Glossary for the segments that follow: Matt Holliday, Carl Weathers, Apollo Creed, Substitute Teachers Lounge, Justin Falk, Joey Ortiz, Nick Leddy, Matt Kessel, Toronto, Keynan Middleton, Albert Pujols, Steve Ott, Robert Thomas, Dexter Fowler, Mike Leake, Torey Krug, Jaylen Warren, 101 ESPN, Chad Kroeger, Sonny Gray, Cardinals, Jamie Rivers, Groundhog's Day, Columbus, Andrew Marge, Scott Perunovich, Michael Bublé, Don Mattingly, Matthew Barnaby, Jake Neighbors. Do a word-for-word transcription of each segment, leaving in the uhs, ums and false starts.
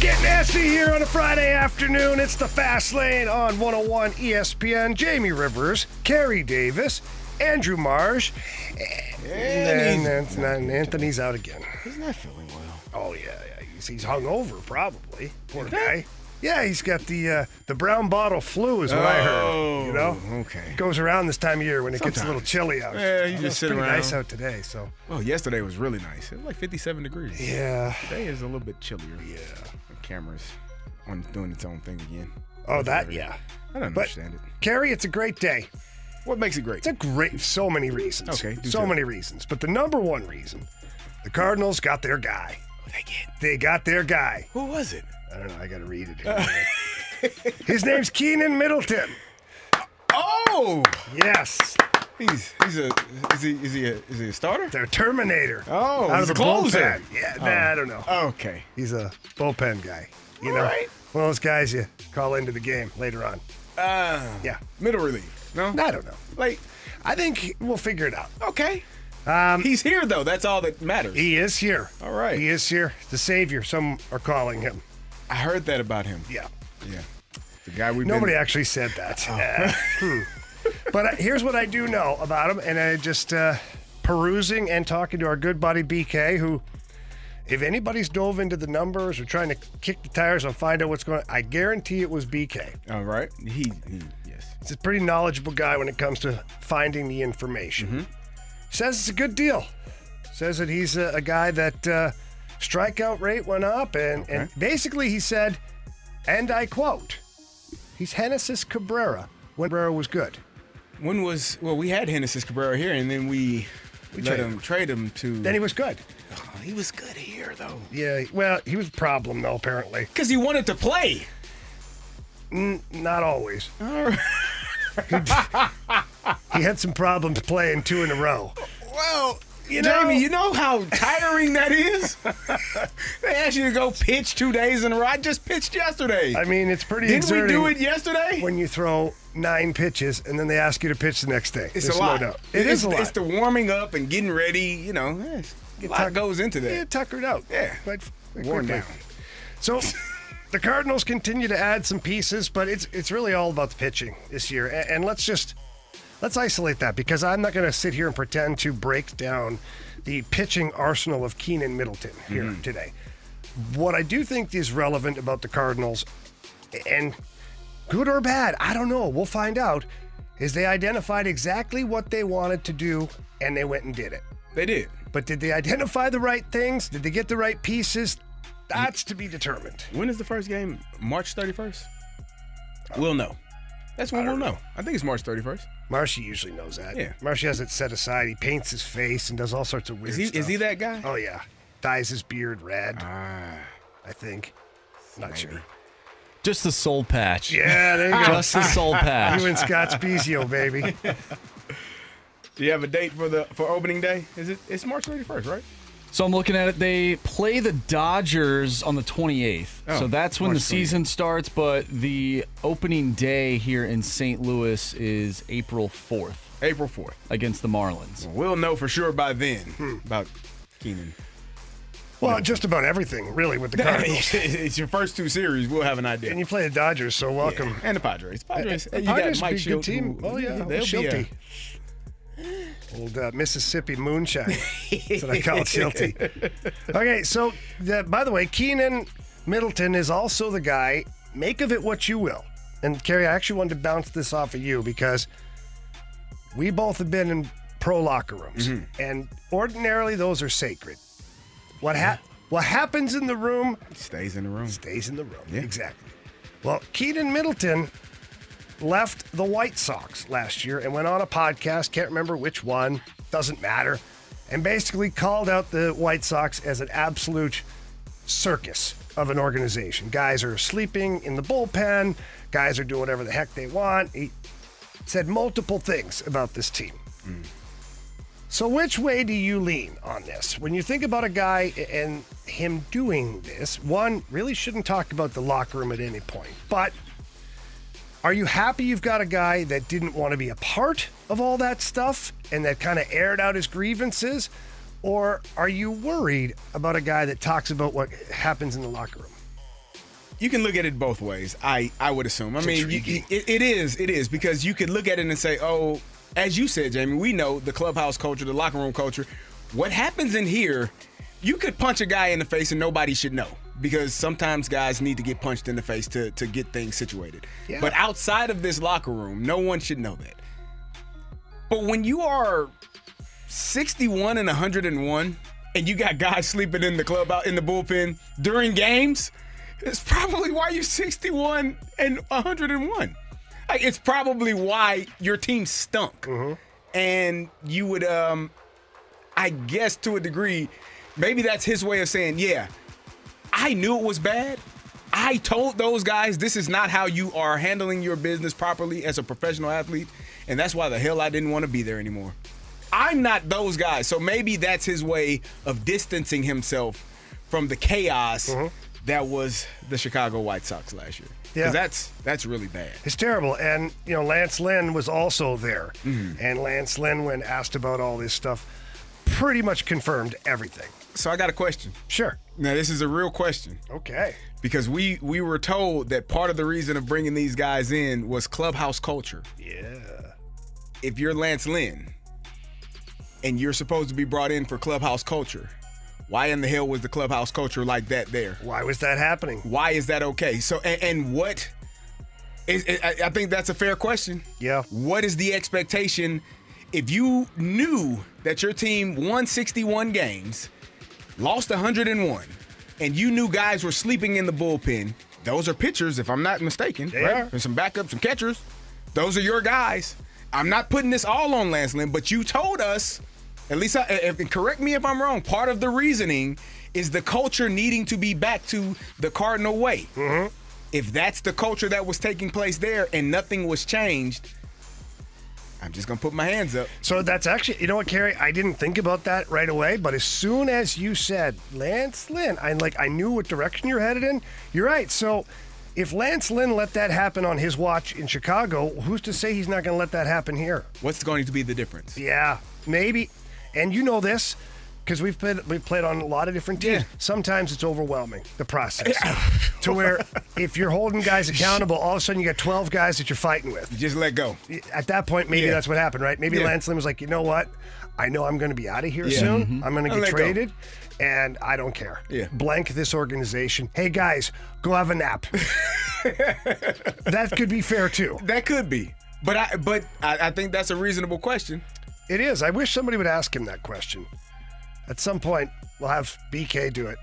Get nasty here on a Friday afternoon. It's the Fast Lane on one oh one E S P N. Jamie Rivers, Carrie Davis, Andrew Marge, and, and, and Anthony's out again. He's not feeling well. Oh, yeah. yeah. He's, he's hungover, probably. Poor guy. Yeah, he's got the uh, the brown bottle flu is what oh, I heard. You know? Okay. It goes around this time of year when it Sometimes. gets a little chilly out. Yeah, you oh, just sit around. It's pretty nice out today, so. Well, yesterday was really nice. It was like fifty-seven degrees. Yeah. Today is a little bit chillier. Yeah. Cameras on doing its own thing again. Oh, that, yeah. I don't but understand it. Carrie, it's a great day. What makes it great? It's a great, so many reasons. Okay. So tell. many reasons. But the number one reason, the Cardinals got their guy. Oh, they get. They got their guy. Who was it? I don't know. I got to read it. Uh, His name's Keynan Middleton. Oh! Yes. He's he's a is he is he a is he a starter? They're Terminator. Oh, out he's of the bullpen. Yeah, oh. nah, I don't know. Oh, okay, he's a bullpen guy. You All know, right. one of those guys you call into the game later on. Uh, yeah, middle relief. No, I don't know. Like, I think we'll figure it out. Okay. Um, he's here though. That's all that matters. He is here. All right. He is here. The savior. Some are calling him. I heard that about him. Yeah. Yeah. The guy we. Nobody been... actually said that. Oh. Uh, But here's what I do know about him, and I just uh, perusing and talking to our good buddy B K, who, if anybody's dove into the numbers or trying to kick the tires and find out what's going on, I guarantee it was B K. All right. He, he yes. He's a pretty knowledgeable guy when it comes to finding the information. Mm-hmm. Says it's a good deal. Says that he's a, a guy that uh, strikeout rate went up, and, okay. and basically he said, and I quote, he's Hennessy Cabrera when Cabrera was good. When was well? We had Hennessy Cabrera here, and then we, we let him trade him to. Then he was good. Oh, he was good here, though. Yeah. Well, he was a problem though, apparently. Because he wanted to play. Mm, not always. All right. He had some problems playing two in a row. Well, you know, Jamie, you know how tiring that is. They asked you to go pitch two days in a row. I just pitched yesterday. I mean, it's pretty. Didn't we do it yesterday? When you throw nine pitches, and then they ask you to pitch the next day. It's There's a lot. No doubt. It, it is, is a lot. It's the warming up and getting ready, you know. Yeah, a lot tuck, goes into that. Yeah, tuckered out. Yeah. Quite, quite Worn quickly. down. So the Cardinals continue to add some pieces, but it's it's really all about the pitching this year. And, and let's just, let's isolate that, because I'm not going to sit here and pretend to break down the pitching arsenal of Keynan Middleton here mm-hmm. today. What I do think is relevant about the Cardinals, and good or bad, I don't know, we'll find out, is they identified exactly what they wanted to do, and they went and did it. They did. But did they identify the right things? Did they get the right pieces? That's to be determined. When is the first game? March thirty-first? Uh, we'll know. That's when we'll know. know. I think it's March thirty-first. Marshy usually knows that. Yeah. Marshy has it set aside. He paints his face and does all sorts of weird is he, stuff. Is he that guy? Oh, yeah. Dyes his beard red, ah, I think. Not maybe. sure. Just the soul patch. Yeah, there you go. Just the soul patch. You and Scott Spezio, baby. Do you have a date for the for opening day? Is it? It's March thirty-first, right? So I'm looking at it. They play the Dodgers on the twenty-eighth. Oh, so that's when March the season starts, but the opening day here in Saint Louis is April fourth. April fourth. Against the Marlins. Well, we'll know for sure by then hmm. about Keynan. Well, just about everything, really, with the Cardinals. It's your first two series. We'll have an idea. And you play the Dodgers, so welcome. Yeah. And the Padres. Padres. The Padres would be a good team. Oh, yeah. yeah they'll Shilty. be a... Old uh, Mississippi moonshine. That's what I call it, Shilty. Okay, so, the, by the way, Keynan Middleton is also the guy. Make of it what you will. And, Carrie, I actually wanted to bounce this off of you because we both have been in pro locker rooms. Mm-hmm. And ordinarily, those are sacred. What ha- what happens in the room... Stays in the room. Stays in the room. Yeah. Exactly. Well, Keynan Middleton left the White Sox last year and went on a podcast, can't remember which one, doesn't matter, and basically called out the White Sox as an absolute circus of an organization. Guys are sleeping in the bullpen. Guys are doing whatever the heck they want. He said multiple things about this team. Mm. So which way do you lean on this? When you think about a guy and him doing this, one, really shouldn't talk about the locker room at any point. But are you happy you've got a guy that didn't want to be a part of all that stuff and that kind of aired out his grievances? Or are you worried about a guy that talks about what happens in the locker room? You can look at it both ways, I, I would assume. I it's mean, you, it, it is. It is, because you could look at it and say, oh, as you said, Jamie, we know the clubhouse culture, the locker room culture. What happens in here, you could punch a guy in the face and nobody should know, because sometimes guys need to get punched in the face to, to get things situated. Yeah. But outside of this locker room, no one should know that. But when you are sixty-one and one oh one and you got guys sleeping in the clubhouse, in the bullpen during games, it's probably why you're sixty-one and one oh one. Like, it's probably why your team stunk. Mm-hmm. And you would, um, I guess to a degree, maybe that's his way of saying, yeah, I knew it was bad. I told those guys this is not how you are handling your business properly as a professional athlete, and that's why the hell I didn't want to be there anymore. I'm not those guys. So maybe that's his way of distancing himself from the chaos mm-hmm. that was the Chicago White Sox last year. Yeah. Because that's, that's really bad. It's terrible. And, you know, Lance Lynn was also there. Mm-hmm. And Lance Lynn, when asked about all this stuff, pretty much confirmed everything. So I got a question. Sure. Now, this is a real question. Okay. Because we, we were told that part of the reason of bringing these guys in was clubhouse culture. Yeah. If you're Lance Lynn and you're supposed to be brought in for clubhouse culture, why in the hell was the clubhouse culture like that there? Why was that happening? Why is that okay? So, and, and what is, I think that's a fair question. Yeah. What is the expectation if you knew that your team won sixty-one games, lost one oh one, and you knew guys were sleeping in the bullpen? Those are pitchers, if I'm not mistaken. They right? are. There's some backups, some catchers. Those are your guys. I'm not putting this all on Lance Lynn, but you told us, at least, I, if, correct me if I'm wrong, part of the reasoning is the culture needing to be back to the Cardinal way. Mm-hmm. If that's the culture that was taking place there and nothing was changed, I'm just going to put my hands up. So that's actually, you know what, Carrie? I didn't think about that right away, but as soon as you said Lance Lynn, I, like, I knew what direction you're headed in. You're right. So if Lance Lynn let that happen on his watch in Chicago, who's to say he's not going to let that happen here? What's going to be the difference? Yeah, maybe. And you know this, because we've played, we've played on a lot of different teams. Yeah. Sometimes it's overwhelming, the process, to where if you're holding guys accountable, all of a sudden you got twelve guys that you're fighting with. You just let go. At that point, maybe yeah. that's what happened, right? Maybe yeah. Lance Lynn was like, you know what? I know I'm going to be out of here yeah. soon. Mm-hmm. I'm going to get traded, go. and I don't care. Yeah. Blank this organization. Hey, guys, go have a nap. That could be fair, too. That could be. But I, but I, I think that's a reasonable question. It is. I wish somebody would ask him that question. At some point, we'll have B K do it.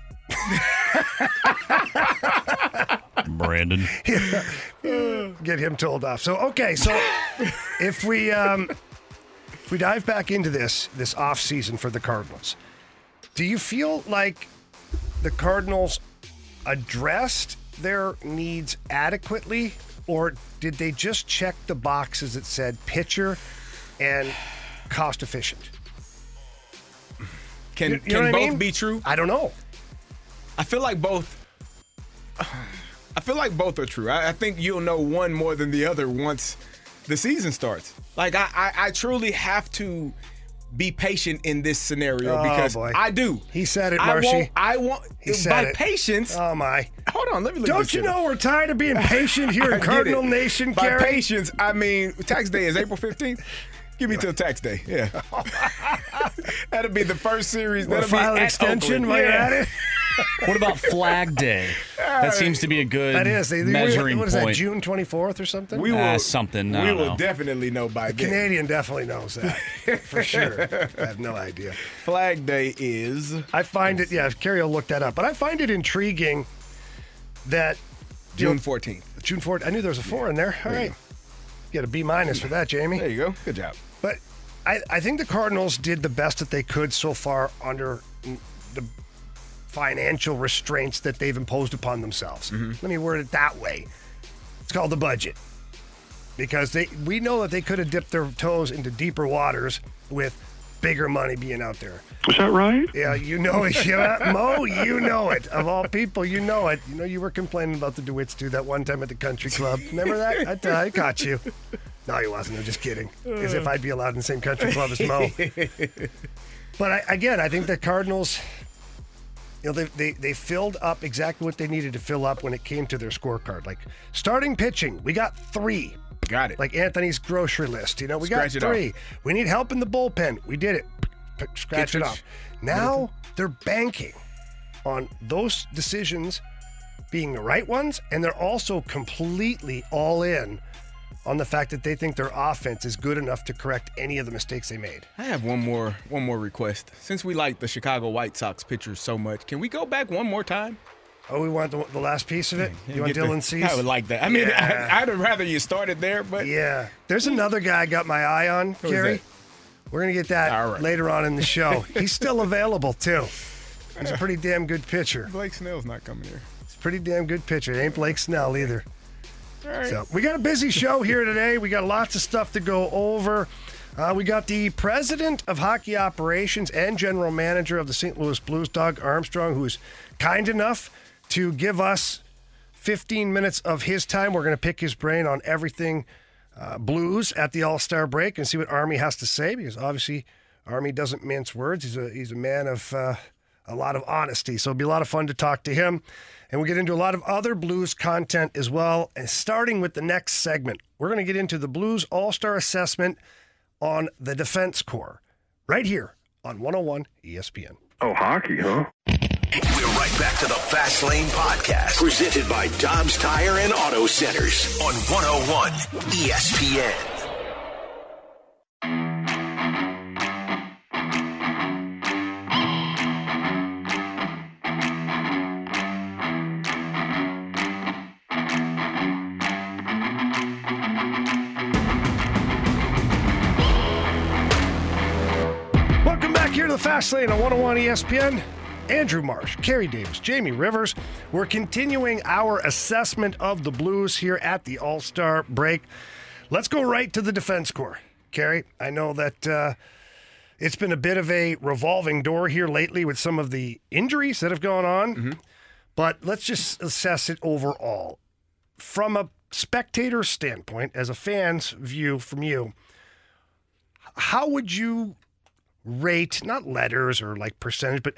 Brandon. Yeah. Get him told off. So, okay. So if we um, if we dive back into this, this offseason for the Cardinals, do you feel like the Cardinals addressed their needs adequately, or did they just check the boxes that said pitcher and cost efficient? Can, you, you can both I mean? be true? I don't know. I feel like both. I feel like both are true. I, I think you'll know one more than the other once the season starts. Like I, I, I truly have to be patient in this scenario oh, because boy. I do. He said it, Marshy. I want. He said by it. Patience. Oh my. Hold on. Let me. Look don't this you know up. We're tired of being patient here in Cardinal it. Nation? By Gary? Patience, I mean tax day is April fifteenth. Give me till tax day. Yeah. That'll be the first series. That'll file be an extension while you're at it. What about Flag Day? That seems to be a good that is. They, measuring what, what is point. That, June twenty-fourth or something? We will, uh, something. We will know. Definitely know by the then. Canadian definitely knows that, for sure. I have no idea. Flag Day is? I find it, yeah, Carrie will look that up. But I find it intriguing that June fourteenth. June fourteenth. I knew there was a four yeah. in there. All right. get a B minus for that, Jamie. There you go. Good job. But I, I think the Cardinals did the best that they could so far under the financial restraints that they've imposed upon themselves. Mm-hmm. Let me word it that way. It's called the budget. Because they we know that they could have dipped their toes into deeper waters with bigger money being out there. Is that right? Yeah, you know it. Yeah, Mo, you know it. Of all people, you know it. You know you were complaining about the DeWitts, too, that one time at the country club. Remember that? I, I caught you. No, you wasn't. I'm just kidding. As if I'd be allowed in the same country club as Mo. But, I, again, I think the Cardinals, you know, they, they, they filled up exactly what they needed to fill up when it came to their scorecard. Like, starting pitching, we got three. Got it. Like Anthony's grocery list. You know, we Scratch got three. We need help in the bullpen. We did it. Scratch Kitchens. It off. Now they're banking on those decisions being the right ones, and they're also completely all in on the fact that they think their offense is good enough to correct any of the mistakes they made. I have one more one more request. Since we like the Chicago White Sox pitchers so much, can we go back one more time? Oh, we want the, the last piece of it? Yeah, you want Dylan Cease? I would like that. I mean, yeah. I, I'd have rather you started there, but... Yeah. There's another guy I got my eye on, Who Gary. We're going to get that right. later on in the show. He's still available, too. He's a pretty damn good pitcher. Blake Snell's not coming here. He's a pretty damn good pitcher. It ain't Blake Snell either. All right. So, we got a busy show here today. We got lots of stuff to go over. Uh, we got the president of hockey operations and general manager of the Saint Louis Blues, Doug Armstrong, who's kind enough to give us fifteen minutes of his time. We're going to pick his brain on everything uh, Blues at the All-Star break and see what Army has to say, because obviously Army doesn't mince words. He's a he's a man of uh, a lot of honesty, so it'll be a lot of fun to talk to him. And we'll get into a lot of other Blues content as well, and starting with the next segment. We're going to get into the Blues All-Star assessment on the defense corps right here on one oh one E S P N. Oh, hockey, huh? We're right back to the Fast Lane Podcast, presented by Dobbs Tire and Auto Centers on one oh one E S P N. Welcome back here to the Fast Lane on one oh one E S P N. Andrew Marge, Carrie Davis, Jamie Rivers. We're continuing our assessment of the Blues here at the All-Star break. Let's go right to the defense corps. Carrie, I know that uh, it's been a bit of a revolving door here lately with some of the injuries that have gone on, mm-hmm. but let's just assess it overall. From a spectator standpoint, as a fan's view from you, how would you rate, not letters or like percentage, but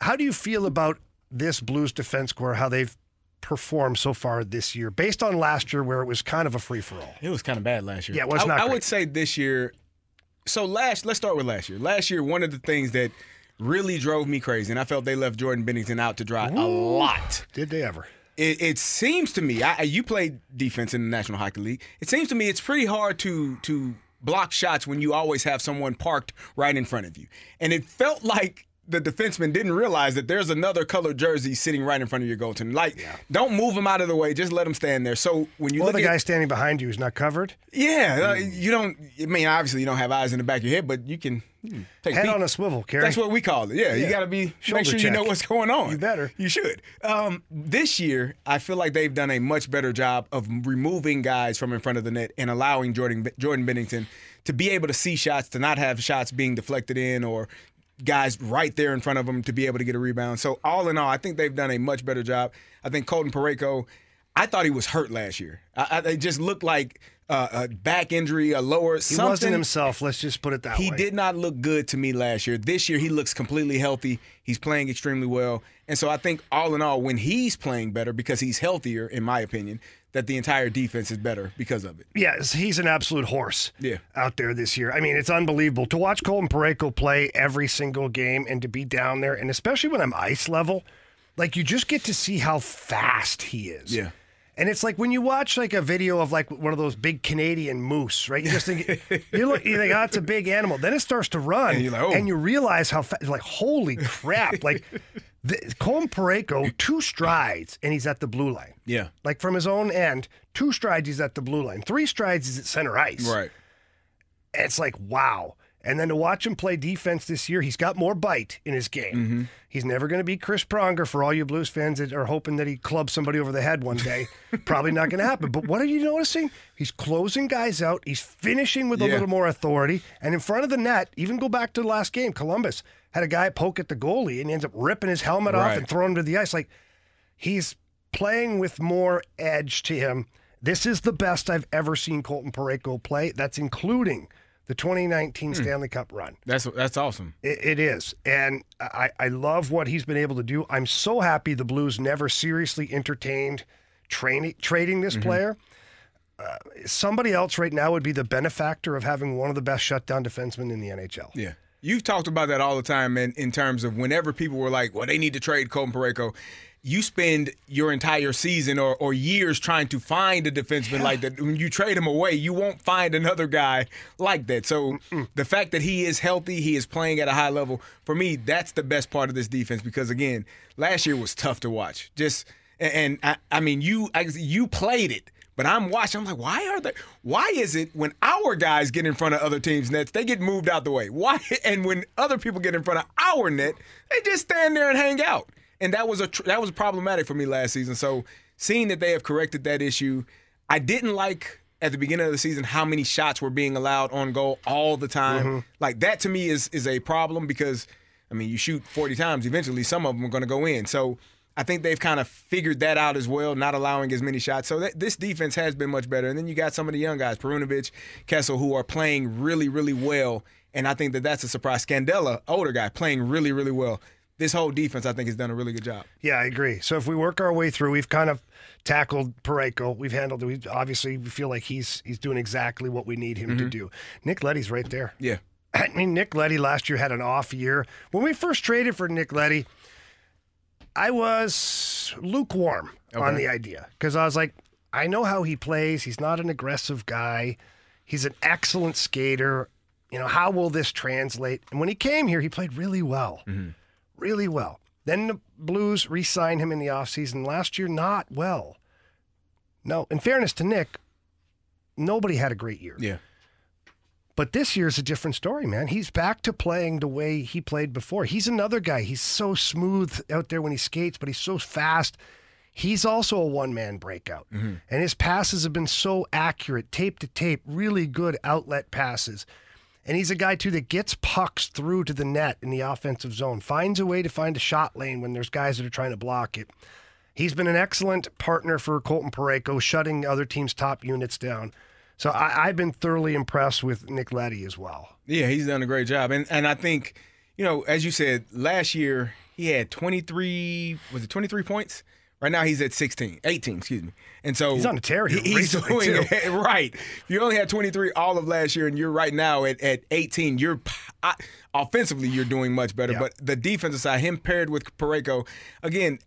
how do you feel about this Blues defense corps, how they've performed so far this year, based on last year where it was kind of a free-for-all? It was kind of bad last year. Yeah, it was I, not I great. would say this year – so last, let's start with last year. Last year, one of the things that really drove me crazy, and I felt they left Jordan Binnington out to dry Ooh, a lot. Did they ever. It, it seems to me – you played defense in the National Hockey League. It seems to me it's pretty hard to to block shots when you always have someone parked right in front of you. And it felt like – the defenseman didn't realize that there's another colored jersey sitting right in front of your goaltender. Like, yeah. don't move him out of the way. Just let him stand there. So when you well, look the at the guy standing behind you is not covered. Yeah, mm. you don't. I mean, obviously you don't have eyes in the back of your head, but you can mm. take head on a swivel. Carrie. That's what we call it. Yeah, yeah. you got to be Shoulder make sure check. You know what's going on. You better. You should. Um, this year, I feel like they've done a much better job of removing guys from in front of the net and allowing Jordan Jordan Binnington to be able to see shots, to not have shots being deflected in or guys right there in front of them to be able to get a rebound. So all in all, I think they've done a much better job. I think Colton Parayko, I thought he was hurt last year. I, I, it just looked like uh, a back injury, a lower he something. He wasn't himself, let's just put it that he way. He did not look good to me last year. This year he looks completely healthy. He's playing extremely well. And so I think all in all, when he's playing better because he's healthier, in my opinion, that the entire defense is better because of it. Yeah, he's an absolute horse yeah. out there this year. I mean, it's unbelievable. To watch Colton Parayko play every single game and to be down there, and especially when I'm ice level, like you just get to see how fast he is. Yeah. And it's like when you watch like a video of like one of those big Canadian moose, right? You just think, you look, you think, oh, it's a big animal. Then it starts to run, and, like, oh. and you realize how fast, like, holy crap. Like, The, Colton Parayko, two strides, and he's at the blue line. Yeah. Like, from his own end, two strides, he's at the blue line. Three strides, he's at center ice. Right. It's like, wow. And then to watch him play defense this year, he's got more bite in his game. Mm-hmm. He's never going to be Chris Pronger, for all you Blues fans that are hoping that he clubs somebody over the head one day. Probably not going to happen. But what are you noticing? He's closing guys out. He's finishing with yeah. a little more authority. And in front of the net, even go back to the last game, Columbus had a guy poke at the goalie and he ends up ripping his helmet right. off and throwing him to the ice. Like, he's playing with more edge to him. This is the best I've ever seen Colton Parayko play. That's including the twenty nineteen hmm. Stanley Cup run. That's that's awesome. It, it is. And I, I love what he's been able to do. I'm so happy the Blues never seriously entertained training, trading this mm-hmm. player. Uh, somebody else right now would be the benefactor of having one of the best shutdown defensemen in the N H L. Yeah. You've talked about that all the time, man, in terms of whenever people were like, well, they need to trade Colton Parayko. You spend your entire season or, or years trying to find a defenseman yeah. like that. When you trade him away, you won't find another guy like that. So Mm-mm. the fact that he is healthy, he is playing at a high level, for me, that's the best part of this defense because, again, last year was tough to watch. Just And, and I, I mean, you I, you played it. But I'm watching. I'm like, why are they? Why is it when our guys get in front of other teams' nets, they get moved out the way? Why? And when other people get in front of our net, they just stand there and hang out. And that was a that was problematic for me last season. So seeing that they have corrected that issue, I didn't like at the beginning of the season how many shots were being allowed on goal all the time. Mm-hmm. Like that to me is is a problem because I mean you shoot forty times, eventually some of them are going to go in. So. I think they've kind of figured that out as well, not allowing as many shots. So that, this defense has been much better. And then you got some of the young guys, Perunovich, Kessel, who are playing really, really well. And I think that that's a surprise. Scandella, older guy, playing really, really well. This whole defense, I think, has done a really good job. Yeah, I agree. So if we work our way through, we've kind of tackled Parayko. We've handled it. We obviously, we feel like he's he's doing exactly what we need him mm-hmm. to do. Nick Leddy's right there. Yeah. I mean, Nick Leddy last year had an off year. When we first traded for Nick Leddy, I was lukewarm okay. on the idea because I was like, I know how he plays. He's not an aggressive guy. He's an excellent skater. You know, how will this translate? And when he came here, he played really well, mm-hmm. really well. Then the Blues re-signed him in the offseason last year, not well. No, in fairness to Nick, nobody had a great year. Yeah. But this year's a different story, man. He's back to playing the way he played before. He's another guy. He's so smooth out there when he skates, but he's so fast. He's also a one-man breakout. Mm-hmm. And his passes have been so accurate, tape to tape, really good outlet passes. And he's a guy, too, that gets pucks through to the net in the offensive zone, finds a way to find a shot lane when there's guys that are trying to block it. He's been an excellent partner for Colton Parayko, shutting other teams' top units down. So I, I've been thoroughly impressed with Nick Leddy as well. Yeah, he's done a great job. And and I think, you know, as you said, last year he had twenty-three, was it twenty-three points? Right now he's at sixteen, eighteen, excuse me. And so he's on a tear here. He's doing it right. You only had twenty-three all of last year, and you're right now at, at eighteen. You're I, offensively, you're doing much better. Yeah. But the defensive side, him paired with Parayko, again,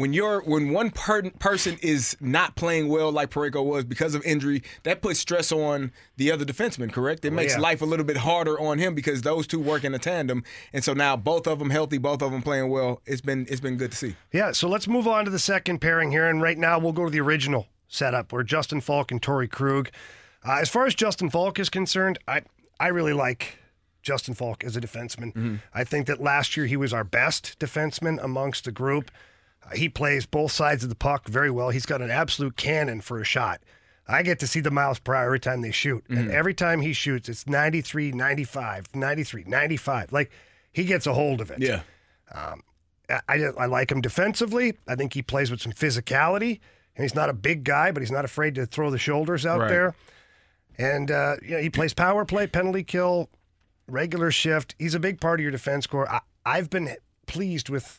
When you're when one per- person is not playing well like Parayko was because of injury, that puts stress on the other defenseman, correct? It makes yeah. life a little bit harder on him because those two work in a tandem. And so now both of them healthy, both of them playing well. It's been it's been good to see. Yeah, so let's move on to the second pairing here. And right now we'll go to the original setup where Justin Falk and Torey Krug. Uh, as far as Justin Falk is concerned, I, I really like Justin Falk as a defenseman. Mm-hmm. I think that last year he was our best defenseman amongst the group. He plays both sides of the puck very well. He's got an absolute cannon for a shot. I get to see the miles per hour every time they shoot. Mm-hmm. And every time he shoots, it's ninety-three, ninety-five, ninety-three, ninety-five. Like, he gets a hold of it. Yeah. Um, I, I like him defensively. I think he plays with some physicality. And he's not a big guy, but he's not afraid to throw the shoulders out right. there. And uh, you know, he plays power play, penalty kill, regular shift. He's a big part of your defense corps. I, I've been pleased with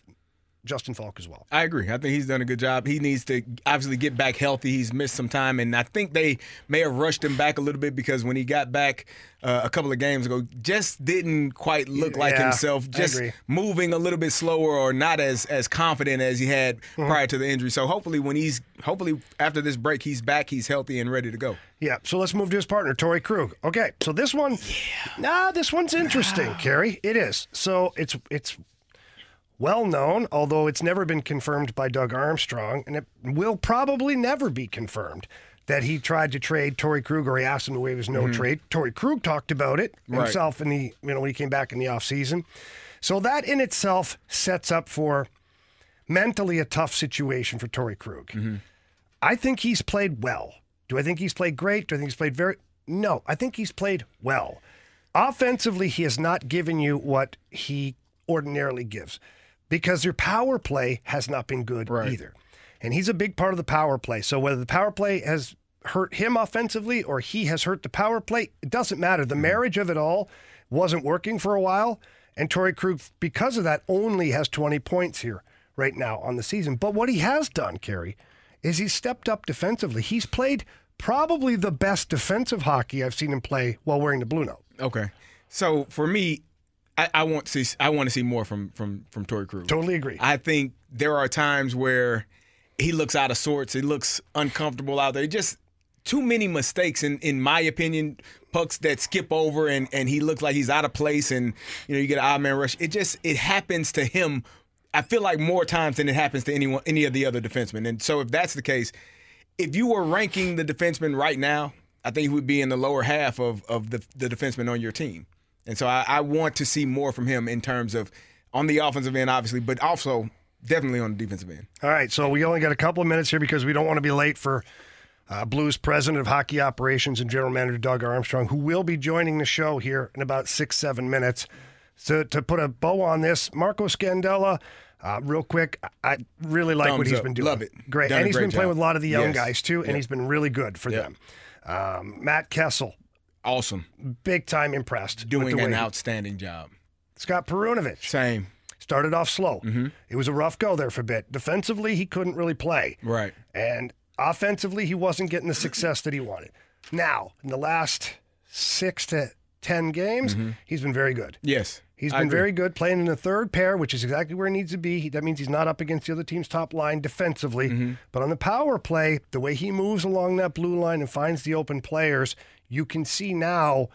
Justin Falk as well. I agree. I think he's done a good job. He needs to obviously get back healthy. He's missed some time, and I think they may have rushed him back a little bit because when he got back uh, a couple of games ago, just didn't quite look yeah, like himself, just moving a little bit slower or not as as confident as he had mm-hmm. prior to the injury. So hopefully when he's hopefully after this break, he's back, he's healthy and ready to go. Yeah, so let's move to his partner, Torey Krug. Okay, so this one, yeah. nah, this one's interesting, wow. Carrie. It is. So it's it's well known, although it's never been confirmed by Doug Armstrong, and it will probably never be confirmed, that he tried to trade Torey Krug, or he asked him to waive his no mm-hmm. trade. Torey Krug talked about it himself right. in the you know when he came back in the offseason. So that in itself sets up for mentally a tough situation for Torey Krug. Mm-hmm. I think he's played well. Do I think he's played great? Do I think he's played very... No, I think he's played well. Offensively, he has not given you what he ordinarily gives because your power play has not been good right. either. And he's a big part of the power play. So whether the power play has hurt him offensively or he has hurt the power play, it doesn't matter. The marriage of it all wasn't working for a while, and Torey Krug, because of that, only has twenty points here right now on the season. But what he has done, Carrie, is he's stepped up defensively. He's played probably the best defensive hockey I've seen him play while wearing the blue note. Okay. So for me, I, I want to see, I want to see more from, from, from Torey Krug. Totally agree. I think there are times where he looks out of sorts. He looks uncomfortable out there. Just too many mistakes, in, in my opinion, pucks that skip over, and, and he looks like he's out of place, and you know you get an odd man rush. It just it happens to him, I feel like, more times than it happens to anyone, any of the other defensemen. And so if that's the case, if you were ranking the defensemen right now, I think he would be in the lower half of, of the, the defensemen on your team. And so I, I want to see more from him in terms of on the offensive end, obviously, but also – definitely on the defensive end. All right, so we only got a couple of minutes here because we don't want to be late for uh, Blues President of Hockey Operations and General Manager Doug Armstrong, who will be joining the show here in about six, seven minutes. So to put a bow on this, Marco Scandella, uh, real quick, I really like Thumbs what he's up. been doing. Love it. Great. Done and he's great been job. playing with a lot of the young yes. guys, too, and yep. he's been really good for yep. them. Um, Matt Kessel. Awesome. Big time impressed. Doing an outstanding he... job. Scott Perunovich. Same. Started off slow. Mm-hmm. It was a rough go there for a bit. Defensively, he couldn't really play. Right. And offensively, he wasn't getting the success that he wanted. Now, in the last six to ten games, mm-hmm. he's been very good. Yes. He's been very good, playing in the third pair, which is exactly where he needs to be. He, that means he's not up against the other team's top line defensively. Mm-hmm. But on the power play, the way he moves along that blue line and finds the open players, you can see now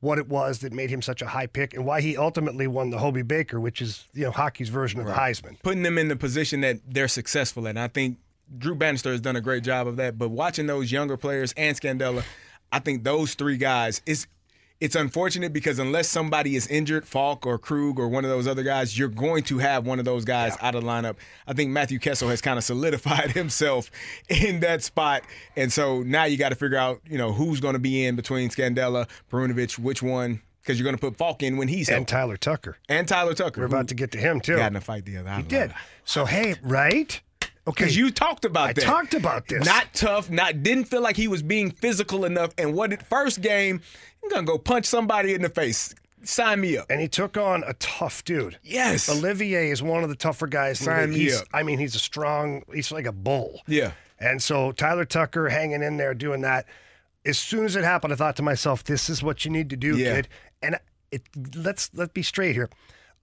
what it was that made him such a high pick and why he ultimately won the Hobey Baker, which is, you know, hockey's version of the right. Heisman. Putting them in the position that they're successful at. And I think Drew Bannister has done a great job of that. But watching those younger players and Scandella, I think those three guys, it's, it's unfortunate because unless somebody is injured, Falk or Krug or one of those other guys, you're going to have one of those guys yeah. out of the lineup. I think Matthew Kessel has kind of solidified himself in that spot. And so now you got to figure out, you know, who's going to be in between Scandella, Perunovich, which one, because you're going to put Falk in when he's And open. Tyler Tucker. And Tyler Tucker. We're about to get to him, too. Got in a fight the other night. He did. So, hey, right? Okay. Because you talked about I that. I talked about this. Not tough. Not didn't feel like he was being physical enough. And what it, first game, I'm going to go punch somebody in the face. Sign me up. And he took on a tough dude. Yes. Olivier is one of the tougher guys. Sign me up. I mean, he's a strong, he's like a bull. Yeah. And so Tyler Tucker hanging in there doing that. As soon as it happened, I thought to myself, this is what you need to do, yeah. kid. And it, let's, let's be straight here.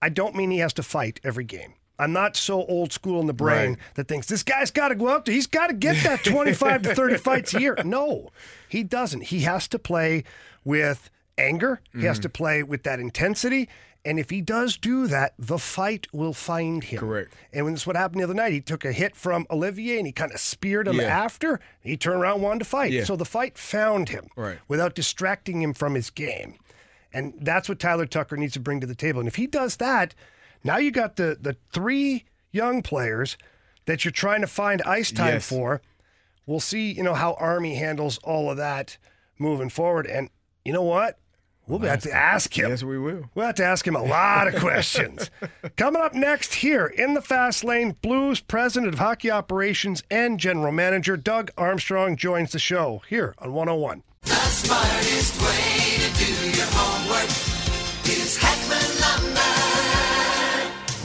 I don't mean he has to fight every game. I'm not so old school in the brain right. that thinks this guy's got to go out there. He's got to get that twenty-five to thirty fights a year. No, he doesn't. He has to play with anger. Mm-hmm. He has to play with that intensity. And if he does do that, the fight will find him. Correct. And when this is what happened the other night, he took a hit from Olivier and he kind of speared him yeah. after. He turned around and wanted to fight. Yeah. So the fight found him right. without distracting him from his game. And that's what Tyler Tucker needs to bring to the table. And if he does that, now you got the, the three young players that you're trying to find ice time yes. for. We'll see, you know, how Army handles all of that moving forward. And you know what? We'll have to ask him. Yes, we will. We'll have to ask him a lot of questions. Coming up next here in the Fast Lane, Blues President of Hockey Operations and General Manager Doug Armstrong joins the show here on one oh one. The smartest way to do your homework is Heckman Lumber.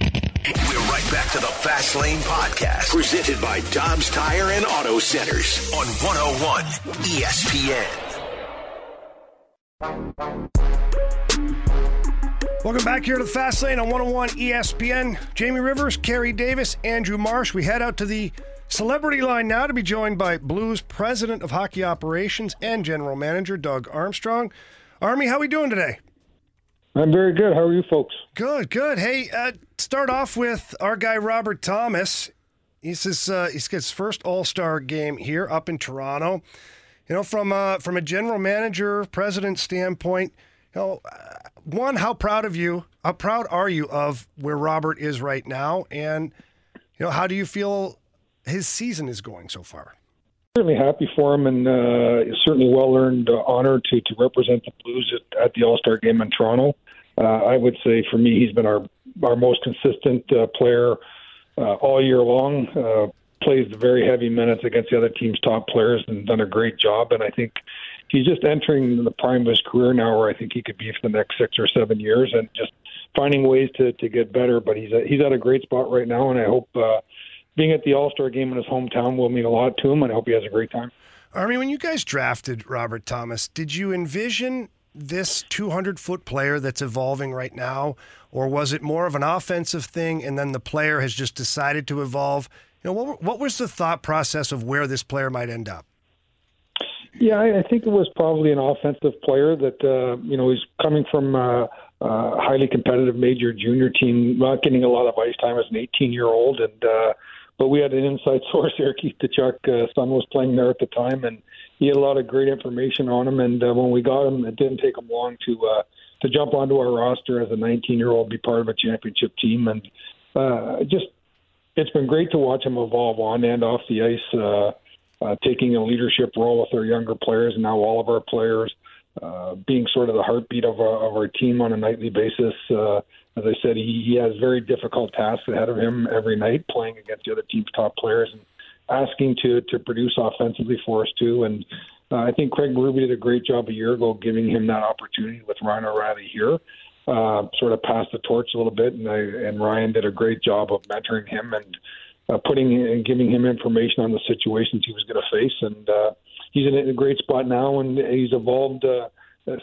We're right back to the Fast Lane Podcast, presented by Dobbs Tire and Auto Centers on one oh one E S P N. Welcome back here to the Fast Lane on one oh one E S P N. Jamie Rivers, Carrie Davis, Andrew Marge. We head out to the celebrity line now to be joined by Blues President of Hockey Operations and General Manager Doug Armstrong. Army, how are we doing today? I'm very good. How are you folks? Good, good. Hey, uh, start off with our guy Robert Thomas. He's his, uh, he's his first All-Star game here up in Toronto. You know, from uh, from a general manager, president standpoint, you know, uh, one, how proud of you? How proud are you of where Robert is right now? And you know, how do you feel his season is going so far? Certainly happy for him, and uh, it's certainly well-earned uh, honor to, to represent the Blues at, at the All-Star Game in Toronto. Uh, I would say, for me, he's been our, our most consistent uh, player uh, all year long, uh, plays the very heavy minutes against the other team's top players and done a great job. And I think he's just entering the prime of his career now, where I think he could be for the next six or seven years and just finding ways to, to get better. But he's a, he's at a great spot right now, and I hope uh, being at the All-Star Game in his hometown will mean a lot to him, and I hope he has a great time. Army, when you guys drafted Robert Thomas, did you envision this two hundred foot player that's evolving right now, or was it more of an offensive thing and then the player has just decided to evolve? You know, what, what was the thought process of where this player might end up? Yeah, I, I think it was probably an offensive player that, uh, you know, he's coming from a uh, uh, highly competitive major junior team, not getting a lot of ice time as an eighteen-year-old. And, uh, but we had an inside source here. Keith Tkachuk, uh, son was playing there at the time, and he had a lot of great information on him, and uh, when we got him, it didn't take him long to uh, to jump onto our roster as a nineteen-year-old, be part of a championship team, and uh, just it's been great to watch him evolve on and off the ice, uh, uh, taking a leadership role with our younger players, now all of our players, uh, being sort of the heartbeat of our, of our team on a nightly basis. Uh, as I said, he, he has very difficult tasks ahead of him every night, playing against the other team's top players, and asking to to produce offensively for us too, and uh, I think Craig Berube did a great job a year ago giving him that opportunity with Ryan O'Reilly here, uh, sort of passed the torch a little bit, and I, and Ryan did a great job of mentoring him and uh, putting and giving him information on the situations he was going to face, and uh, he's in a great spot now, and he's evolved uh,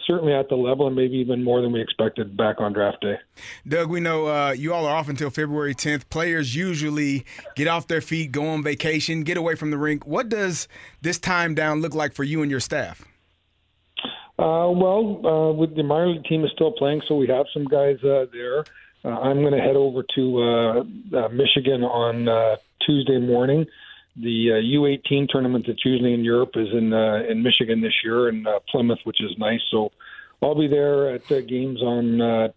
certainly at the level and maybe even more than we expected back on draft day. Doug, we know uh, you all are off until February tenth. Players usually get off their feet, go on vacation, get away from the rink. What does this time down look like for you and your staff? Uh, well, uh, with the minor league team is still playing, so we have some guys uh, there. Uh, I'm going to head over to uh, uh, Michigan on uh, Tuesday morning. The uh, U eighteen tournament that's usually in Europe is in uh, in Michigan this year, in uh, Plymouth, which is nice. So I'll be there at uh, games on uh,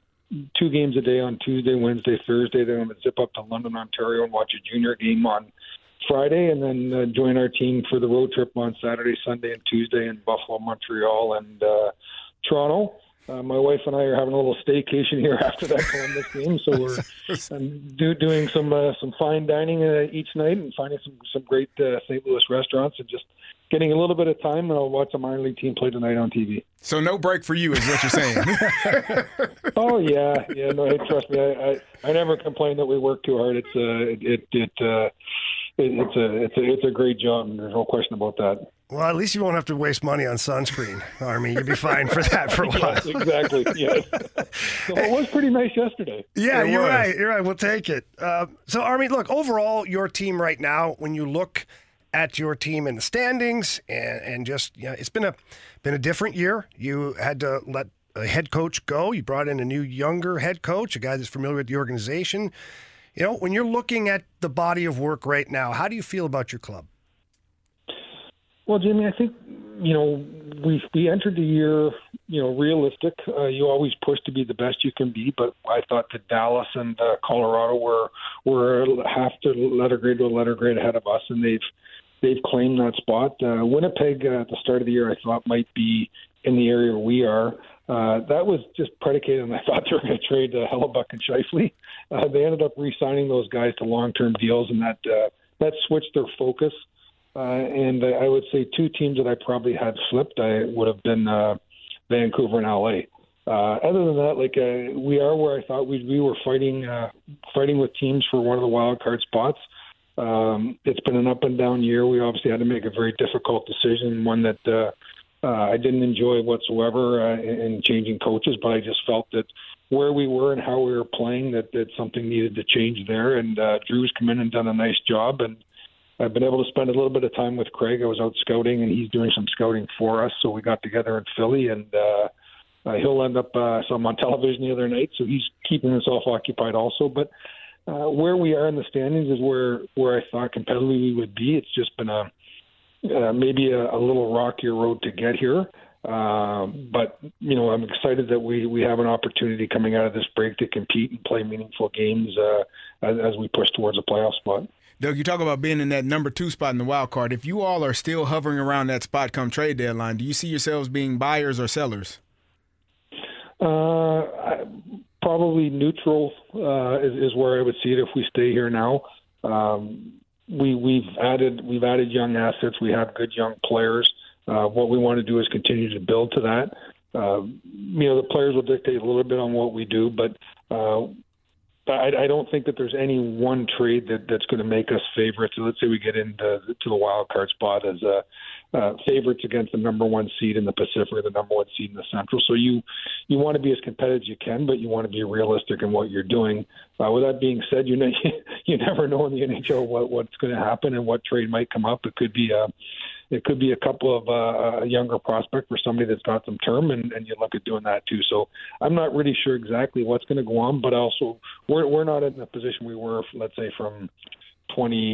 two games a day on Tuesday, Wednesday, Thursday. Then I'm going to zip up to London, Ontario, and watch a junior game on Friday, and then uh, join our team for the road trip on Saturday, Sunday, and Tuesday in Buffalo, Montreal, and uh, Toronto. Uh, my wife and I are having a little staycation here after that Columbus game, so we're um, do, doing some uh, some fine dining uh, each night and finding some some great uh, Saint Louis restaurants and just getting a little bit of time, and I'll watch a minor league team play tonight on T V. So no break for you is what you're saying. Oh, yeah. Yeah, no, hey, trust me, I, I, I never complain that we work too hard. It's uh, it, it, it, uh, it it's a it's a it's a great job, and there's no question about that. Well, at least you won't have to waste money on sunscreen, Army. You'll be fine for that for a while. Yes, exactly. Yes. So it was pretty nice yesterday. Yeah, you're right. You're right. We'll take it. Uh, so, Army, look, overall, your team right now, when you look at your team in the standings, and, and just, you know, it's been a been a different year. You had to let a head coach go. You brought in a new, younger head coach, a guy that's familiar with the organization. You know, when you're looking at the body of work right now, how do you feel about your club? Well, Jimmy, I think, you know, we we entered the year, you know, realistic. Uh, you always push to be the best you can be, but I thought that Dallas and uh, Colorado were were half to letter grade to a letter grade ahead of us, and they've they've claimed that spot. Uh, Winnipeg uh, at the start of the year, I thought might be in the area where we are. Uh, that was just predicated on I thought they were going to trade uh, Hellebuck and Scheifele. Uh, they ended up re-signing those guys to long-term deals, and that uh, that switched their focus. Uh, and I would say two teams that I probably had flipped I would have been uh, Vancouver and L A. Uh, other than that, like uh, we are where I thought we'd be. We're fighting, uh, fighting with teams for one of the wild card spots. Um, it's been an up and down year. We obviously had to make a very difficult decision, one that uh, uh, I didn't enjoy whatsoever, uh, in, in changing coaches. But I just felt that where we were and how we were playing, that, that something needed to change there. And uh, Drew's come in and done a nice job. And I've been able to spend a little bit of time with Craig. I was out scouting, and he's doing some scouting for us. So we got together in Philly, and uh, uh, he'll end up uh, some on television the other night. So he's keeping himself occupied also. But Uh, where we are in the standings is where, where I thought competitively we would be. It's just been a uh, maybe a, a little rockier road to get here. Uh, but, you know, I'm excited that we, we have an opportunity coming out of this break to compete and play meaningful games uh, as, as we push towards a playoff spot. Doug, you talk about being in that number two spot in the wild card. If you all are still hovering around that spot come trade deadline, do you see yourselves being buyers or sellers? Uh, I, Probably neutral uh, is, is where I would see it if we stay here now. Um, we, we've added we've added young assets. We have good young players. Uh, what we want to do is continue to build to that. Uh, you know, the players will dictate a little bit on what we do, but uh, I, I don't think that there's any one trade that, that's going to make us favorites. So let's say we get into to the wild card spot as a Uh, favorites against the number one seed in the Pacific or the number one seed in the Central. So you you want to be as competitive as you can, but you want to be realistic in what you're doing. Uh, with that being said, you know, you never know in the N H L what, what's going to happen and what trade might come up. It could be a it could be a couple of uh, a younger prospect for somebody that's got some term, and, and you look at doing that too. So I'm not really sure exactly what's going to go on, but also we're we're not in the position we were, let's say, from twenty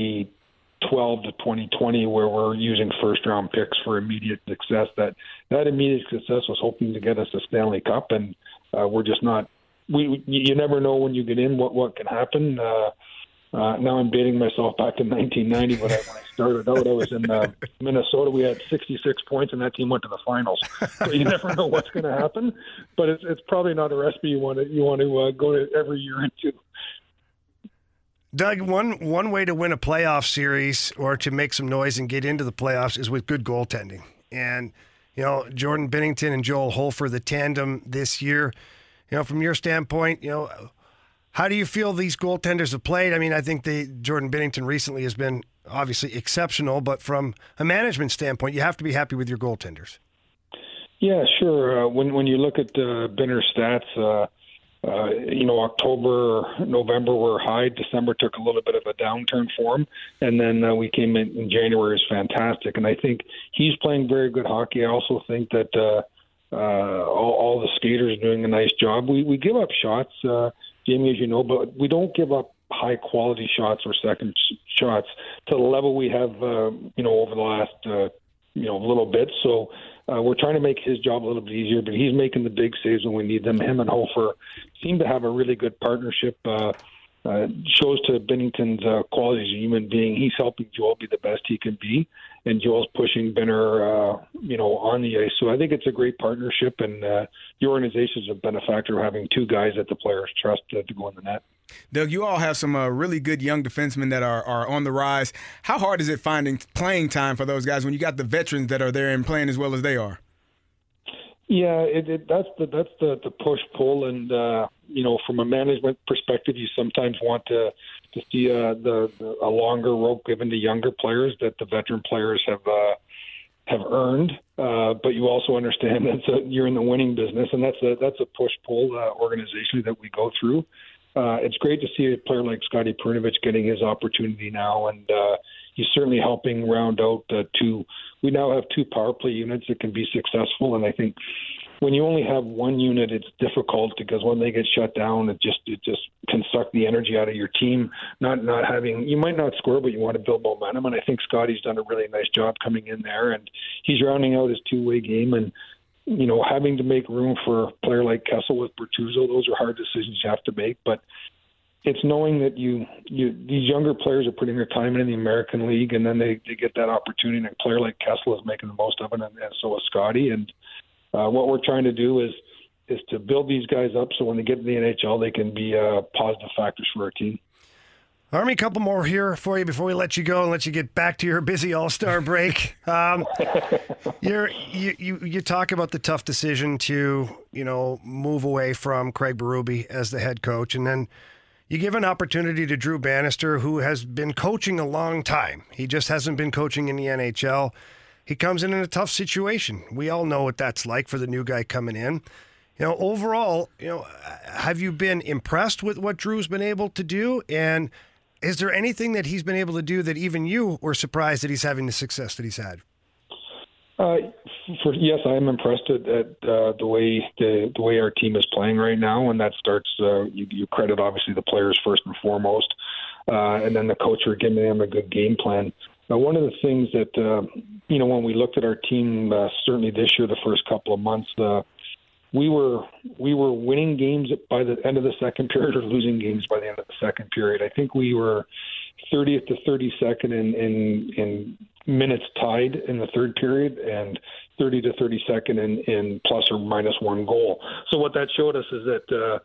twelve to twenty twenty, where we're using first-round picks for immediate success. That that immediate success was hoping to get us a Stanley Cup, and uh, we're just not. We you never know when you get in what what can happen. Uh, uh, now I'm dating myself back to nineteen ninety when I, when I started out. I was in uh, Minnesota. We had sixty-six points, and that team went to the finals. So you never know what's going to happen. But it's it's probably not a recipe you want to you want to uh, go to every year into. Doug, one one way to win a playoff series or to make some noise and get into the playoffs is with good goaltending. And, you know, Jordan Binnington and Joel Hofer, the tandem this year, you know, from your standpoint, you know, how do you feel these goaltenders have played? I mean, I think they, Jordan Binnington recently has been obviously exceptional, but from a management standpoint, you have to be happy with your goaltenders. Yeah, sure. Uh, when, when you look at uh, Binner's stats, uh, Uh, you know, October, November were high. December took a little bit of a downturn for him. And then uh, we came in, in January is fantastic. And I think he's playing very good hockey. I also think that uh, uh, all, all the skaters are doing a nice job. We, we give up shots, uh, Jamie, as you know, but we don't give up high-quality shots or second sh- shots to the level we have, uh, you know, over the last uh you know, a little bit. So uh, we're trying to make his job a little bit easier, but he's making the big saves when we need them. Him and Hofer seem to have a really good partnership. Uh, uh, shows to Binnington's uh, quality as a human being. He's helping Joel be the best he can be, and Joel's pushing Binner, uh, you know, on the ice. So I think it's a great partnership, and uh, the organization's a benefactor of having two guys that the players trust to, to go in the net. Doug, you all have some uh, really good young defensemen that are, are on the rise. How hard is it finding playing time for those guys when you got the veterans that are there and playing as well as they are? Yeah, it, it, that's the that's the, the push pull, and uh, you know, from a management perspective, you sometimes want to to see uh, the, the a longer rope given to younger players that the veteran players have uh, have earned. Uh, but you also understand that uh, you're in the winning business, and that's a that's a push pull uh, organization that we go through. Uh, it's great to see a player like Scotty Perunovich getting his opportunity now, and uh, he's certainly helping round out uh, two. We now have two power play units that can be successful, and I think when you only have one unit, it's difficult because when they get shut down, it just it just can suck the energy out of your team. Not not having you might not score, but you want to build momentum, and I think Scotty's done a really nice job coming in there, and he's rounding out his two-way game and. You know, having to make room for a player like Kessel with Bertuzzo, those are hard decisions you have to make. But it's knowing that you, you these younger players are putting their time in the American League, and then they, they get that opportunity, and a player like Kessel is making the most of it, and, and so is Scotty. And uh, what we're trying to do is is to build these guys up so when they get to the N H L, they can be uh, positive factors for our team. Army, a couple more here for you before we let you go and let you get back to your busy All-Star break. Um, you're, you you you talk about the tough decision to, you know, move away from Craig Berube as the head coach, and then you give an opportunity to Drew Bannister, who has been coaching a long time. He just hasn't been coaching in the N H L. He comes in in a tough situation. We all know what that's like for the new guy coming in. You know, overall, you know, have you been impressed with what Drew's been able to do? And is there anything that he's been able to do that even you were surprised that he's having the success that he's had? Uh, for, yes, I am impressed at, at uh, the way the, the way our team is playing right now, and that starts. Uh, you, you credit obviously the players first and foremost, uh, and then the coach for giving them a good game plan. Now, one of the things that uh, you know, when we looked at our team, uh, certainly this year, the first couple of months. Uh, We were we were winning games by the end of the second period or losing games by the end of the second period. I think we were thirtieth to thirty-second in, in, in minutes tied in the third period and thirty to thirty-second in, in plus or minus one goal. So what that showed us is that, uh,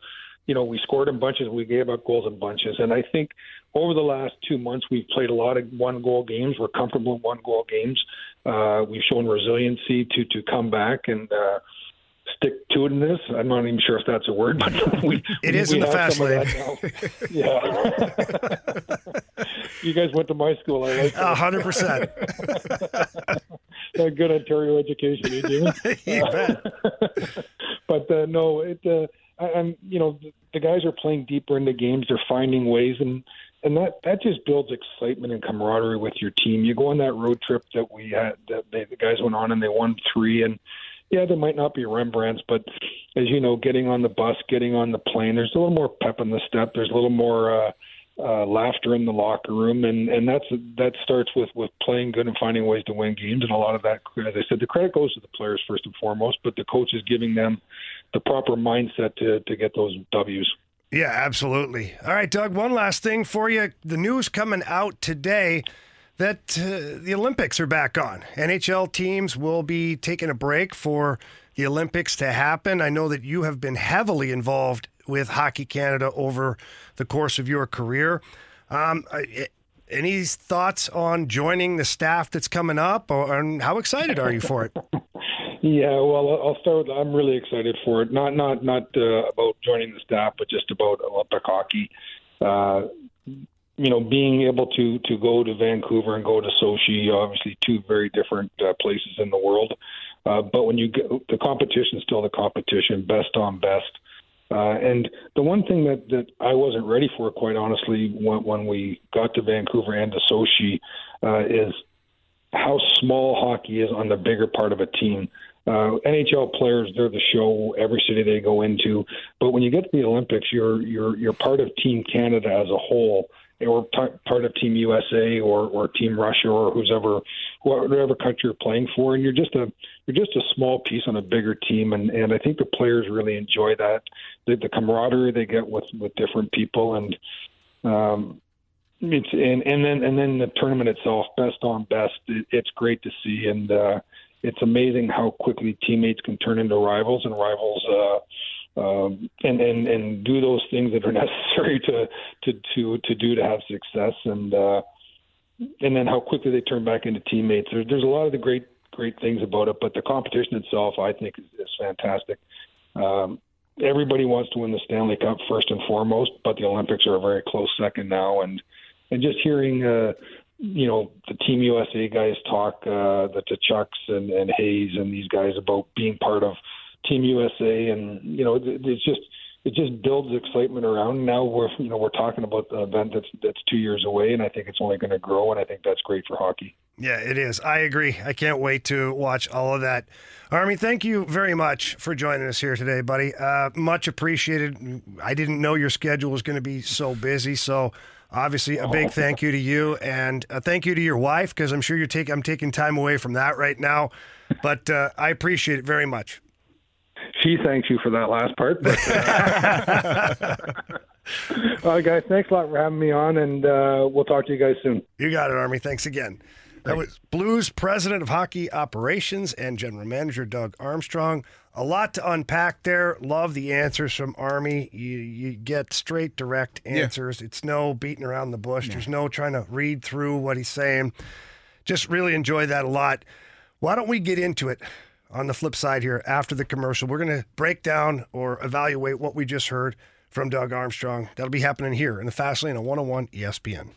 you know, we scored in bunches. We gave up goals in bunches. And I think over the last two months, we've played a lot of one-goal games. We're comfortable in one-goal games. Uh, we've shown resiliency to, to come back and uh, – stick to it in this. I'm not even sure if that's a word, but we, it we, is we in the fast lane. Yeah. You guys went to my school. I like a hundred percent. Good Ontario education, you do. You uh, bet. But uh, no, it. Uh, I, I'm. You know, the, the guys are playing deeper into games. They're finding ways, and and that, that just builds excitement and camaraderie with your team. You go on that road trip that we had. That they, the guys went on, and they won three and. Yeah, there might not be Rembrandts, but as you know, getting on the bus, getting on the plane, there's a little more pep in the step. There's a little more uh, uh, laughter in the locker room, and, and that's that starts with, with playing good and finding ways to win games. And a lot of that, as I said, the credit goes to the players first and foremost, but the coach is giving them the proper mindset to, to get those W's. Yeah, absolutely. All right, Doug, one last thing for you. The news coming out today that uh, the Olympics are back on. N H L teams will be taking a break for the Olympics to happen. I know that you have been heavily involved with Hockey Canada over the course of your career. Um, any thoughts on joining the staff that's coming up, or and how excited are you for it? Yeah, well, I'll start with, I'm really excited for it. Not not, not uh, about joining the staff, but just about Olympic hockey. Uh You know, being able to, to go to Vancouver and go to Sochi, obviously two very different uh, places in the world. Uh, but when you get the competition, still the competition, best on best. Uh, and the one thing that, that I wasn't ready for, quite honestly, when, when we got to Vancouver and to Sochi, uh, is how small hockey is on the bigger part of a team. Uh, N H L players, they're the show every city they go into. But when you get to the Olympics, you're you're you're part of Team Canada as a whole. Or part of Team U S A or, or Team Russia or whoever, whatever country you're playing for, and you're just a you're just a small piece on a bigger team, and, and I think the players really enjoy that, the, the camaraderie they get with, with different people, and um, it's and, and then and then the tournament itself, best on best, it, it's great to see, and uh, it's amazing how quickly teammates can turn into rivals and rivals. Uh, Um, and, and, and do those things that are necessary to, to, to, to do to have success. And, uh, and then how quickly they turn back into teammates. There, there's a lot of the great, great things about it, but the competition itself, I think is, is fantastic. Um, everybody wants to win the Stanley Cup first and foremost, but the Olympics are a very close second now. And, and just hearing, uh, you know, the Team U S A guys talk, uh, the Tuchucks and, and Hayes and these guys about being part of Team U S A, and you know, it's just it just builds excitement around. Now we're you know we're talking about the event that's that's two years away, and I think it's only going to grow, and I think that's great for hockey. Yeah, it is. I agree. I can't wait to watch all of that. Army, thank you very much for joining us here today, buddy. Uh, much appreciated. I didn't know your schedule was going to be so busy, so obviously a big thank you to you, and a thank you to your wife, because I'm sure you're taking I'm taking time away from that right now, but uh, I appreciate it very much. She thanks you for that last part. But, uh... All right, guys. Thanks a lot for having me on, and uh, we'll talk to you guys soon. You got it, Army. Thanks again. That was Blues President of Hockey Operations and General Manager Doug Armstrong. A lot to unpack there. Love the answers from Army. You, you get straight, direct answers. Yeah. It's no beating around the bush. Yeah. There's no trying to read through what he's saying. Just really enjoy that a lot. Why don't we get into it on the flip side here after the commercial? We're going to break down or evaluate what we just heard from Doug Armstrong. That'll be happening here in the Fast Lane on one oh one E S P N.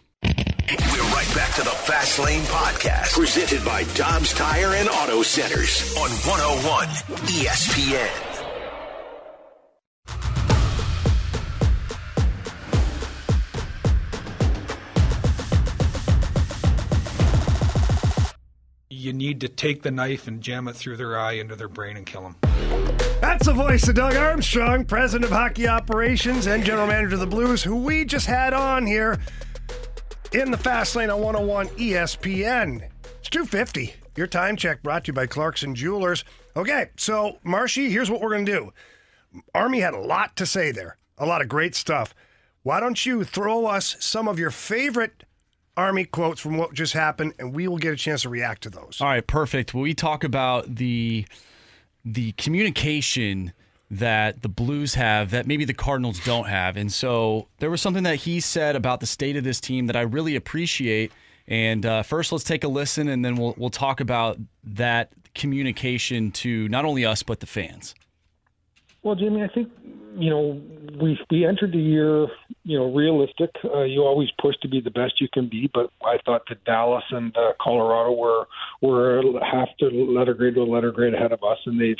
We're right back to the Fast Lane Podcast, presented by Dobbs Tire and Auto Centers on one oh one E S P N. You need to take the knife and jam it through their eye into their brain and kill them. That's the voice of Doug Armstrong, President of Hockey Operations and General Manager of the Blues, who we just had on here in the Fast Lane on one oh one E S P N. It's two fifty. Your time check brought to you by Clarkson Jewelers. Okay, so, Marshy, here's what we're going to do. Army had a lot to say there, a lot of great stuff. Why don't you throw us some of your favorite Army quotes from what just happened, and we will get a chance to react to those. All right, perfect. Well, we talk about the the communication that the Blues have that maybe the Cardinals don't have. And so there was something that he said about the state of this team that I really appreciate. And uh, first, let's take a listen, and then we'll we'll talk about that communication to not only us, but the fans. Well, Jamie, I think, you know, we we entered the year, you know, realistic. Uh, you always push to be the best you can be, but I thought that Dallas and uh, Colorado were were half to letter grade to a letter grade ahead of us, and they've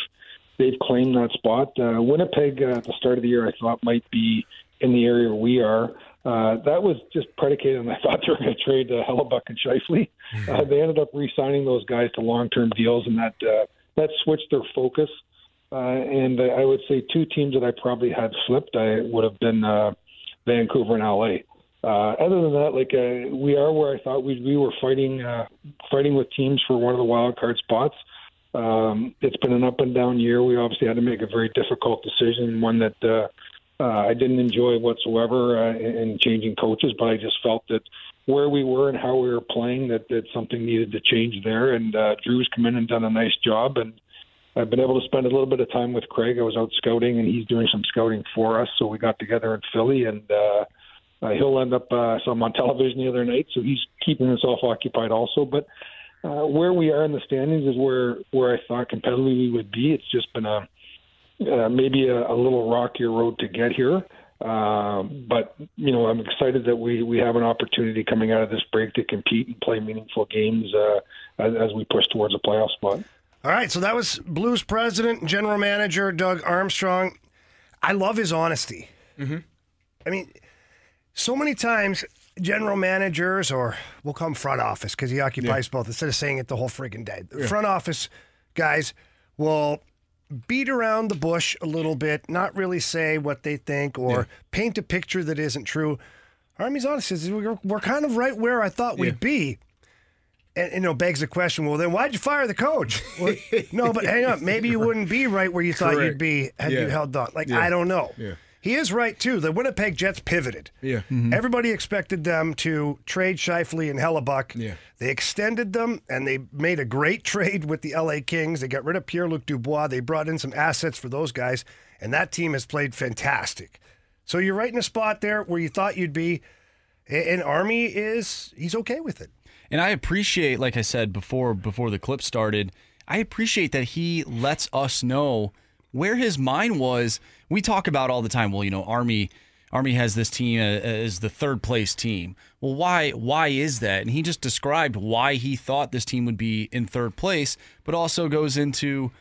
They've claimed that spot. Uh, Winnipeg uh, at the start of the year, I thought, might be in the area where we are. Uh, that was just predicated on I thought they were going to trade uh, Hellebuck and Scheifele. Uh, they ended up re-signing those guys to long-term deals, and that uh, that switched their focus. Uh, and I would say two teams that I probably had flipped I would have been uh, Vancouver and L A. Uh, other than that, like uh, we are where I thought we we were fighting uh, fighting with teams for one of the wild card spots. Um, it's been an up and down year. We obviously had to make a very difficult decision, one that uh, uh, I didn't enjoy whatsoever uh, in, in changing coaches, but I just felt that where we were and how we were playing, that, that something needed to change there. And uh, Drew's come in and done a nice job, and I've been able to spend a little bit of time with Craig. I was out scouting, and he's doing some scouting for us, so we got together in Philly, and uh, uh, he'll end up uh, some on television the other night, so he's keeping himself occupied also. But Uh, where we are in the standings is where, where I thought competitively we would be. It's just been a uh, maybe a, a little rockier road to get here. Uh, but, you know, I'm excited that we, we have an opportunity coming out of this break to compete and play meaningful games uh, as, as we push towards a playoff spot. All right, so that was Blues President and General Manager Doug Armstrong. I love his honesty. Mm-hmm. I mean, so many times general managers, or we'll call him front office because he occupies yeah. both, instead of saying it the whole freaking day. The yeah. front office guys will beat around the bush a little bit, not really say what they think or yeah. paint a picture that isn't true. Army's honest is we're, we're kind of right where I thought yeah. we'd be. And, you know, begs the question, well, then why'd you fire the coach? Well, no, but hang on, maybe you wouldn't be right where you thought Correct. You'd be had yeah. you held on. Like, yeah. I don't know. Yeah. He is right, too. The Winnipeg Jets pivoted. Yeah. Mm-hmm. Everybody expected them to trade Scheifele and Hellebuck. Yeah. They extended them, and they made a great trade with the L A Kings. They got rid of Pierre-Luc Dubois. They brought in some assets for those guys, and that team has played fantastic. So you're right in a spot there where you thought you'd be, and Army is he's okay with it. And I appreciate, like I said before, before the clip started, I appreciate that he lets us know where his mind was. We talk about all the time, well, you know, Army Army has this team as the third-place team. Well, why why is that? And he just described why he thought this team would be in third place, but also goes into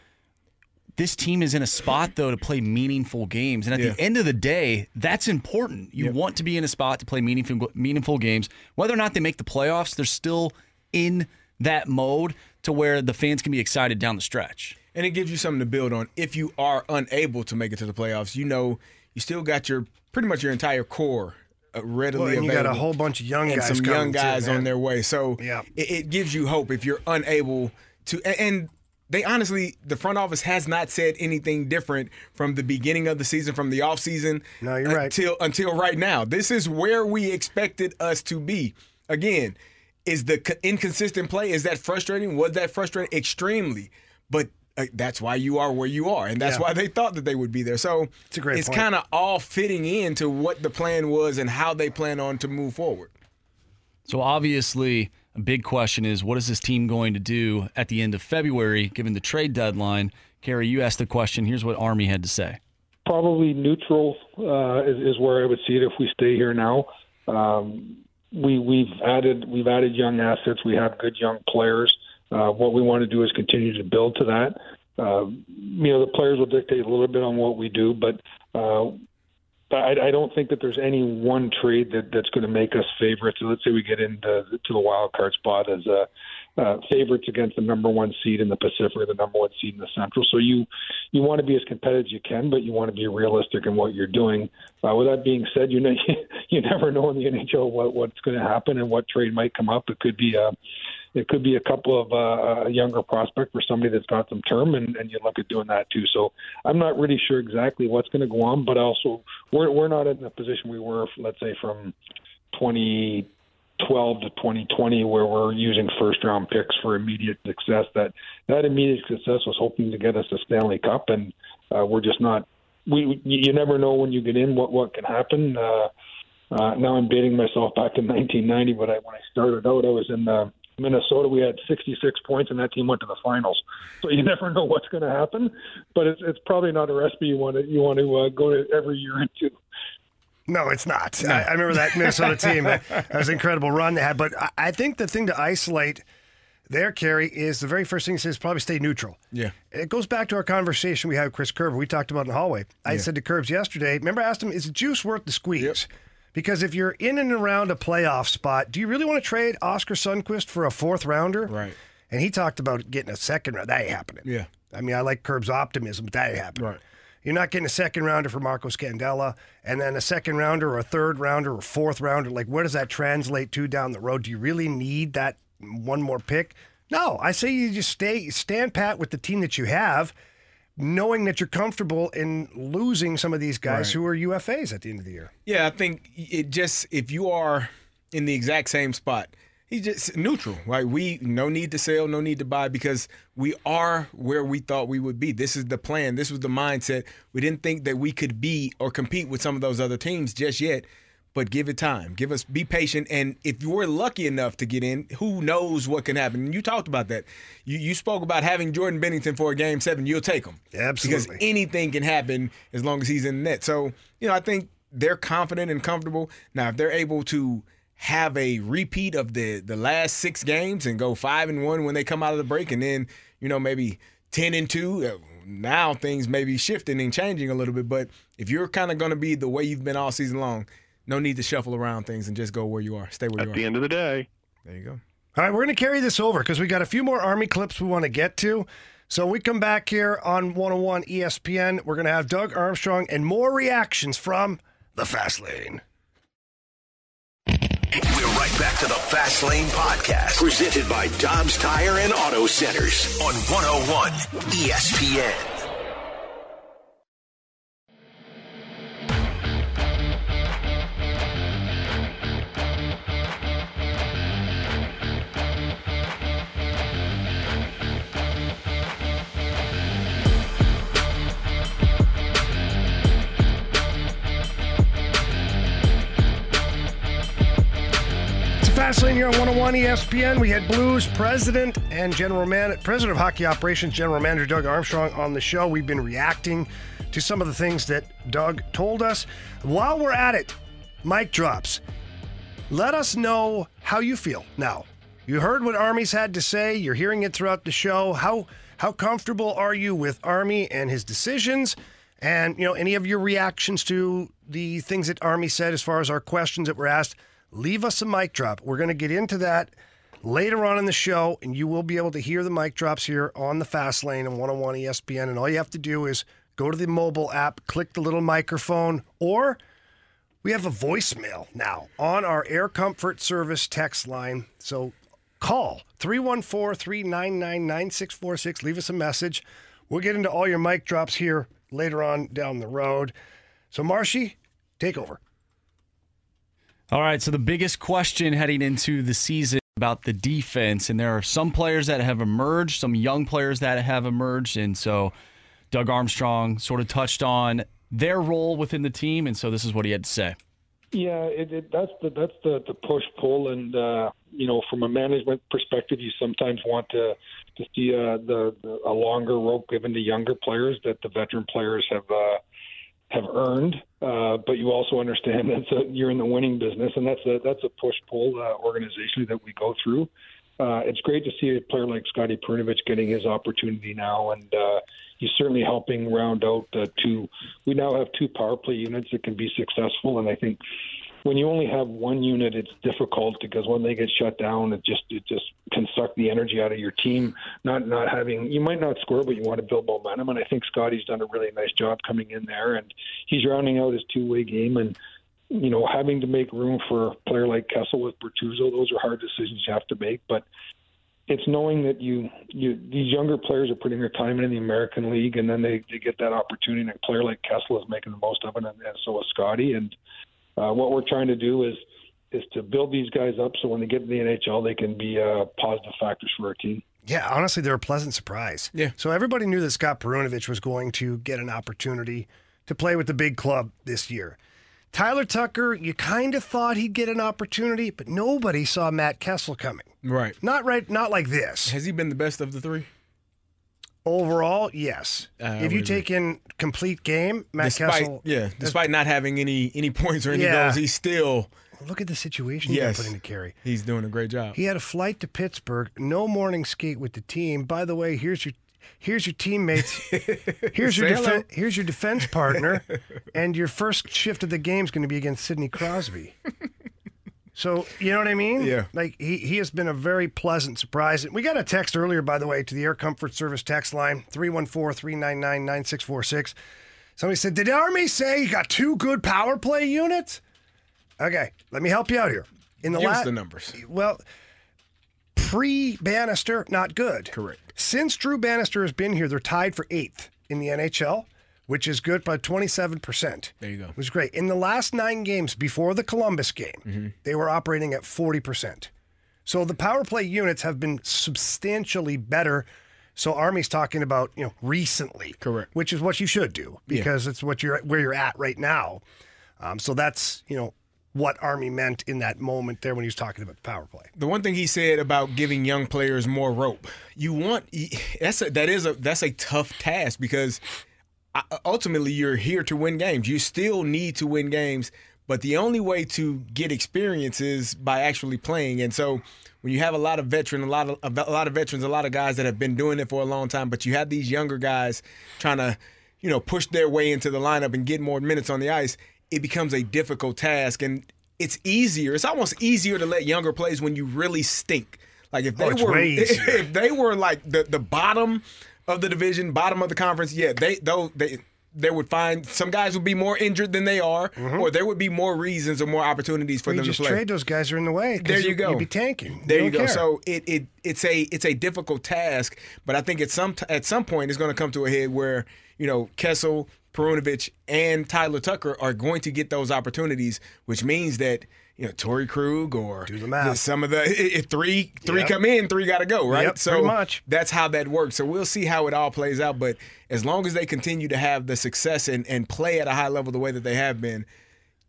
this team is in a spot, though, to play meaningful games. And at yeah. the end of the day, that's important. You yep. want to be in a spot to play meaningful, meaningful games. Whether or not they make the playoffs, they're still in that mode to where the fans can be excited down the stretch. And it gives you something to build on. If you are unable to make it to the playoffs, you know you still got your pretty much your entire core readily well, and available. You got a whole bunch of young and guys, some young guys too, on their way. So yeah. it, it gives you hope if you're unable to. And, and they honestly, the front office has not said anything different from the beginning of the season, from the offseason no, you're until, right. until right now. This is where we expected us to be. Again, is the co- inconsistent play, is that frustrating? Was that frustrating? Extremely. But uh, that's why you are where you are, and that's yeah. why they thought that they would be there. So it's, it's kind of all fitting into what the plan was and how they plan on to move forward. So obviously, a big question is, what is this team going to do at the end of February, given the trade deadline? Carrie, you asked the question. Here's what Army had to say. Probably neutral uh, is, is where I would see it if we stay here now. Um, we, we've added we've added young assets. We have good young players. Uh, what we want to do is continue to build to that. Uh, you know, the players will dictate a little bit on what we do, but uh, I, I don't think that there's any one trade that, that's going to make us favorites. So let's say we get into to the wild card spot as a, uh, favorites against the number one seed in the Pacific or the number one seed in the Central. So you you want to be as competitive as you can, but you want to be realistic in what you're doing. Uh, with that being said, you know, you never know in the N H L what, what's going to happen and what trade might come up. It could be a It could be a couple of uh, a younger prospect for somebody that's got some term, and, and you look at doing that too. So I'm not really sure exactly what's going to go on, but also we're we're not in the position we were, let's say, from twenty twelve to twenty twenty, where we're using first-round picks for immediate success. That that immediate success was hoping to get us a Stanley Cup, and uh, we're just not. We you never know when you get in what what can happen. Uh, uh, now I'm dating myself back to nineteen ninety, but I, when I started out, I was in the Minnesota. We had sixty-six points, and that team went to the finals. So you never know what's going to happen, but it's, it's probably not a recipe you want to you want to uh, go to every year into. No, it's not. No. I, I remember that Minnesota team. That was an incredible run they had. But I think the thing to isolate there, Carrie, is the very first thing he says, probably stay neutral. Yeah. It goes back to our conversation we had with Chris Kerber. We talked about in the hallway. I yeah. said to Kerbs yesterday, remember I asked him, is the juice worth the squeeze? Yep. Because if you're in and around a playoff spot, do you really want to trade Oscar Sundquist for a fourth rounder? Right. And he talked about getting a second round. That ain't happening. Yeah. I mean, I like Kerb's optimism, but that ain't happening. Right. You're not getting a second rounder for Marco Scandella, and then a second rounder or a third rounder or a fourth rounder. Like, where does that translate to down the road? Do you really need that one more pick? No. I say you just stay stand pat with the team that you have, knowing that you're comfortable in losing some of these guys right. who are U F As at the end of the year. Yeah, I think it just, if you are in the exact same spot, he's just neutral, right? We, no need to sell, no need to buy, because we are where we thought we would be. This is the plan. This was the mindset. We didn't think that we could be or compete with some of those other teams just yet, but give it time. Give us, be patient. And if you were lucky enough to get in, who knows what can happen? And you talked about that. You you spoke about having Jordan Binnington for a game seven. You'll take him. Absolutely. Because anything can happen as long as he's in the net. So, you know, I think they're confident and comfortable. Now, if they're able to have a repeat of the, the last six games and go five and one when they come out of the break, and then, you know, maybe ten and two, now things may be shifting and changing a little bit. But if you're kind of going to be the way you've been all season long, no need to shuffle around things and just go where you are. Stay where At you are. At the end of the day. There you go. All right, we're going to carry this over because we got a few more Army clips we want to get to. So we come back here on one oh one E S P N. We're going to have Doug Armstrong and more reactions from the Fast Lane. We're right back to the Fast Lane Podcast, presented by Dobbs Tire and Auto Centers on one oh one E S P N. Fastlane here on one oh one E S P N. We had Blues president and general man, president of hockey operations, general manager Doug Armstrong on the show. We've been reacting to some of the things that Doug told us. While we're at it, mic drops. Let us know how you feel now. You heard what Army's had to say. You're hearing it throughout the show. How how comfortable are you with Army and his decisions? And, you know, any of your reactions to the things that Army said as far as our questions that were asked. Leave us a mic drop. We're going to get into that later on in the show, and you will be able to hear the mic drops here on the Fast Lane and one oh one E S P N. And all you have to do is go to the mobile app, click the little microphone, or we have a voicemail now on our Air Comfort Service text line. So Call three one four, three nine nine, nine six four six. Leave us a message. We'll get into all your mic drops here later on down the road. So, Marshy, take over. All right, so the biggest question heading into the season about the defense, and there are some players that have emerged, some young players that have emerged, and so Doug Armstrong sort of touched on their role within the team, and so this is what he had to say. Yeah, it, it, that's the that's the, the push-pull, and, uh, you know, from a management perspective, you sometimes want to to see uh, the, the a longer rope given to younger players that the veteran players have uh, have earned, uh, but you also understand that uh, you're in the winning business, and that's a, that's a push-pull uh, organizationally that we go through. Uh, it's great to see a player like Scotty Perunovich getting his opportunity now, and uh, he's certainly helping round out uh, two. We now have two power play units that can be successful, and I think when you only have one unit, it's difficult because when they get shut down, it just it just can suck the energy out of your team. Not not having you might not score, but you want to build momentum, and I think Scotty's done a really nice job coming in there, and he's rounding out his two-way game and. You know, having to make room for a player like Kessel with Bertuzzo, those are hard decisions you have to make. But it's knowing that you, you these younger players are putting their time in the American League, and then they, they get that opportunity. And a player like Kessel is making the most of it, and, and so is Scotty. And uh, what we're trying to do is is to build these guys up so when they get to the N H L, they can be uh, positive factors for our team. Yeah, honestly, they're a pleasant surprise. Yeah. So everybody knew that Scott Perunovich was going to get an opportunity to play with the big club this year. Tyler Tucker, you kind of thought he'd get an opportunity, but nobody saw Matt Kessel coming. Right. Not right. Not like this. Has he been the best of the three? Overall, yes. Uh, if you take in complete game, Matt despite, Kessel. Yeah, despite not having any any points or any yeah. goals, he's still... Look at the situation he's yes. putting to Carrie. He's doing a great job. He had a flight to Pittsburgh, no morning skate with the team. By the way, here's your... Here's your teammates. Here's your defen- here's your defense partner, and your first shift of the game is going to be against Sidney Crosby. So you know what I mean? Yeah. Like he he has been a very pleasant surprise. We got a text earlier, by the way, to the Air Comfort Service text line three one four, three nine nine, nine six four six. Somebody said, "Did Army say you got two good power play units?" Okay, let me help you out here. In the last the numbers. Well. Pre-Bannister, not good. Correct. Since Drew Bannister has been here, they're tied for eighth in the N H L, which is good by twenty-seven percent. There you go. Which is great. In the last nine games before the Columbus game, mm-hmm. they were operating at forty percent. So the power play units have been substantially better. So Army's talking about, you know, recently. Correct. Which is what you should do because yeah. it's what you're where you're at right now. Um, so that's, you know, what Army meant in that moment there when he was talking about the power play. The one thing he said about giving young players more rope, you want that's a, that is a that's a tough task because ultimately you're here to win games. You still need to win games, but the only way to get experience is by actually playing. And so when you have a lot of veteran, a lot of a lot of veterans, a lot of guys that have been doing it for a long time, but you have these younger guys trying to, you know, push their way into the lineup and get more minutes on the ice. It becomes a difficult task, and it's easier. It's almost easier to let younger players when you really stink. Like if they oh, were, if they were like the, the bottom of the division, bottom of the conference, yeah, they though they they would find some guys would be more injured than they are, mm-hmm. or there would be more reasons or more opportunities for well, them to play. You just trade those guys are in the way. There you, you go. You'd be tanking. There you, you go. Care. So it it it's a it's a difficult task, but I think at some at some point it's going to come to a head where you know Kessel, Perunovich and Tyler Tucker are going to get those opportunities, which means that you know Torey Krug or some of the it, it, three three yep. come in, three got to go, right? Yep, so pretty much. That's how that works. So we'll see how it all plays out. But as long as they continue to have the success and, and play at a high level the way that they have been,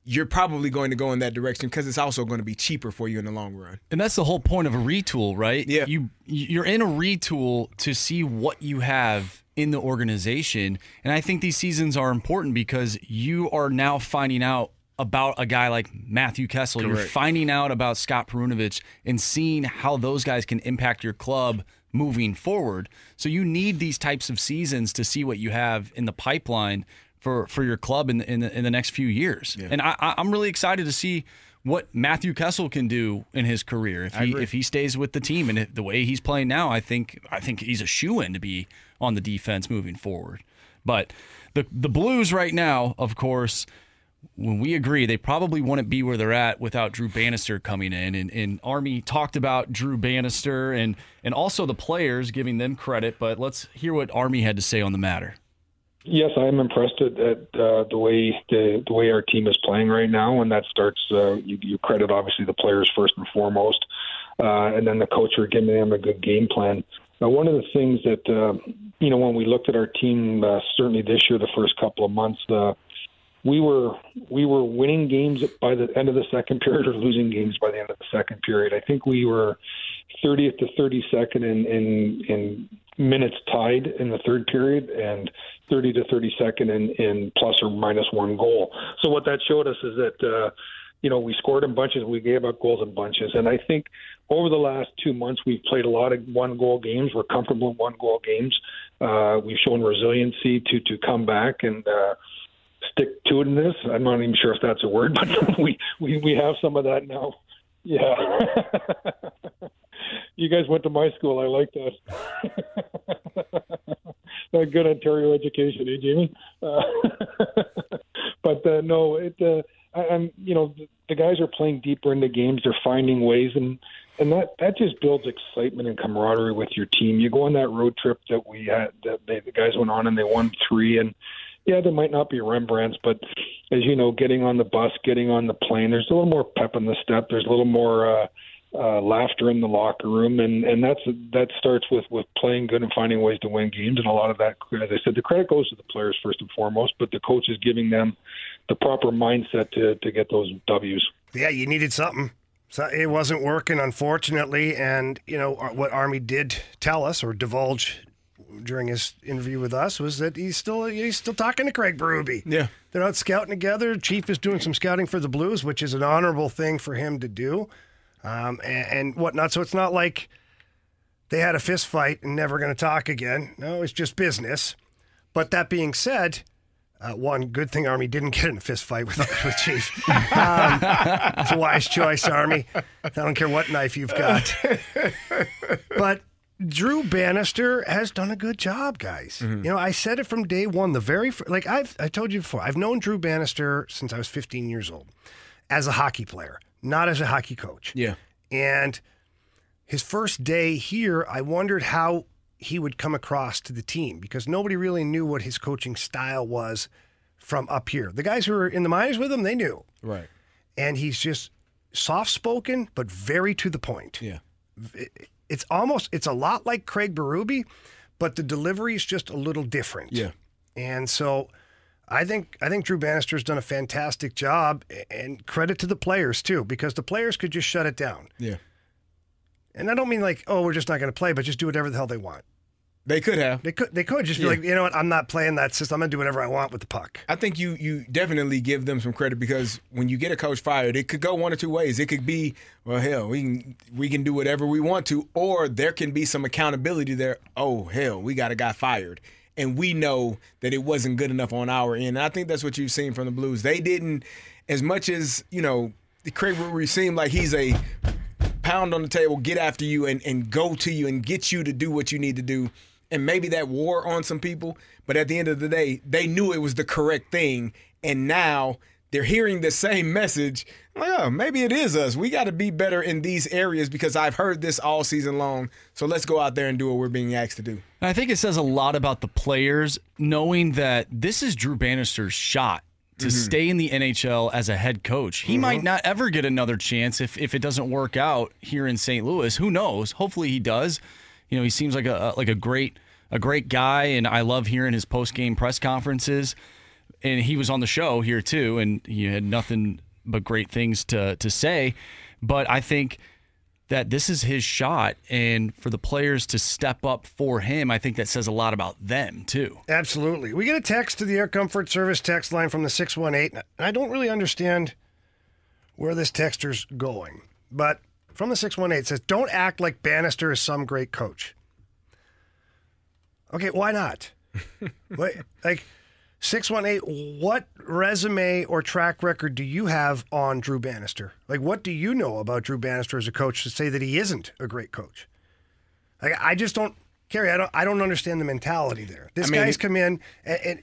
you're probably going to go in that direction because it's also going to be cheaper for you in the long run. And that's the whole point of a retool, right? Yeah, you you're in a retool to see what you have in the organization. And I think these seasons are important because you are now finding out about a guy like Matthew Kessel. Correct. You're finding out about Scott Perunovich and seeing how those guys can impact your club moving forward. So you need these types of seasons to see what you have in the pipeline for, for your club in the, in the, in the next few years. Yeah. And I, I'm really excited to see what Matthew Kessel can do in his career if he if he stays with the team and if the way he's playing now. I think I think he's a shoo-in to be on the defense moving forward. But the the Blues right now, of course, when we agree, they probably wouldn't be where they're at without Drew Bannister coming in. And, and Army talked about Drew Bannister and, and also the players, giving them credit. But let's hear what Army had to say on the matter. Yes, I am impressed at, at uh, the way the, the way our team is playing right now, and that starts. Uh, you, you credit obviously the players first and foremost, uh, and then the coach for giving them a good game plan. Now, one of the things that uh, you know when we looked at our team, uh, certainly this year, the first couple of months, uh, we were we were winning games by the end of the second period or losing games by the end of the second period. I think we were thirtieth to thirty-second in in. in minutes tied in the third period and thirty to thirty-second in, in plus or minus one goal. So what that showed us is that, uh, you know, we scored in bunches, we gave up goals in bunches. And I think over the last two months, we've played a lot of one-goal games. We're comfortable in one-goal games. Uh, we've shown resiliency to, to come back and uh, stick to it in this. I'm not even sure if that's a word, but we, we, we have some of that now. Yeah. You guys went to my school. I like that. That good Ontario education, eh, Jamie? Uh, but uh, no, it. Uh, I, I'm. You know, the guys are playing deeper into games. They're finding ways, and and that, that just builds excitement and camaraderie with your team. You go on that road trip that we had. That they, the guys went on, and they won three. And yeah, there might not be Rembrandts, but as you know, getting on the bus, getting on the plane, there's a little more pep in the step. There's a little more. Uh, Uh, laughter in the locker room, and, and that's that starts with, with playing good and finding ways to win games, and a lot of that, as I said, the credit goes to the players first and foremost, but the coach is giving them the proper mindset to, to get those W's. Yeah, you needed something. So it wasn't working, unfortunately, and you know what Army did tell us or divulge during his interview with us was that he's still he's still talking to Craig Berube. Yeah. They're out scouting together. Chief is doing some scouting for the Blues, which is an honorable thing for him to do. Um, and, and whatnot. So it's not like they had a fist fight and never going to talk again. No, it's just business. But that being said, uh, one good thing Army didn't get in a fist fight with, with Chief. Um, it's a wise choice, Army. I don't care what knife you've got. But Drew Bannister has done a good job, guys. Mm-hmm. You know, I said it from day one. The very fr- like I've I told you before, I've known Drew Bannister since I was fifteen years old as a hockey player. Not as a hockey coach. Yeah. And his first day here, I wondered how he would come across to the team because nobody really knew what his coaching style was from up here. The guys who were in the minors with him, they knew. Right. And he's just soft-spoken, but very to the point. Yeah. It's almost, it's a lot like Craig Berube, but the delivery is just a little different. Yeah. And so... I think I think Drew Bannister's done a fantastic job, and credit to the players, too, because the players could just shut it down. Yeah. And I don't mean like, oh, we're just not going to play, but just do whatever the hell they want. They could have. They could They could just be yeah. like, you know what, I'm not playing that system. I'm going to do whatever I want with the puck. I think you you definitely give them some credit because when you get a coach fired, it could go one or two ways. It could be, well, hell, we can, we can do whatever we want to, or there can be some accountability there. Oh, hell, we got a guy fired. And we know that it wasn't good enough on our end. And I think that's what you've seen from the Blues. They didn't, as much as, you know, Craig Berube seemed like he's a pound on the table, get after you and, and go to you and get you to do what you need to do. And maybe that wore on some people. But at the end of the day, they knew it was the correct thing. And now they're hearing the same message. Like, oh, maybe it is us. We got to be better in these areas because I've heard this all season long. So let's go out there and do what we're being asked to do. I think it says a lot about the players knowing that this is Drew Bannister's shot to mm-hmm. stay in the N H L as a head coach. He mm-hmm. might not ever get another chance if, if it doesn't work out here in Saint Louis. Who knows? Hopefully he does. You know, he seems like a like a great a great guy, and I love hearing his post-game press conferences. And he was on the show here too, and he had nothing but great things to to say. But I think that this is his shot, and for the players to step up for him, I think that says a lot about them, too. Absolutely. We get a text to the Air Comfort Service text line from the six one eight, and I don't really understand where this texter's going. But from the six one eight, it says, don't act like Bannister is some great coach. Okay, why not? Like, six one eight, what resume or track record do you have on Drew Bannister? Like, what do you know about Drew Bannister as a coach to say that he isn't a great coach? Like, I just don't, Carrie, I don't, I don't understand the mentality there. This I mean, guy's come in, and, and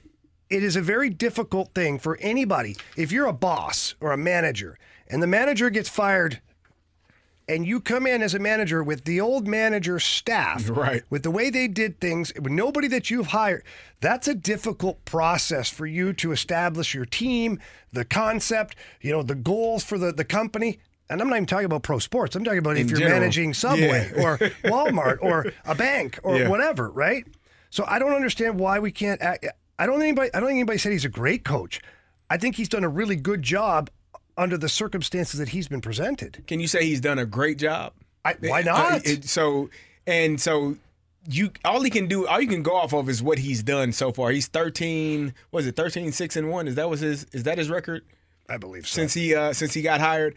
it is a very difficult thing for anybody. If you're a boss or a manager and the manager gets fired and you come in as a manager with the old manager staff, right, with the way they did things, with nobody that you've hired, that's a difficult process for you to establish your team, the concept, you know, the goals for the, the company. And I'm not even talking about pro sports. I'm talking about in if you're general. managing Subway yeah. or Walmart or a bank or yeah. whatever, right? So I don't understand why we can't act. I don't think anybody, I don't think anybody said he's a great coach. I think he's done a really good job under the circumstances that he's been presented. Can you say he's done a great job? I, why not? Uh, so and so you all he can do, all you can go off of is what he's done so far. He's thirteen. What is it? thirteen, six and one. Is that was his? Is that his record? I believe so. Since he uh, since he got hired,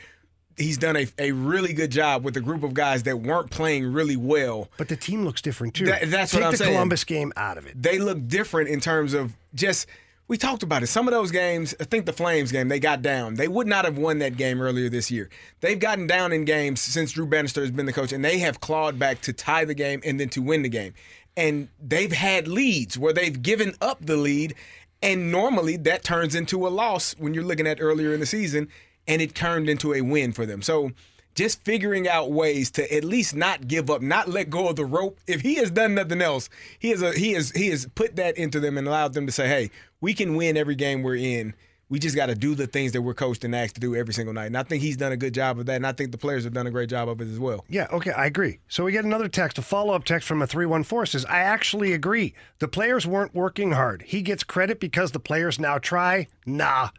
he's done a a really good job with a group of guys that weren't playing really well. But the team looks different too. That, that's Take what I'm saying. Take the Columbus game out of it. They look different in terms of just. We talked about it. Some of those games, I think the Flames game, they got down. They would not have won that game earlier this year. They've gotten down in games since Drew Bannister has been the coach, and they have clawed back to tie the game and then to win the game. And they've had leads where they've given up the lead, and normally that turns into a loss when you're looking at earlier in the season, and it turned into a win for them. So just figuring out ways to at least not give up, not let go of the rope. If he has done nothing else, he has a, he has, he has put that into them and allowed them to say, hey, we can win every game we're in. We just got to do the things that we're coached and asked to do every single night. And I think he's done a good job of that, and I think the players have done a great job of it as well. Yeah, okay, I agree. So we get another text, a follow-up text from a three one four says, I actually agree. The players weren't working hard. He gets credit because the players now try. Nah.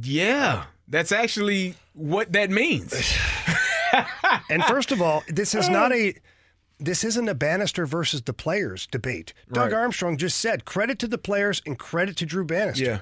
Yeah, that's actually what that means. And first of all, this is not a... This isn't a Bannister versus the players debate. Doug right. Armstrong just said credit to the players and credit to Drew Bannister. Yeah.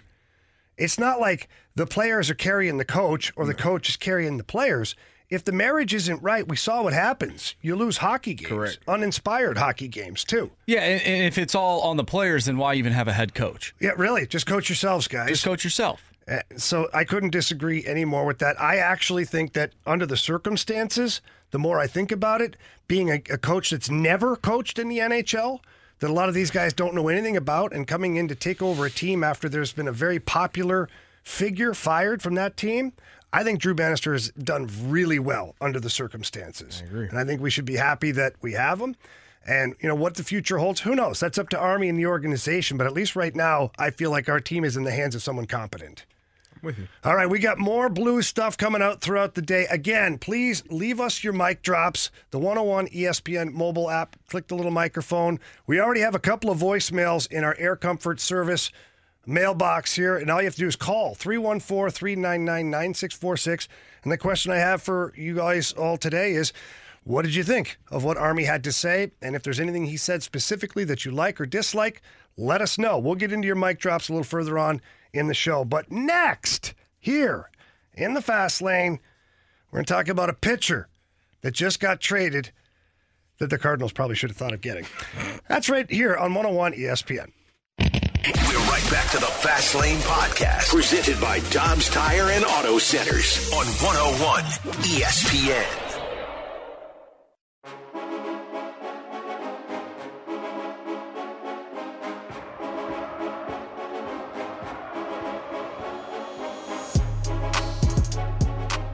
It's not like the players are carrying the coach or the coach is carrying the players. If the marriage isn't right, we saw what happens. You lose hockey games. Correct. Uninspired hockey games, too. Yeah, and, and if it's all on the players, then why even have a head coach? Yeah, really. Just coach yourselves, guys. Just coach yourself. Uh, so I couldn't disagree any more with that. I actually think that under the circumstances, the more I think about it, being a, a coach that's never coached in the N H L, that a lot of these guys don't know anything about, and coming in to take over a team after there's been a very popular figure fired from that team, I think Drew Bannister has done really well under the circumstances. I agree. And I think we should be happy that we have him. And, you know, what the future holds, who knows? That's up to Army and the organization, but at least right now, I feel like our team is in the hands of someone competent. With you. All right, we got more Blues stuff coming out throughout the day. Again, please leave us your mic drops. The one oh one E S P N mobile app. Click the little microphone. We already have a couple of voicemails in our Air Comfort Service mailbox here, and all you have to do is call three one four, three nine nine, nine six four six. And the question I have for you guys all today is, what did you think of what Army had to say? And if there's anything he said specifically that you like or dislike, let us know. We'll get into your mic drops a little further on in the show. But next, here in the Fast Lane, we're going to talk about a pitcher that just got traded that the Cardinals probably should have thought of getting. That's right here on one oh one E S P N. We're right back to the Fast Lane podcast, presented by Dobbs Tire and Auto Centers on one oh one E S P N.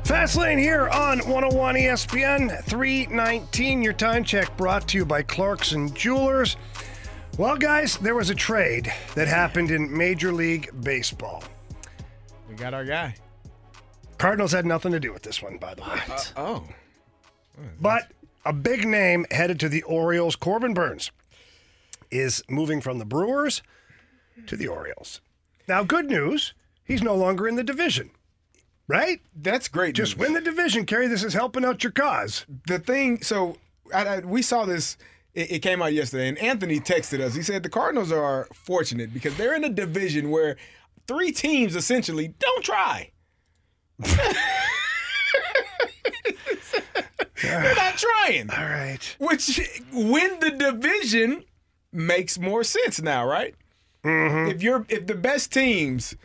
Fast Lane here on one oh one E S P N, three nineteen. Your time check brought to you by Clarkson Jewelers. Well, guys, there was a trade that happened in Major League Baseball. We got our guy. Cardinals had nothing to do with this one, by the way. Uh, oh. But a big name headed to the Orioles, Corbin Burnes, is moving from the Brewers to the Orioles. Now, good news, he's no longer in the division. Right? That's great news. Just win the division, Kerry. This is helping out your cause. The thing, so I, I, we saw this, it, it came out yesterday, and Anthony texted us. He said the Cardinals are fortunate because they're in a division where three teams essentially don't try. They're not trying. All right. Which, win the division makes more sense now, right? Mm-hmm. If you're, if the best teams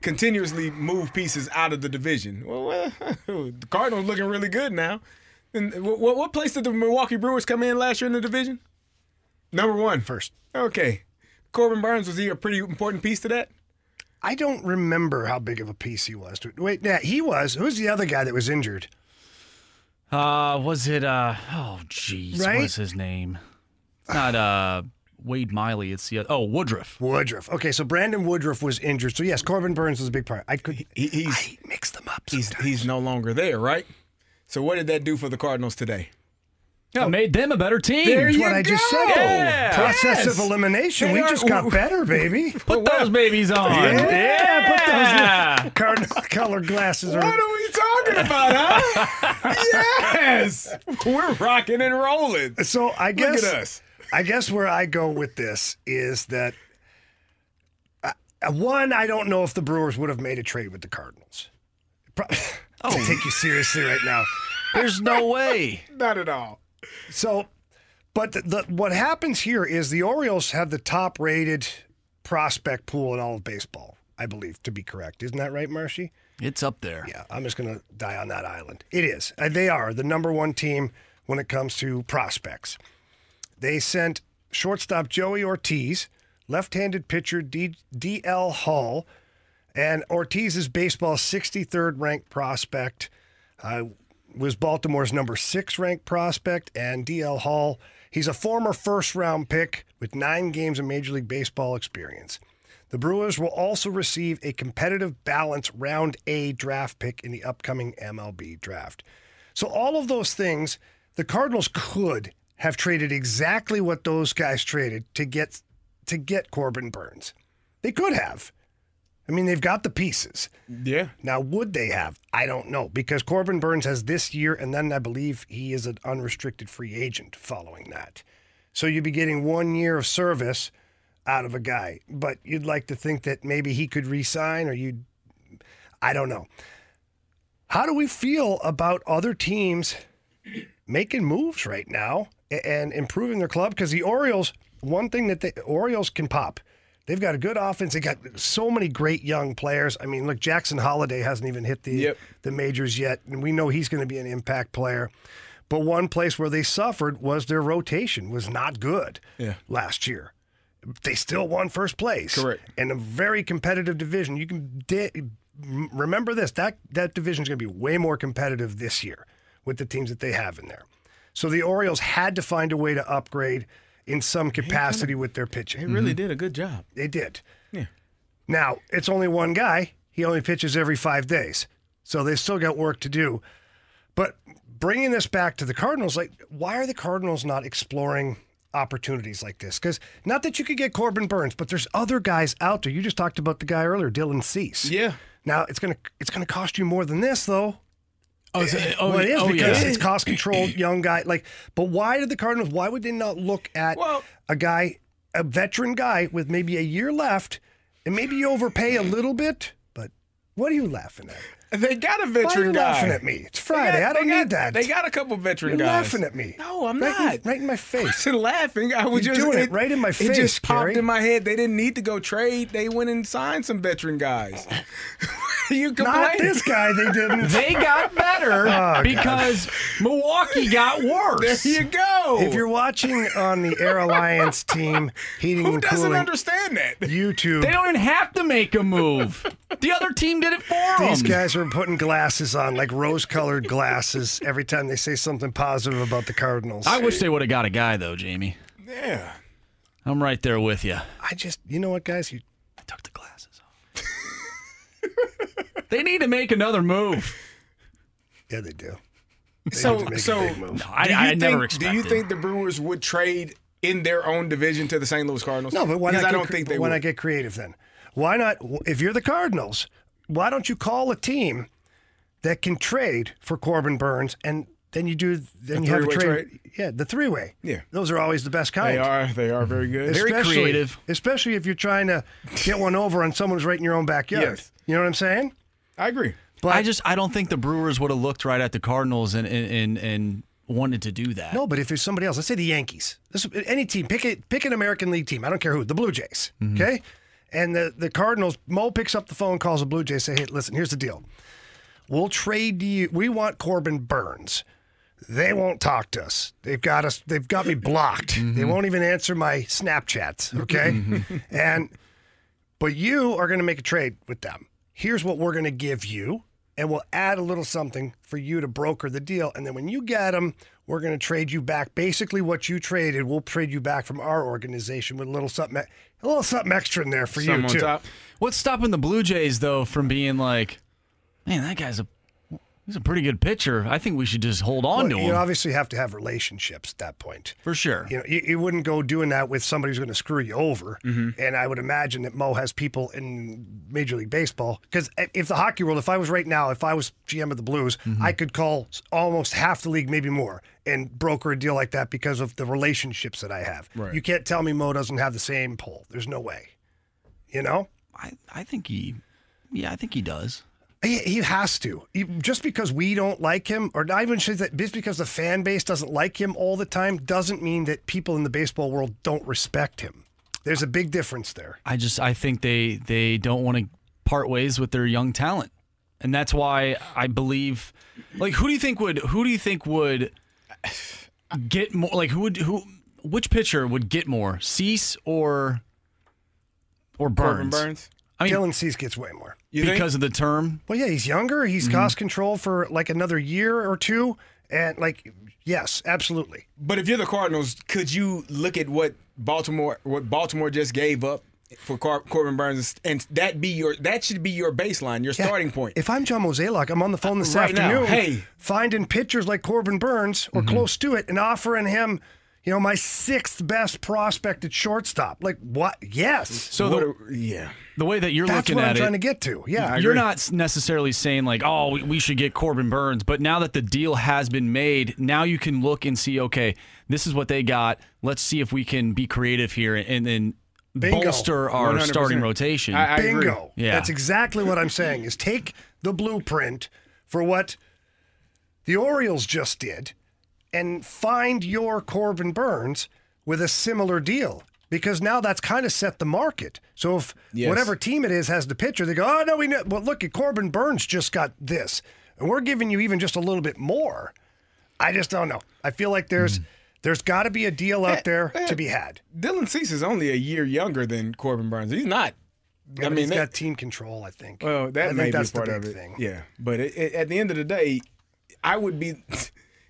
continuously move pieces out of the division. Well, uh, the Cardinals looking really good now. And what, what place did the Milwaukee Brewers come in last year in the division? Number one. First. Okay. Corbin Burnes, was he a pretty important piece to that? I don't remember how big of a piece he was. Wait, yeah, he was. Who's the other guy that was injured? Uh, was it, uh, oh, geez, right? What's his name? It's not, uh... Wade Miley, it's the other. Oh, Woodruff. Woodruff. Okay, so Brandon Woodruff was injured. So, yes, Corbin Burnes was a big part. I could he, he's, I mix them up sometimes. He's, he's no longer there, right? So what did that do for the Cardinals today? It oh, made them a better team. There you what go. I just said. Yeah. Process yes. of elimination. They we are, just got better, baby. Put those babies on. Yeah, yeah. Put those Cardinal colored glasses on. What are we talking about, huh? Yes. We're rocking and rolling. So I guess. Look at us. I guess where I go with this is that, uh, one, I don't know if the Brewers would have made a trade with the Cardinals. Pro- oh. To take you seriously right now. There's no way. Not at all. So, but the, the, what happens here is the Orioles have the top-rated prospect pool in all of baseball, I believe, to be correct. Isn't that right, Marshy? It's up there. Yeah, I'm just going to die on that island. It is. Uh, they are the number one team when it comes to prospects. They sent shortstop Joey Ortiz, left-handed pitcher D L Hall, and Ortiz is baseball's sixty-third ranked prospect, uh, was Baltimore's number six ranked prospect, and D L Hall, he's a former first-round pick with nine games of Major League Baseball experience. The Brewers will also receive a competitive balance round A draft pick in the upcoming M L B draft. So all of those things, the Cardinals could have traded exactly what those guys traded to get to get Corbin Burnes. They could have. I mean, they've got the pieces. Yeah. Now, would they have? I don't know, because Corbin Burnes has this year, and then I believe he is an unrestricted free agent following that. So you'd be getting one year of service out of a guy, but you'd like to think that maybe he could re-sign, or you'd... I don't know. How do we feel about other teams making moves right now and improving their club? Because the Orioles, one thing that the Orioles can pop, they've got a good offense. They got so many great young players. I mean, look, Jackson Holliday hasn't even hit the yep. the majors yet, and we know he's going to be an impact player. But one place where they suffered was their rotation was not good yeah. last year. They still won first place. Correct. In a very competitive division. You can de- remember this, that, that division is going to be way more competitive this year with the teams that they have in there. So the Orioles had to find a way to upgrade in some capacity with their pitching. They really mm-hmm. did a good job. They did. Yeah. Now, it's only one guy. He only pitches every five days. So they've still got work to do. But bringing this back to the Cardinals, like, why are the Cardinals not exploring opportunities like this? Because not that you could get Corbin Burnes, but there's other guys out there. You just talked about the guy earlier, Dylan Cease. Yeah. Now, it's going to it's gonna cost you more than this, though. Oh, so, oh, well, it is oh, because yeah. it's cost-controlled, young guy. Like, but why did the Cardinals? Why would they not look at well, a guy, a veteran guy with maybe a year left, and maybe you overpay a little bit? But what are you laughing at? They got a veteran guy. Why are you guy. laughing at me? It's Friday. Got, I don't got, need that. They got a couple veteran You're guys. You're laughing at me. No, I'm right not. In, right in my face. I'm laughing. I was You're just doing it, it right in my face. It just popped Carrie. in my head. They didn't need to go trade. They went and signed some veteran guys. You Not this guy, they didn't. They got better oh, because God. Milwaukee got worse. There you go. If you're watching on the Air Alliance team, heating Who and cooling. Who doesn't understand that? YouTube. They don't even have to make a move. The other team did it for them. These guys are putting glasses on, like rose-colored glasses, every time they say something positive about the Cardinals. I wish they would have got a guy, though, Jamie. Yeah. I'm right there with you. I just, you know what, guys? You, I took the glasses off. They need to make another move. Yeah, they do. They so, to make so a big move. No, I, I think, never expected. Do you think the Brewers would trade in their own division to the Saint Louis Cardinals? No, but why not? I don't get, think they. Why would. not get creative then? Why not? If you're the Cardinals, why don't you call a team that can trade for Corbin Burnes, and then you do then the you have a trade. trade? Yeah, the three way. Yeah, those are always the best kind. They are. They are very good. Especially, very creative. Especially if you're trying to get one over on someone who's right in your own backyard. Yes. You know what I'm saying? I agree. But I just I don't think the Brewers would have looked right at the Cardinals and and, and, and wanted to do that. No, but if it's somebody else, let's say the Yankees. This, any team, pick a, pick an American League team. I don't care who. The Blue Jays, mm-hmm. okay? And the, the Cardinals, Mo picks up the phone, calls the Blue Jays, say, hey, listen, here's the deal. We'll trade you. We want Corbin Burnes. They won't talk to us. They've got us. They've got me blocked. Mm-hmm. They won't even answer my Snapchats, okay? Mm-hmm. And But you are going to make a trade with them. Here's what we're going to give you, and we'll add a little something for you to broker the deal. And then when you get them, we're going to trade you back. Basically what you traded, we'll trade you back from our organization with a little something, a little something extra in there for something you, too. Top. What's stopping the Blue Jays, though, from being like, man, that guy's a he's a pretty good pitcher. I think we should just hold on well, to you him. You obviously have to have relationships at that point. For sure. You know, you, you wouldn't go doing that with somebody who's going to screw you over. Mm-hmm. And I would imagine that Mo has people in Major League Baseball. Because if the hockey world, if I was right now, if I was G M of the Blues, mm-hmm. I could call almost half the league, maybe more, and broker a deal like that because of the relationships that I have. Right. You can't tell me Mo doesn't have the same pull. There's no way. You know? I, I think he, yeah, I think he does. He, he has to. He, just because we don't like him, or not even that, just because the fan base doesn't like him all the time, doesn't mean that people in the baseball world don't respect him. There's a big difference there. I just, I think they, they don't want to part ways with their young talent, and that's why I believe. Like, who do you think would? Who do you think would get more? Like, who would? Who? Which pitcher would get more? Cease or or Burnes? Corbin Burnes. I mean, Dylan Cease gets way more. You because think? Of the term? Well, yeah, he's younger. He's mm-hmm. cost control for like another year or two. And like, yes, absolutely. But if you're the Cardinals, could you look at what Baltimore what Baltimore just gave up for Cor- Corbin Burnes, and that be your that should be your baseline, your yeah. starting point? If I'm John Mozeliak, I'm on the phone this right afternoon now, hey. finding pitchers like Corbin Burnes or mm-hmm. close to it and offering him, you know, my sixth best prospect at shortstop. Like, what? Yes. So, what the, a, yeah. the way that you're That's looking at it. That's what I'm trying to get to. Yeah. You're not necessarily saying, like, oh, we, we should get Corbin Burnes. But now that the deal has been made, now you can look and see, okay, this is what they got. Let's see if we can be creative here and then Bingo. bolster our one hundred percent starting rotation. I, I Bingo. Agree. Yeah. That's exactly what I'm saying is take the blueprint for what the Orioles just did and find your Corbin Burnes with a similar deal, because now that's kind of set the market. So if yes. whatever team it is has the pitcher, they go, oh, no, we know. Well, look, Corbin Burnes just got this, and we're giving you even just a little bit more. I just don't know. I feel like there's mm. there's got to be a deal out there that, that, to be had. Dylan Cease is only a year younger than Corbin Burnes. He's not. Yeah, I mean, he's that, got team control, I think. Well, that I may think be that's part the big of it. Thing. Yeah, but it, it, at the end of the day, I would be...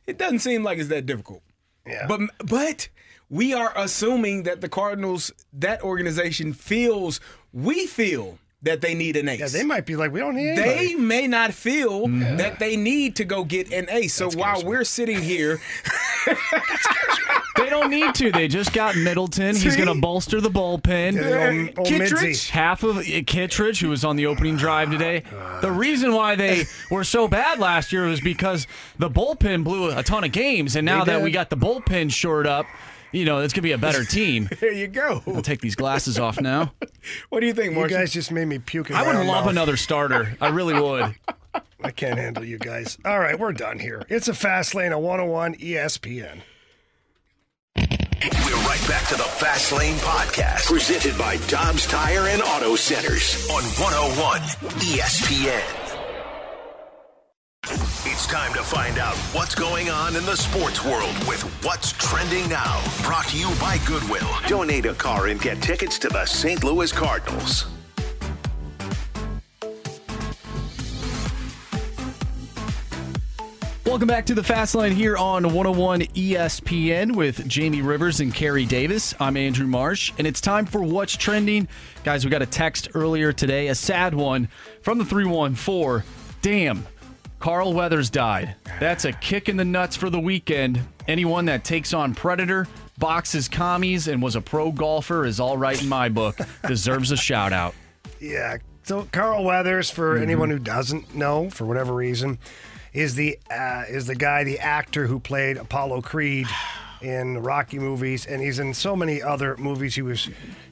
It doesn't seem like it's that difficult. Yeah. But but we are assuming that the Cardinals, that organization feels, we feel that they need an ace. Yeah, they might be like, we don't need anybody. They may not feel yeah. that they need to go get an ace. So while me. we're sitting here. They don't need to. They just got Middleton. See? He's going to bolster the bullpen. Yeah, old, old Kittredge, half of Kittredge, who was on the opening drive today. The reason why they were so bad last year was because the bullpen blew a ton of games, and now that we got the bullpen shored up, you know, it's going to be a better team. There you go. I'll take these glasses off now. What do you think, Marge? You guys just made me puke. I would love off. another starter. I really would. I can't handle you guys. All right, we're done here. It's a Fast Lane of one oh one E S P N. We're right back to the Fast Lane Podcast, presented by Dobbs Tire and Auto Centers on one oh one E S P N. It's time to find out what's going on in the sports world with What's Trending Now. Brought to you by Goodwill. Donate a car and get tickets to the Saint Louis Cardinals. Welcome back to the Fast Lane here on one oh one E S P N with Jamie Rivers and Carrie Davis. I'm Andrew Marsh, and it's time for What's Trending. Guys, we got a text earlier today, a sad one, from the three one four. Damn, Carl Weathers died. That's a kick in the nuts for the weekend. Anyone that takes on Predator, boxes commies, and was a pro golfer is all right in my book. Deserves a shout-out. Yeah, so Carl Weathers, for mm-hmm. anyone who doesn't know, for whatever reason, is the uh, is the guy, the actor who played Apollo Creed in the Rocky movies, and he's in so many other movies. He was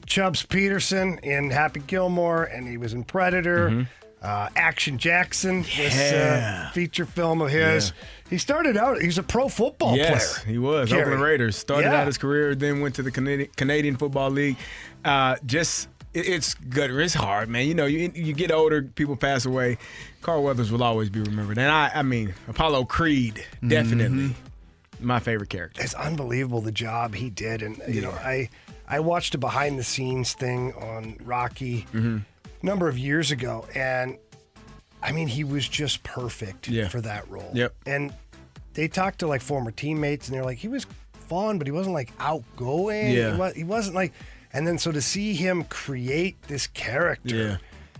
Chubbs Peterson in Happy Gilmore, and he was in Predator, mm-hmm. uh, Action Jackson, yeah. this uh, feature film of his. Yeah. He started out, he was a pro football yes, player. Yes, he was, Carrie. Oakland Raiders. Started yeah. out his career, then went to the Canadi- Canadian Football League. Uh, just... It's good. It's hard, man. You know, you you get older, people pass away. Carl Weathers will always be remembered. And I, I mean, Apollo Creed, definitely mm-hmm. my favorite character. It's unbelievable the job he did. And, you yeah. know, I I watched a behind-the-scenes thing on Rocky mm-hmm. a number of years ago, and, I mean, he was just perfect yeah. for that role. Yep. And they talked to, like, former teammates, and they're like, he was fun, but he wasn't, like, outgoing. Yeah. He, was, he wasn't, like... And then so to see him create this character yeah.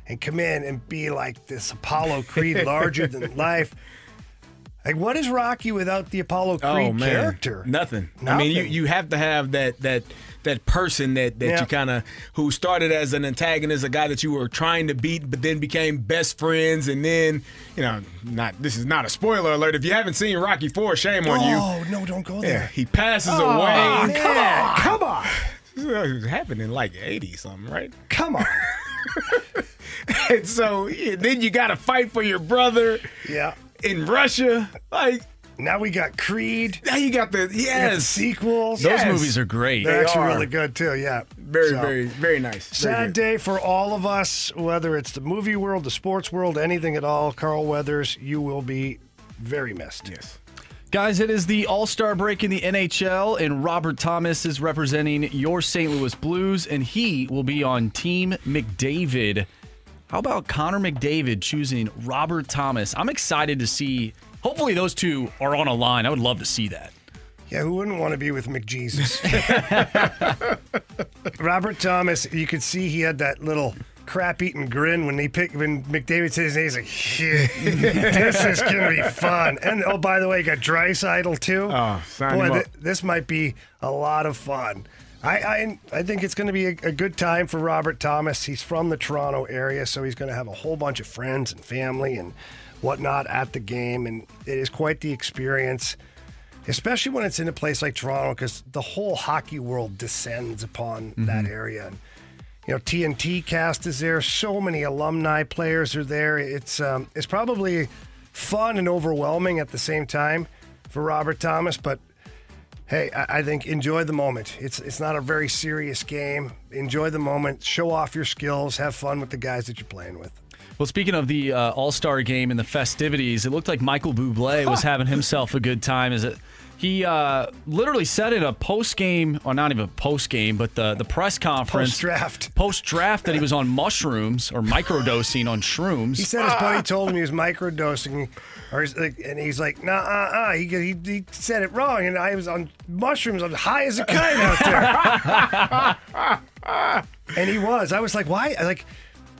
and come in and be, like, this Apollo Creed larger than life... Like, what is Rocky without the Apollo Creed oh, character? Nothing. Nothing. I mean, you, you have to have that that that person that, that yeah. you kind of, who started as an antagonist, a guy that you were trying to beat, but then became best friends. And then, you know, not this is not a spoiler alert. If you haven't seen Rocky four, shame oh, on you. Oh, no, don't go there. Yeah, he passes oh, away. Man. Come on. Come on. It happened in like eighty something, right? Come on. And so yeah, then you got to fight for your brother. Yeah. In Russia, like now we got Creed. Now you got the yes got the sequels. Those yes. movies are great. They're they actually are. really good too. Yeah, very, so, very, very nice. Sad very day for all of us, whether it's the movie world, the sports world, anything at all. Carl Weathers, you will be very missed. Yes, guys, it is the All-Star Break in the N H L, and Robert Thomas is representing your Saint Louis Blues, and he will be on Team McDavid. How about Connor McDavid choosing Robert Thomas? I'm excited to see. Hopefully those two are on a line. I would love to see that. Yeah, who wouldn't want to be with McJesus? Robert Thomas, you could see he had that little crap-eating grin when they pick, when McDavid says his name. He's like, shit, this is going to be fun. And, oh, by the way, you got Draisaitl, too. Oh, sign Boy, th- this might be a lot of fun. I, I I think it's going to be a, a good time for Robert Thomas. He's from the Toronto area, so he's going to have a whole bunch of friends and family and whatnot at the game. And it is quite the experience, especially when it's in a place like Toronto, because the whole hockey world descends upon mm-hmm. that area. And, you know, T N T cast is there. So many alumni players are there. It's um, it's probably fun and overwhelming at the same time for Robert Thomas, but hey, I think enjoy the moment. It's it's not a very serious game. Enjoy the moment. Show off your skills. Have fun with the guys that you're playing with. Well, speaking of the uh, All-Star game and the festivities, it looked like Michael Bublé was having himself a good time. Is it? He uh, literally said in a post-game, or not even post-game, but the, the press conference. Post-draft. Post-draft that he was on mushrooms or microdosing on shrooms. He said his buddy told him he was microdosing, or he's like, and he's like, nah-uh-uh, he, he, he said it wrong, and I was on mushrooms, I'm high as a kite out there. And he was. I was like, why? I like...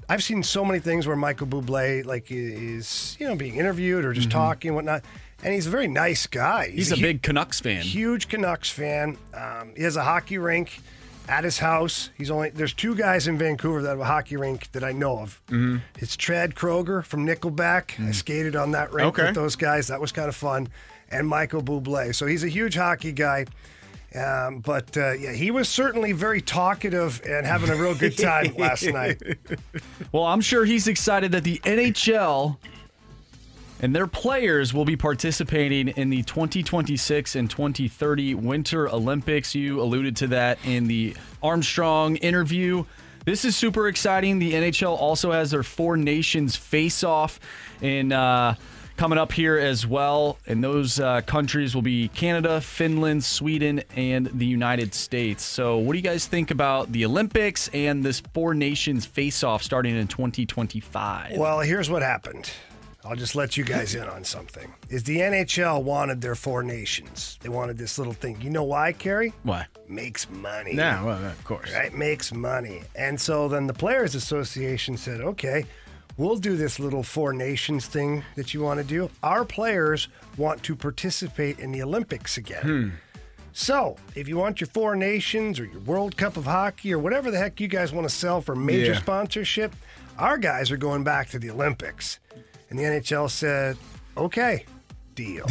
I've seen so many things where Michael Bublé like is, you know, being interviewed or just mm-hmm. talking and whatnot, and he's a very nice guy. He's, he's a huge, big Canucks fan. Huge Canucks fan. Um, he has a hockey rink at his house. He's only there's two guys in Vancouver that have a hockey rink that I know of. Mm-hmm. It's Chad Kroeger from Nickelback. Mm-hmm. I skated on that rink okay. with those guys. That was kind of fun. And Michael Bublé. So he's a huge hockey guy. Um, but, uh, yeah, he was certainly very talkative and having a real good time last night. Well, I'm sure he's excited that the N H L and their players will be participating in the twenty twenty-six and twenty thirty Winter Olympics. You alluded to that in the Armstrong interview. This is super exciting. The N H L also has their Four Nations face-off in uh, coming up here as well, and those uh, countries will be Canada, Finland, Sweden, and the United States. So what do you guys think about the Olympics and this Four Nations face-off starting in twenty twenty-five? Well, here's what happened. I'll just let you guys in on something. Is the N H L wanted their Four Nations. They wanted this little thing. You know why, Carrie? Why? Makes money. No, well, of course. Right? Makes money. And so then the Players Association said, okay, we'll do this little Four Nations thing that you want to do. Our players want to participate in the Olympics again. Hmm. So, if you want your Four Nations or your World Cup of Hockey or whatever the heck you guys want to sell for major yeah. sponsorship, our guys are going back to the Olympics. And the N H L said, okay, deal.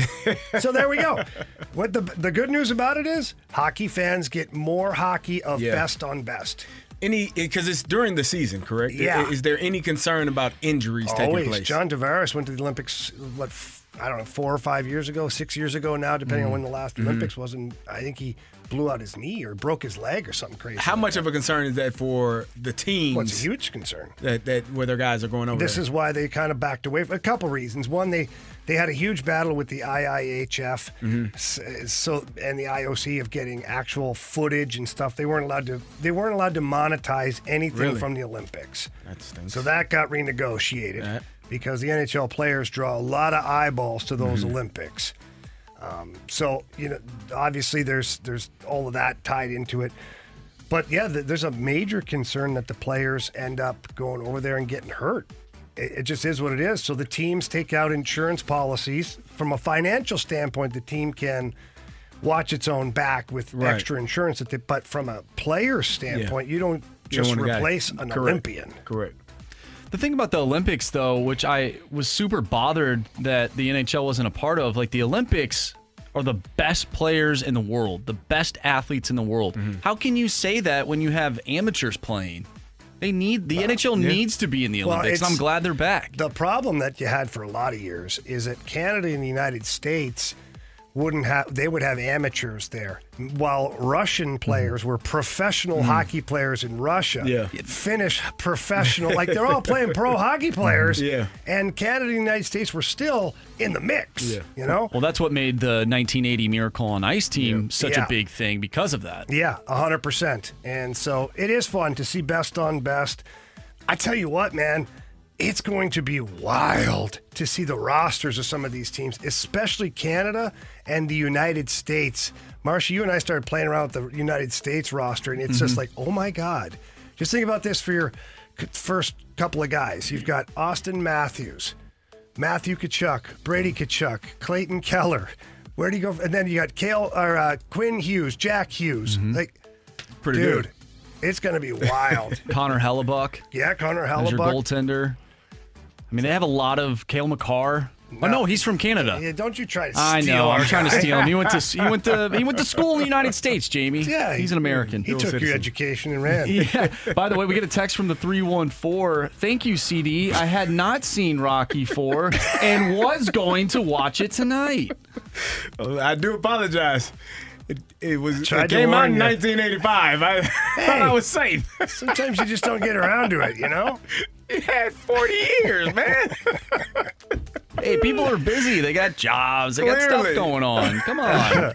So there we go. What the the good news about it is, hockey fans get more hockey of yeah. best on best. Any, because it's during the season, correct? Yeah. Is there any concern about injuries Always. taking place? John Tavares went to the Olympics, what, I don't know, four or five years ago, six years ago now, depending mm. on when the last mm-hmm. Olympics was. And I think he blew out his knee or broke his leg or something crazy. How like much that. of a concern is that for the teams? Well, it's a huge concern. That, that where their guys are going over This there. is why they kind of backed away for a couple reasons. One, they, they had a huge battle with the I I H F mm-hmm. so and the I O C of getting actual footage and stuff. They weren't allowed to They weren't allowed to monetize anything really? from the Olympics. That stinks. So that got renegotiated. That. Because the N H L players draw a lot of eyeballs to those mm-hmm. Olympics. Um, so, you know, obviously there's there's all of that tied into it. But, yeah, th- there's a major concern that the players end up going over there and getting hurt. It, it just is what it is. So the teams take out insurance policies. From a financial standpoint, the team can watch its own back with right. extra insurance. That they, but from a player standpoint, yeah. you don't just you don't replace an Correct. Olympian. Correct. The thing about the Olympics, though, which I was super bothered that the N H L wasn't a part of, like the Olympics are the best players in the world, the best athletes in the world. Mm-hmm. How can you say that when you have amateurs playing? They need the well, N H L yeah. needs to be in the Olympics. Well, and I'm glad they're back. The problem that you had for a lot of years is that Canada and the United States wouldn't have they would have amateurs there, while Russian players mm. were professional mm. hockey players in Russia. Yeah. Finnish professional, like they're all playing pro hockey players. Yeah. And Canada and the United States were still in the mix. Yeah. You know? Well, that's what made the nineteen eighty Miracle on Ice team yeah. such yeah. a big thing because of that. Yeah, one hundred percent. And so it is fun to see best on best. I tell you what, man. It's going to be wild to see the rosters of some of these teams, especially Canada and the United States. Marsha, you and I started playing around with the United States roster, and it's mm-hmm. just like, oh, my God. Just think about this for your first couple of guys. You've got Austin Matthews, Matthew Tkachuk, Brady Tkachuk, Clayton Keller. Where do you go? And then you got Kale, or, uh, Quinn Hughes, Jack Hughes. Mm-hmm. Like, Pretty dude, good. It's going to be wild. Connor Hellebuck. Yeah, Connor Hellebuck. As your goaltender. I mean, they have a lot of Cale Makar. No. Oh no, he's from Canada. Yeah, don't you try to steal him. I know, I'm guy. trying to steal him. He went to he went to he went to school in the United States, Jamie. Yeah, he's an American. He, he took citizen. your education and ran. Yeah. By the way, we get a text from the three one four. Thank you, C D. I had not seen Rocky four and was going to watch it tonight. I do apologize. It, it was it came out in nineteen eighty-five. I hey, thought I was safe. Sometimes you just don't get around to it, you know? It had forty years, man. Hey, people are busy. They got jobs. They Clearly. got stuff going on. Come on.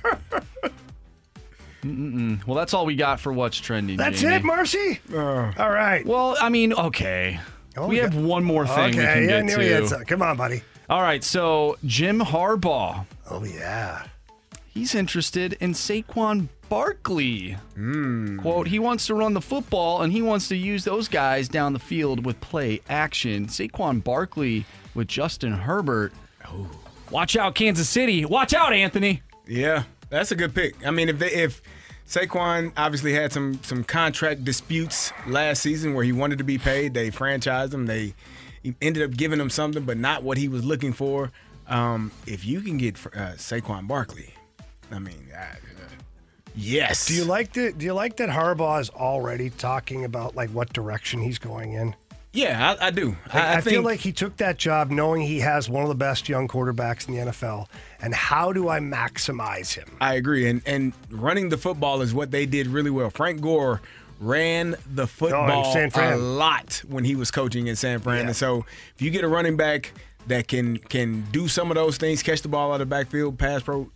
Mm-mm. Well, that's all we got for What's Trending, That's Jamie. it, Marcy? Uh, all right. Well, I mean, okay. Oh, we yeah. have one more thing okay, we can yeah, get to. Had some. Come on, buddy. All right, so Jim Harbaugh. Oh, yeah. He's interested in Saquon Barkley. Mm. Quote, he wants to run the football and he wants to use those guys down the field with play action. Saquon Barkley with Justin Herbert. Oh. Watch out, Kansas City. Watch out, Anthony. Yeah, that's a good pick. I mean, if they, if Saquon obviously had some, some contract disputes last season where he wanted to be paid, they franchised him. They ended up giving him something, but not what he was looking for. Um, if you can get uh, Saquon Barkley... I mean, I, uh, yes. Do you like the? Do you like that Harbaugh is already talking about like what direction he's going in? Yeah, I, I do. Like, I, I, I think... feel like he took that job knowing he has one of the best young quarterbacks in the N F L. And how do I maximize him? I agree. And and running the football is what they did really well. Frank Gore ran the football oh, a lot when he was coaching in San Fran. Yeah. And so if you get a running back that can can do some of those things, catch the ball out of the backfield, pass pro.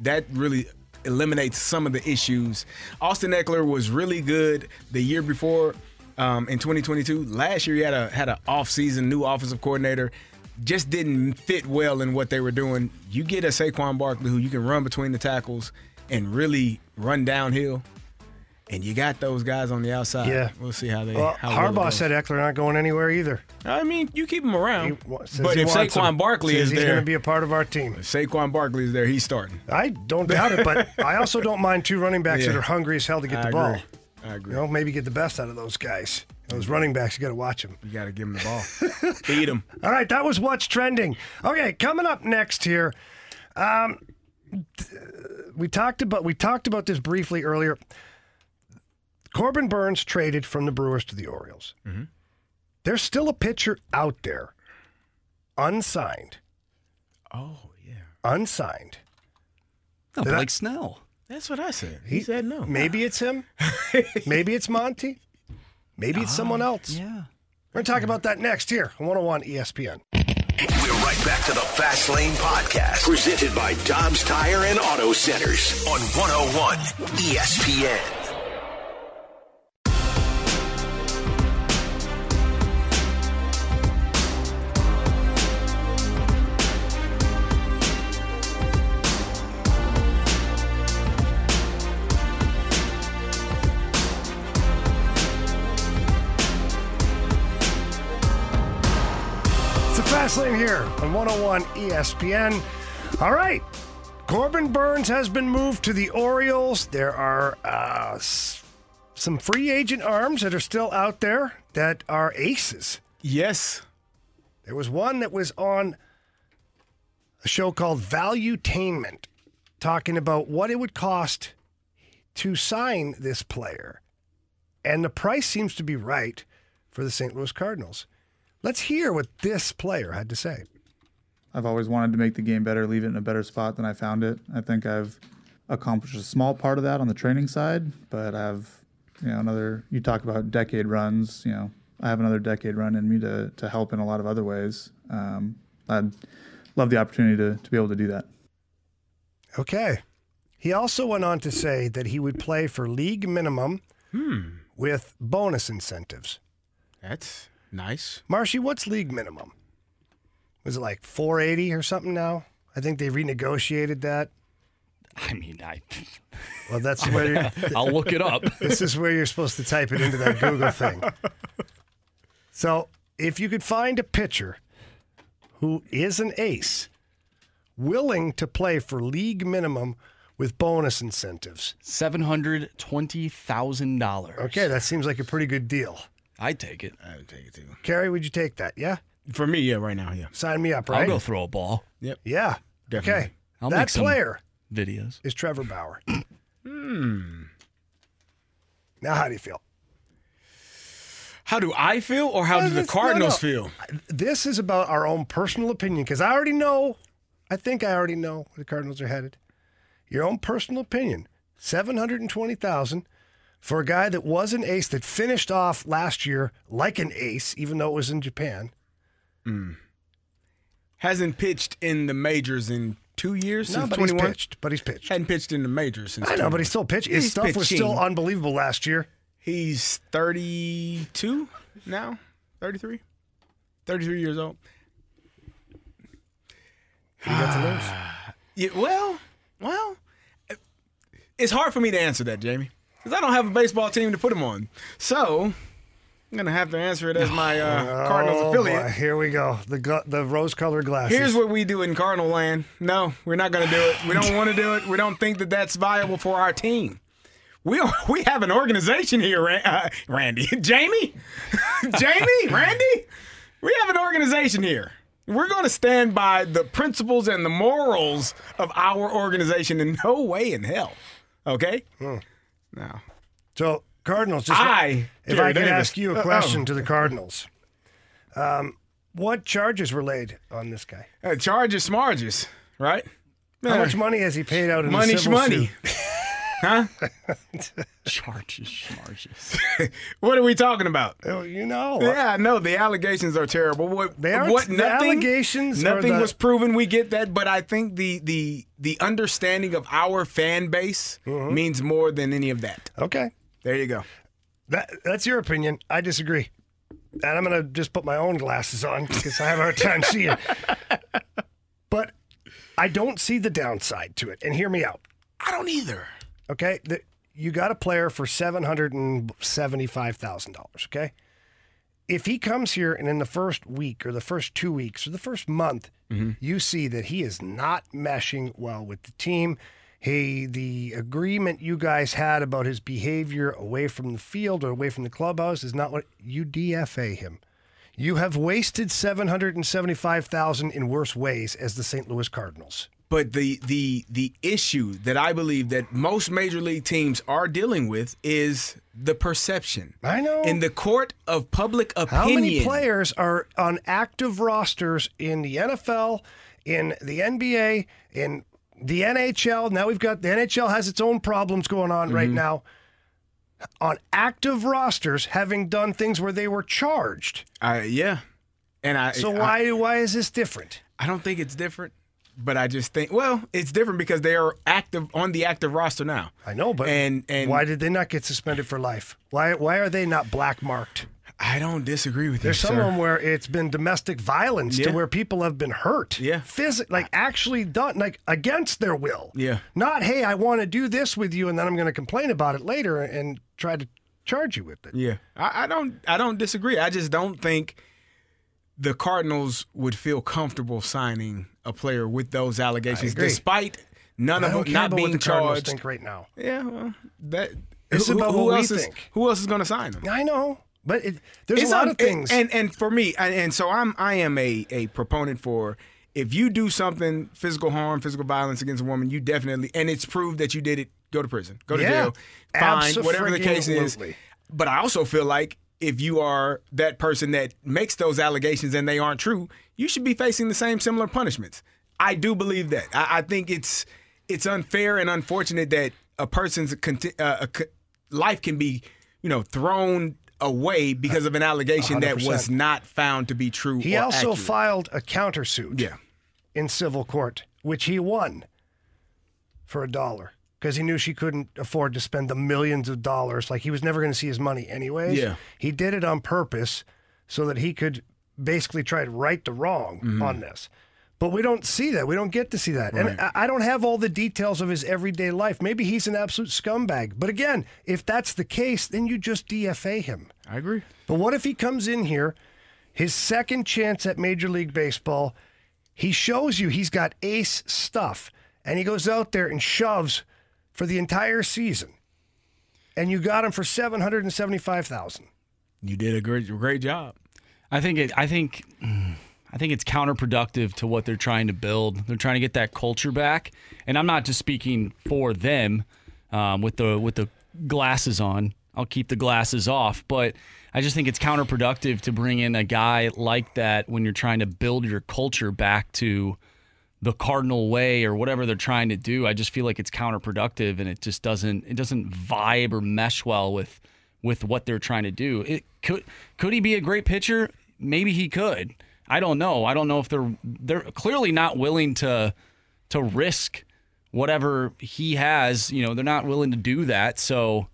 That really eliminates some of the issues. Austin Eckler was really good the year before um, in twenty twenty-two. Last year he had a had an offseason, new offensive coordinator. Just didn't fit well in what they were doing. You get a Saquon Barkley who you can run between the tackles and really run downhill, and you got those guys on the outside. Yeah. We'll see how they well, how Harbaugh well said Eckler not going anywhere either. I mean, you keep him around. He, but if Saquon him. Barkley says is he's there. He's going to be a part of our team. If Saquon Barkley is there, he's starting. I don't doubt it, but I also don't mind two running backs yeah. that are hungry as hell to get I the agree. ball. I agree. You know, maybe get the best out of those guys. Those running backs, you got to watch them. You got to give them the ball. Beat them. All right, that was What's Trending. Okay, coming up next here. Um, th- we talked about we talked about this briefly earlier. Corbin Burnes traded from the Brewers to the Orioles. Mm-hmm. There's still a pitcher out there, unsigned, Oh, yeah. Unsigned. No, Blake I... Snell. That's what I said. He, he said no. Maybe it's him. Maybe it's Monty. Maybe it's oh, someone else. Yeah. We're going to talk about that next here on one oh one E S P N. We're right back to the Fast Lane Podcast, presented by Dobbs Tire and Auto Centers on one oh one E S P N. Lane here on one oh one E S P N. All right. Corbin Burnes has been moved to the Orioles. There are uh, s- some free agent arms that are still out there that are aces. Yes. There was one that was on a show called Valuetainment, talking about what it would cost to sign this player. And the price seems to be right for the Saint Louis Cardinals. Let's hear what this player had to say. I've always wanted to make the game better, leave it in a better spot than I found it. I think I've accomplished a small part of that on the training side, but I've, you know, another, you talk about decade runs, you know, I have another decade run in me to, to help in a lot of other ways. Um, I'd love the opportunity to, to be able to do that. Okay. He also went on to say that he would play for league minimum hmm. with bonus incentives. That's... Nice. Marshy, what's league minimum? Was it like four eighty or something now? I think they renegotiated that. I mean, I... Well, that's where... You're... I'll look it up. This is where you're supposed to type it into that Google thing. So, if you could find a pitcher who is an ace, willing to play for league minimum with bonus incentives. seven hundred twenty thousand dollars. Okay, that seems like a pretty good deal. I'd take it. I would take it, too. Carrie, would you take that? Yeah? For me, yeah, right now, yeah. Sign me up, right? I'll go throw a ball. Yep. Yeah. Definitely. Okay. I'll that make some player videos. Is Trevor Bauer. Hmm. Now, how do you feel? How do I feel or how no, do the Cardinals no, no. feel? This is about our own personal opinion, because I already know, I think I already know where the Cardinals are headed. Your own personal opinion, seven hundred twenty thousand dollars. For a guy that was an ace, that finished off last year like an ace, even though it was in Japan. Mm. Hasn't pitched in the majors in two years no, since but twenty-one. He's pitched, but he's pitched. Hadn't pitched in the majors since I know, twenty-one. But he's still pitched. His he's stuff pitching. was still unbelievable last year. He's thirty-two now, thirty-three, thirty-three years old. He got to lose. Yeah, well, well, it's hard for me to answer that, Jamie. Because I don't have a baseball team to put him on. So, I'm going to have to answer it as my uh, oh, Cardinals affiliate. Boy. Here we go. The gu- the rose-colored glasses. Here's what we do in Cardinal land. No, we're not going to do it. We don't want to do it. We don't think that that's viable for our team. We don't, we have an organization here, uh, Randy. Jamie? Jamie? Randy? We have an organization here. We're going to stand by the principles and the morals of our organization in no way in hell. Okay? Hmm. No. So, Cardinals, just I, if Jerry I could Davis. ask you a question uh, oh. to the Cardinals. Um, what charges were laid on this guy? Uh, charges, smarges, right? How uh, much money has he paid out in money, the civil money. suit? Huh? Charges, smarges. What are we talking about? Oh, you know. Yeah, I know. The allegations are terrible. What, they are what, nothing, allegations nothing the... was proven. We get that. But I think the the, the understanding of our fan base mm-hmm. means more than any of that. Okay. There you go. That That's your opinion. I disagree. And I'm going to just put my own glasses on because I have a hard time seeing. But I don't see the downside to it. And hear me out. I don't either. Okay, the, you got a player for seven hundred seventy-five thousand dollars, okay? If he comes here and in the first week or the first two weeks or the first month, mm-hmm. you see that he is not meshing well with the team. Hey, the agreement you guys had about his behavior away from the field or away from the clubhouse is not what you D F A him. You have wasted seven hundred seventy-five thousand dollars in worse ways as the Saint Louis Cardinals. But the the the issue that I believe that most major league teams are dealing with is the perception. I know. In the court of public opinion. How many players are on active rosters in the N F L in the N B A, in the N H L. Now we've got the N H L has its own problems going on mm-hmm. right now. On active rosters, having done things where they were charged. Uh, yeah. and I. So why I, why is this different? I don't think it's different, but I just think, well, it's different because they are active on the active roster now. I know, but and, and why did they not get suspended for life? Why why are they not black marked? I don't disagree with you, There's some of them where it's been domestic violence yeah. to where people have been hurt. Yeah. Physi- like actually done, like against their will. Yeah. Not, hey, I want to do this with you and then I'm going to complain about it later and try to charge you with it. Yeah. I, I don't I don't disagree. I just don't think the Cardinals would feel comfortable signing a player with those allegations despite none of them not being charged. I think right now. Yeah. Well, that, it's who, about who, what else we is, think. Who else is going to sign them? I know. But it, there's it's a lot un, of things, and, and and for me, and, and so I'm I am a, a proponent for if you do something physical harm, physical violence against a woman, you definitely and it's proved that you did it. Go to prison, go to yeah. jail, fine, whatever the case is. But I also feel like if you are that person that makes those allegations and they aren't true, you should be facing the same similar punishments. I do believe that. I, I think it's it's unfair and unfortunate that a person's conti- uh, a, life can be you know thrown. away because of an allegation one hundred percent that was not found to be true. He or also accurate. filed a countersuit yeah. in civil court, which he won for a dollar because he knew she couldn't afford to spend the millions of dollars. Like he was never going to see his money anyways. Yeah. He did it on purpose so that he could basically try to right the wrong mm-hmm. on this. But we don't see that. We don't get to see that. Right. And I don't have all the details of his everyday life. Maybe he's an absolute scumbag. But again, if that's the case, then you just D F A him. I agree. But what if he comes in here, his second chance at Major League Baseball, he shows you he's got ace stuff, and he goes out there and shoves for the entire season, and you got him for seven hundred seventy-five thousand dollars. You did a great, great job. I think it, I think... I think it's counterproductive to what they're trying to build. They're trying to get that culture back, and I'm not just speaking for them um, with the with the glasses on. I'll keep the glasses off, but I just think it's counterproductive to bring in a guy like that when you're trying to build your culture back to the Cardinal way or whatever they're trying to do. I just feel like it's counterproductive, and it just doesn't it doesn't vibe or mesh well with with what they're trying to do. It could could he be a great pitcher? Maybe he could. I don't know. I don't know if they're they're clearly not willing to to risk whatever he has. You know, they're not willing to do that. So,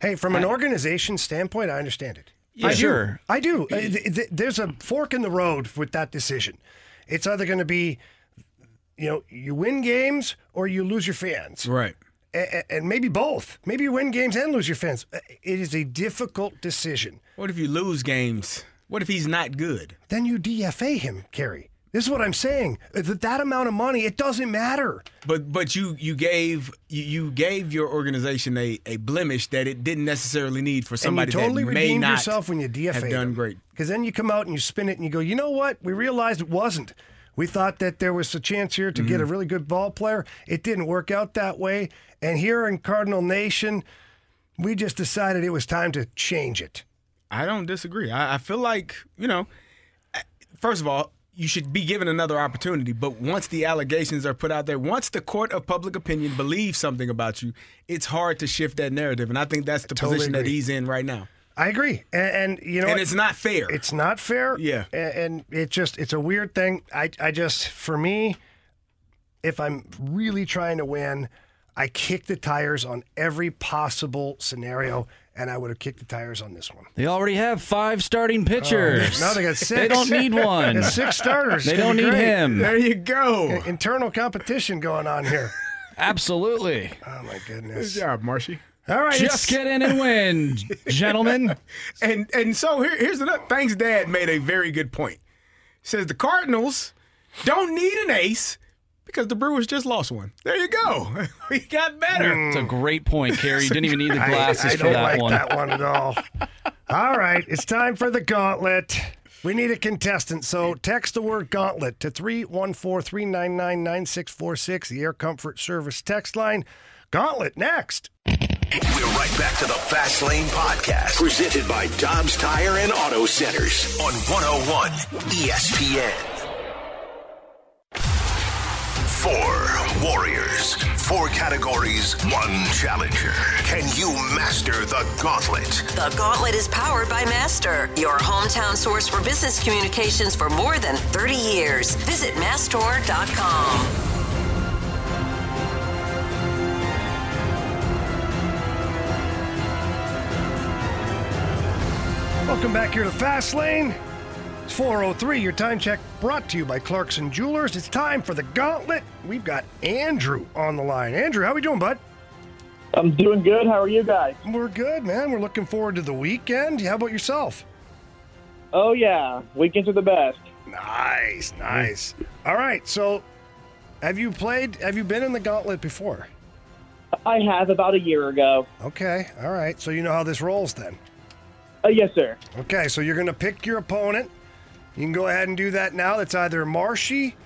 hey, from I, an organization standpoint, I understand it. Yeah, I sure, do. I do. There's a fork in the road with that decision. It's either going to be, you know, you win games or you lose your fans, right? And maybe both. Maybe you win games and lose your fans. It is a difficult decision. What if you lose games? What if he's not good? Then you D F A him, Carrie. This is what I'm saying. That that amount of money, it doesn't matter. But but you you gave you, you gave your organization a, a blemish that it didn't necessarily need for somebody and you totally that may not yourself when you D F A have done him. Great. Because then you come out and you spin it and you go, you know what? We realized it wasn't. We thought that there was a chance here to mm-hmm. get a really good ball player. It didn't work out that way. And here in Cardinal Nation, we just decided it was time to change it. I don't disagree. I, I feel like, you know, first of all, you should be given another opportunity. But once the allegations are put out there, once the court of public opinion believes something about you, it's hard to shift that narrative. And I think that's the I position totally that he's in right now. I agree. And, and you know, and it's not fair. It's not fair. Yeah. And, and it just it's a weird thing. I, I just for me, if I'm really trying to win, I kick the tires on every possible scenario. And I would have kicked the tires on this one. They already have five starting pitchers. Oh, now they got six. They don't need one. Six starters. They don't need him. There you go. Internal competition going on here. Absolutely. Oh, my goodness. Good job, Marshy. All right. Just get in and win, gentlemen. And and so here, here's another. Thanks, Dad made a very good point. He says the Cardinals don't need an ace. Because the Brewers just lost one. There you go. We got better. It's a great point, Carrie. You didn't even need the glasses I, I for that like one. I don't like that one at all. All right, it's time for the gauntlet. We need a contestant, so text the word gauntlet to three one four, three nine nine, nine six four six, the Air Comfort Service text line. Gauntlet next. We're right back to the Fast Lane Podcast, presented by Dobbs Tire and Auto Centers on one oh one E S P N. Warriors. Four categories, one challenger. Can you master the gauntlet? The Gauntlet is powered by Mastor, your hometown source for business communications for more than thirty years. Visit Mastor dot com. Welcome back here to Fast Lane. It's four oh three, your time check brought to you by Clarkson Jewelers. It's time for the Gauntlet. We've got Andrew on the line. Andrew, how are we doing, bud? I'm doing good. How are you guys? We're good, man. We're looking forward to the weekend. How about yourself? Oh, yeah. Weekends are the best. Nice, nice. All right, so have you played, have you been in the Gauntlet before? I have, about a year ago. Okay, all right. So you know how this rolls then? Uh, yes, sir. Okay, so you're going to pick your opponent. You can go ahead and do that now. That's either Marshy,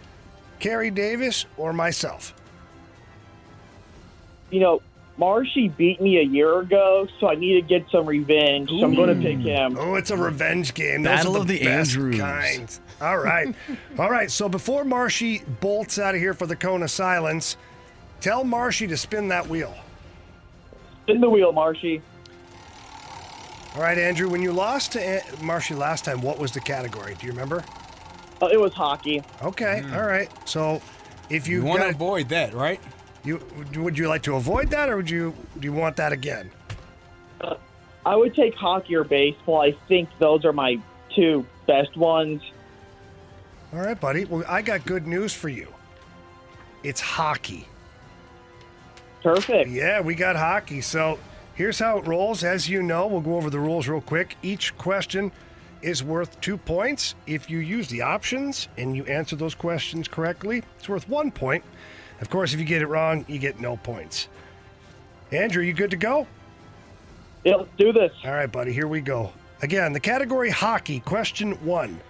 Carrie Davis, or myself. You know, Marshy beat me a year ago, so I need to get some revenge. Ooh. So I'm going to pick him. Oh, it's a revenge game. Those Battle are the of the best Andrews. Kind. All right. All right, so before Marshy bolts out of here for the cone of silence, tell Marshy to spin that wheel. Spin the wheel, Marshy. All right, Andrew, when you lost to An- Marshy last time, what was the category? Do you remember? Uh, it was hockey. Okay, mm. all right. So if you, you want to avoid that, right? You Would you like to avoid that, or would you do you want that again? Uh, I would take hockey or baseball. I think those are my two best ones. All right, buddy. Well, I got good news for you. It's hockey. Perfect. Yeah, we got hockey, so... Here's how it rolls. As you know, we'll go over the rules real quick. Each question is worth two points. If you use the options and you answer those questions correctly, it's worth one point. Of course, if you get it wrong, you get no points. Andrew, you good to go? Yeah, let's do this. All right, buddy, here we go. Again, the category hockey, question one.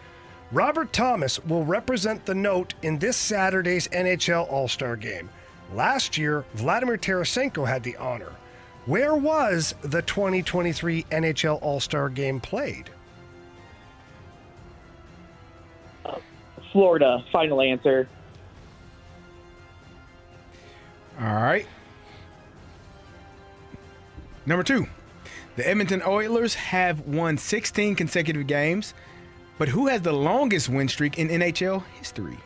Robert Thomas will represent the note in this Saturday's N H L All-Star Game. Last year, Vladimir Tarasenko had the honor. Where was the twenty twenty-three N H L All-Star Game played? Uh, Florida. Final answer. All right. Number two. The Edmonton Oilers have won sixteen consecutive games, but who has the longest win streak in N H L history?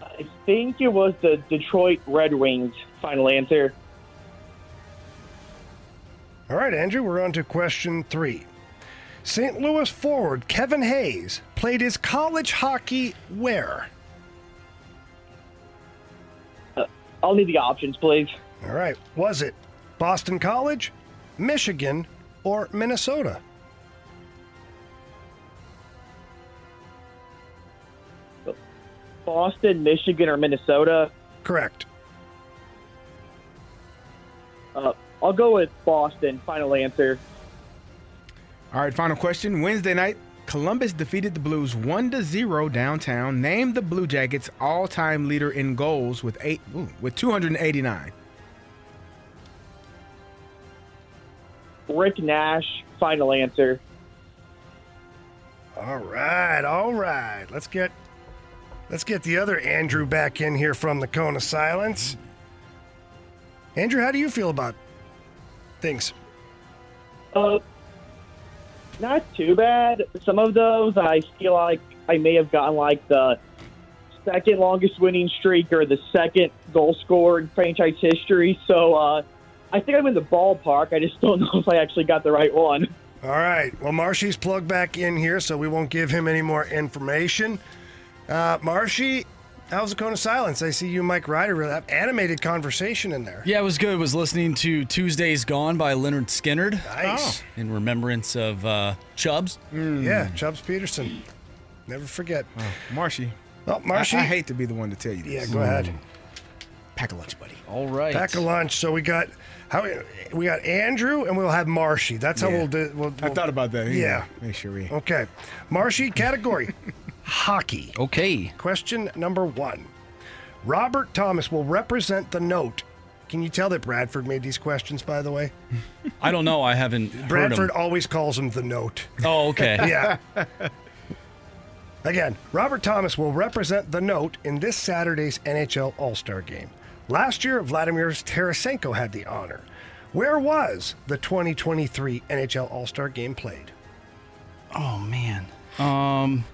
I think it was the Detroit Red Wings. Final answer. All right, Andrew, we're on to question three. Saint Louis forward Kevin Hayes played his college hockey where? Uh, I'll need the options, please. All right. Was it Boston College, Michigan, or Minnesota? Boston, Michigan, or Minnesota? Correct. Uh, I'll go with Boston. Final answer. All right, final question. Wednesday night, Columbus defeated the Blues one to zero downtown. Name the Blue Jackets' all-time leader in goals with eight ooh, with two hundred eighty-nine. Rick Nash. Final answer. All right, all right. Let's get... Let's get the other Andrew back in here from the Cone of Silence. Andrew, how do you feel about things? Uh, not too bad. Some of those I feel like I may have gotten like the second longest winning streak or the second goal scorer in franchise history. So uh, I think I'm in the ballpark. I just don't know if I actually got the right one. All right. Well, Marshy's plugged back in here, so we won't give him any more information. Uh, Marshy, how's the Cone of Silence? I see you, Mike Ryder, really have animated conversation in there. Yeah, it was good. I was listening to Tuesdays Gone by Leonard Skinnard. Nice. Oh. In remembrance of uh, Chubbs. Mm. Yeah, Chubbs Peterson. Never forget. Oh, Marshy. Oh, Marshy. I, I hate to be the one to tell you this. Yeah, go mm. ahead. Pack a lunch, buddy. All right. Pack a lunch. So we got how we got Andrew, and we'll have Marshy. That's yeah. how we'll do we'll, we'll, I thought about that. Yeah. Make sure we. Okay. Marshy, category. Hockey. Okay. Question number one. Robert Thomas will represent the note. Can you tell that Bradford made these questions, by the way? I don't know. I haven't Bradford heard him. Always calls him the note. Oh, okay. Yeah. Again, Robert Thomas will represent the note in this Saturday's N H L All-Star Game. Last year, Vladimir Tarasenko had the honor. Where was the twenty twenty-three N H L All-Star Game played? Oh, man. Um,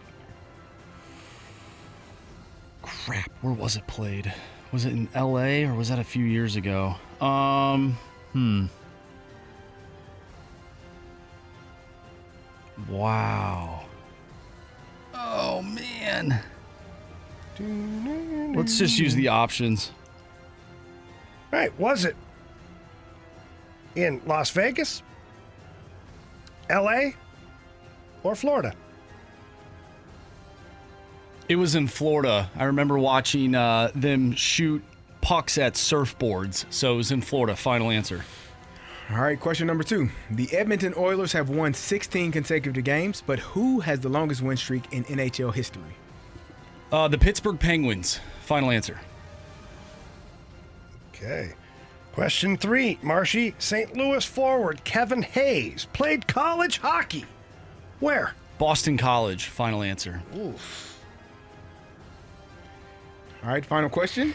crap, where was it played? Was it in L A or was that a few years ago? Um, hmm. Wow. Oh, man. Let's just use the options. All right, was it in Las Vegas, L A, or Florida? It was in Florida. I remember watching uh, them shoot pucks at surfboards, so it was in Florida. Final answer. All right, question number two. The Edmonton Oilers have won sixteen consecutive games, but who has the longest win streak in N H L history? Uh, the Pittsburgh Penguins. Final answer. Okay. Question three. Marshy, Saint Louis forward Kevin Hayes played college hockey. Where? Boston College. Final answer. Oof. All right, final question.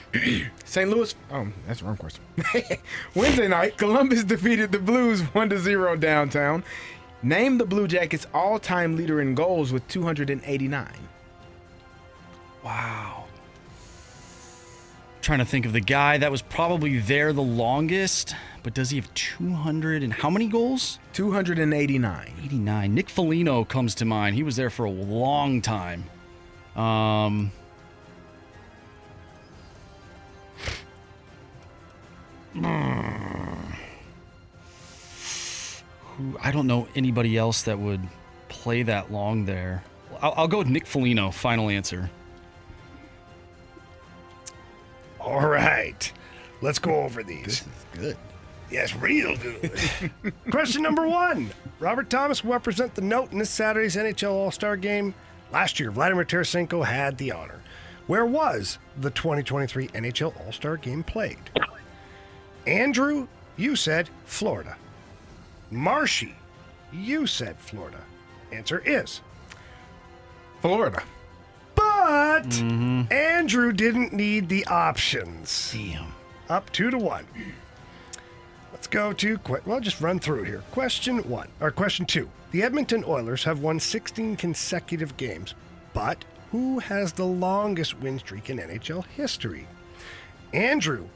Saint Louis. Oh, that's the wrong question. Wednesday night, Columbus defeated the Blues one to zero downtown. Name the Blue Jackets' all-time leader in goals with two hundred eighty-nine. Wow. I'm trying to think of the guy that was probably there the longest, but does he have two hundred and how many goals? two hundred eighty-nine. eighty-nine. Nick Foligno comes to mind. He was there for a long time. Um... I don't know anybody else that would play that long there. I'll, I'll go with Nick Foligno. Final answer. All right. Let's go over these. This is good. Yes, real good. Question number one. Robert Thomas will represent the note in this Saturday's N H L All-Star Game. Last year, Vladimir Tarasenko had the honor. Where was the twenty twenty-three N H L All-Star Game played? Andrew, you said Florida. Marshy, you said Florida. Answer is Florida. But mm-hmm. Andrew didn't need the options. Damn. Up two to one. Let's go to, well, just run through here. Question one, or question two. The Edmonton Oilers have won sixteen consecutive games, but who has the longest win streak in N H L history? Andrew,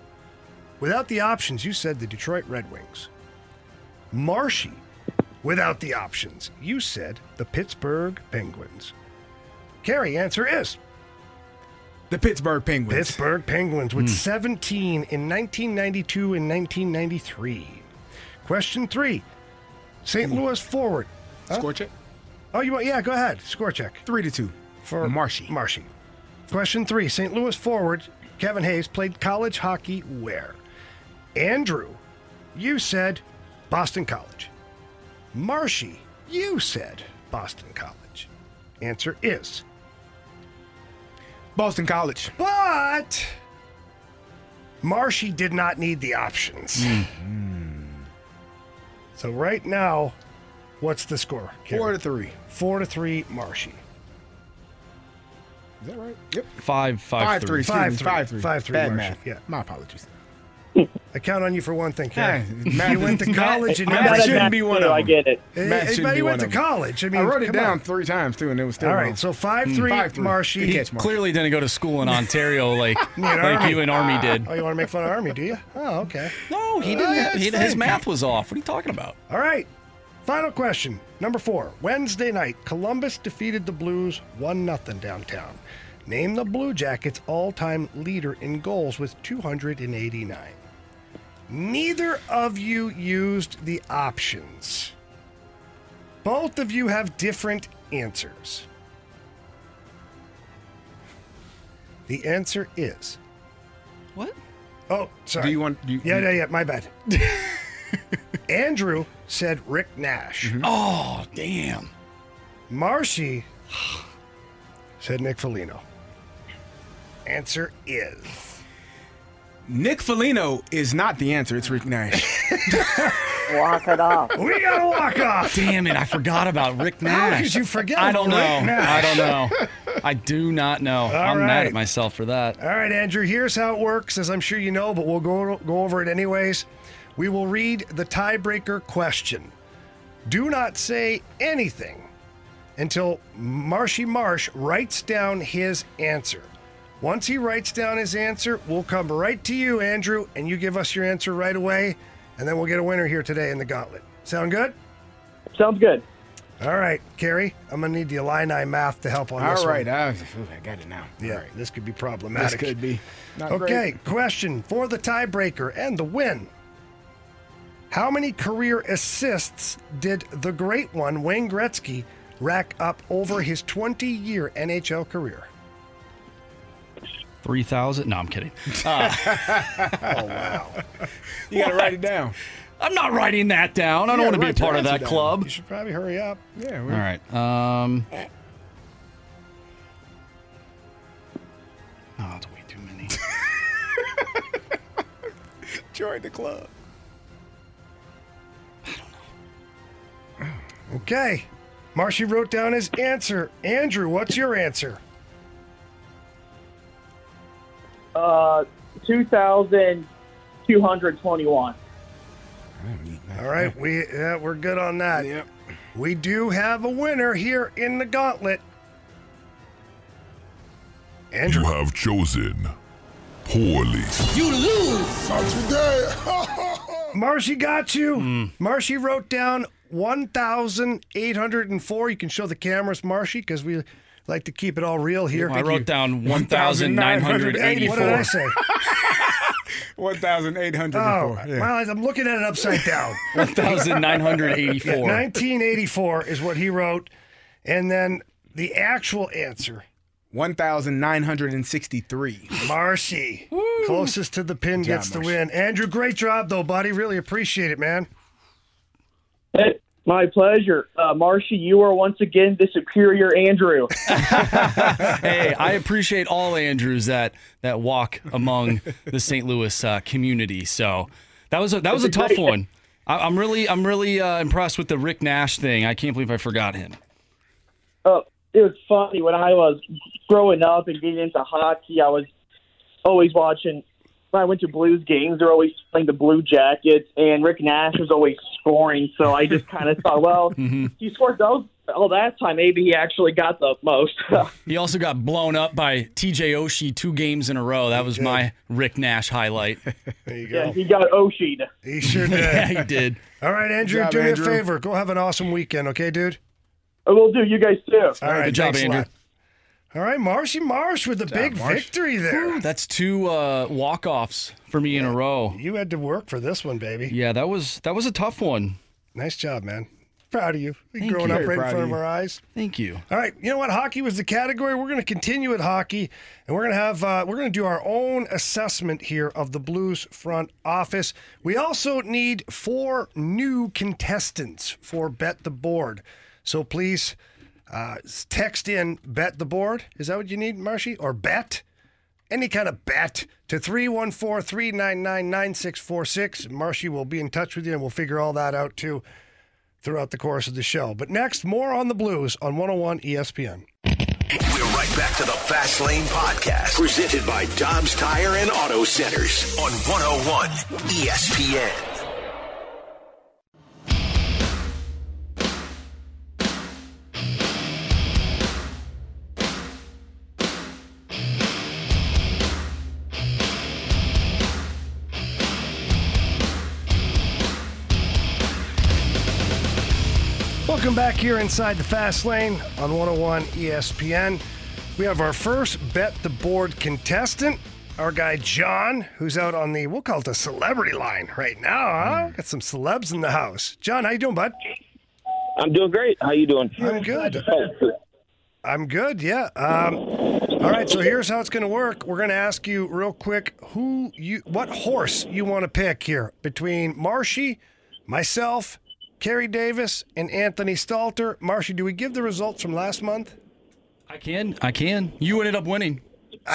without the options, you said the Detroit Red Wings. Marshy, without the options, you said the Pittsburgh Penguins. Carrie, answer is? The Pittsburgh Penguins. Pittsburgh Penguins with mm. seventeen in nineteen ninety-two and nineteen ninety-three. Question three. Saint Ooh. Louis forward. Huh? Score check? Oh, you want? Yeah, go ahead. Score check. Three to two for Marshy. Marshy. Question three. Saint Louis forward Kevin Hayes played college hockey where? Andrew, you said Boston College. Marshy, you said Boston College. Answer is Boston College. But Marshy did not need the options. Mm-hmm. So right now, what's the score, Karen? Four to three. Four to three, Marshy. Is that right? Yep. Five, five, five three. Three. Five, three. Five, three. Five, three. Bad Marshy. Math. Yeah. My apologies. I count on you for one thing, Karen. Hey, you went to college and that shouldn't be one of them. I get it. Hey, Matt shouldn't be one of them. You went to college. I mean, I wrote it down on. three times, too, and it was still all right, wrong. So five, three, five, three. Marshy. He Marshy. Clearly didn't go to school in Ontario like, like you and Army did. Oh, you want to make fun of Army, do you? Oh, okay. No, he didn't. Uh, he, his math was off. What are you talking about? All right. Final question, number four. Wednesday night, Columbus defeated the Blues one nothing downtown. Name the Blue Jackets' all-time leader in goals with two hundred eighty-nine. Neither of you used the options. Both of you have different answers. The answer is... What? Oh, sorry. Do you want... Do you, yeah, yeah, yeah, my bad. Andrew said Rick Nash. Mm-hmm. Oh, damn. Marshy said Nick Foligno. Answer is... Nick Foligno is not the answer. It's Rick Nash. Walk it off. We got to walk off. Damn it, I forgot about Rick Nash. How did you forget I don't know. Rick Nash? I don't know. I do not know. All I'm right. mad at myself for that. All right, Andrew, here's how it works, as I'm sure you know, but we'll go, go over it anyways. We will read the tiebreaker question. Do not say anything until Marshy Marsh writes down his answer. Once he writes down his answer, we'll come right to you, Andrew, and you give us your answer right away, and then we'll get a winner here today in the gauntlet. Sound good? Sounds good. All right, Carrie, I'm going to need the Illini math to help on All this right. one. All right. I got it now. Yeah, right. This could be problematic. This could be. Not okay, great. Question for the tiebreaker and the win. How many career assists did the great one, Wayne Gretzky, rack up over his twenty-year N H L career? three thousand? No, I'm kidding. Uh, oh, wow. You got to write it down. I'm not writing that down. I you don't want to be a part of that down. club. You should probably hurry up. Yeah. We're... All right. Um, oh, that's way too many. Join the club. I don't know. Okay. Marshy wrote down his answer. Andrew, what's your answer? Uh, two thousand two hundred twenty-one. All right, we yeah, we're good on that. Yep. We do have a winner here in the gauntlet. Andrew. You have chosen poorly. You lose. Not today. Marshy got you. Mm. Marshy wrote down one thousand eight hundred four. You can show the cameras, Marshy, because we like to keep it all real here. I wrote you. down one thousand nine hundred eighty-four. What did I say? one thousand eight hundred four. Oh, yeah. Well, I'm looking at it upside down. one thousand nine hundred eighty-four. Yeah, nineteen eighty-four is what he wrote. And then the actual answer. one thousand nine hundred sixty-three. Marshy. Woo. Closest to the pin job, gets the Marshy. Win. Andrew, great job, though, buddy. Really appreciate it, man. Hey. My pleasure. Uh, Marshy, you are once again the superior Andrew. Hey, I appreciate all Andrews that that walk among the Saint Louis uh, community. So that was a, that was a tough one. I, I'm really I'm really uh, impressed with the Rick Nash thing. I can't believe I forgot him. Oh, it was funny. When I was growing up and getting into hockey, I was always watching. When I went to Blues games, they're always playing the Blue Jackets, and Rick Nash was always scoring. So I just kind of thought, well, mm-hmm. he scored those all that time. Maybe he actually got the most. He also got blown up by T J Oshie two games in a row. That was my Rick Nash highlight. There you go. Yeah, he got Oshied. He sure did. Yeah, he did. All right, Andrew, job, do Andrew. me a favor. Go have an awesome weekend, okay, dude? I will do. You guys too. All right, good job, Andrew. All right, Marshy Marsh with the big Marsh. victory there. That's two uh, walk-offs for me yeah, in a row. You had to work for this one, baby. Yeah, that was that was a tough one. Nice job, man. Proud of you. Thank growing you. up right in front of, of our eyes. Thank you. All right, you know what? Hockey was the category. We're going to continue at hockey, and we're going to have uh, we're going to do our own assessment here of the Blues front office. We also need four new contestants for Bet the Board, so please. Uh, text in Bet the Board. Is that what you need, Marshy? Or bet? Any kind of bet to three one four, three nine nine, nine six four six. Marshy will be in touch with you, and we'll figure all that out, too, throughout the course of the show. But next, more on the Blues on one oh one E S P N. We're right back to the Fast Lane Podcast, presented by Dobbs Tire and Auto Centers on one oh one E S P N. Welcome back here inside the Fast Lane on one oh one E S P N. We have our first Bet the Board contestant, our guy John, who's out on the, we'll call it the celebrity line right now, huh? Got some celebs in the house. John, how you doing, bud? I'm doing great. How you doing? I'm good. I'm good, yeah. Um, all right, so here's how it's going to work. We're going to ask you real quick who you, what horse you want to pick here between Marshy, myself, Carrie Davis and Anthony Stalter. Marshy, do we give the results from last month? I can. I can. You ended up winning.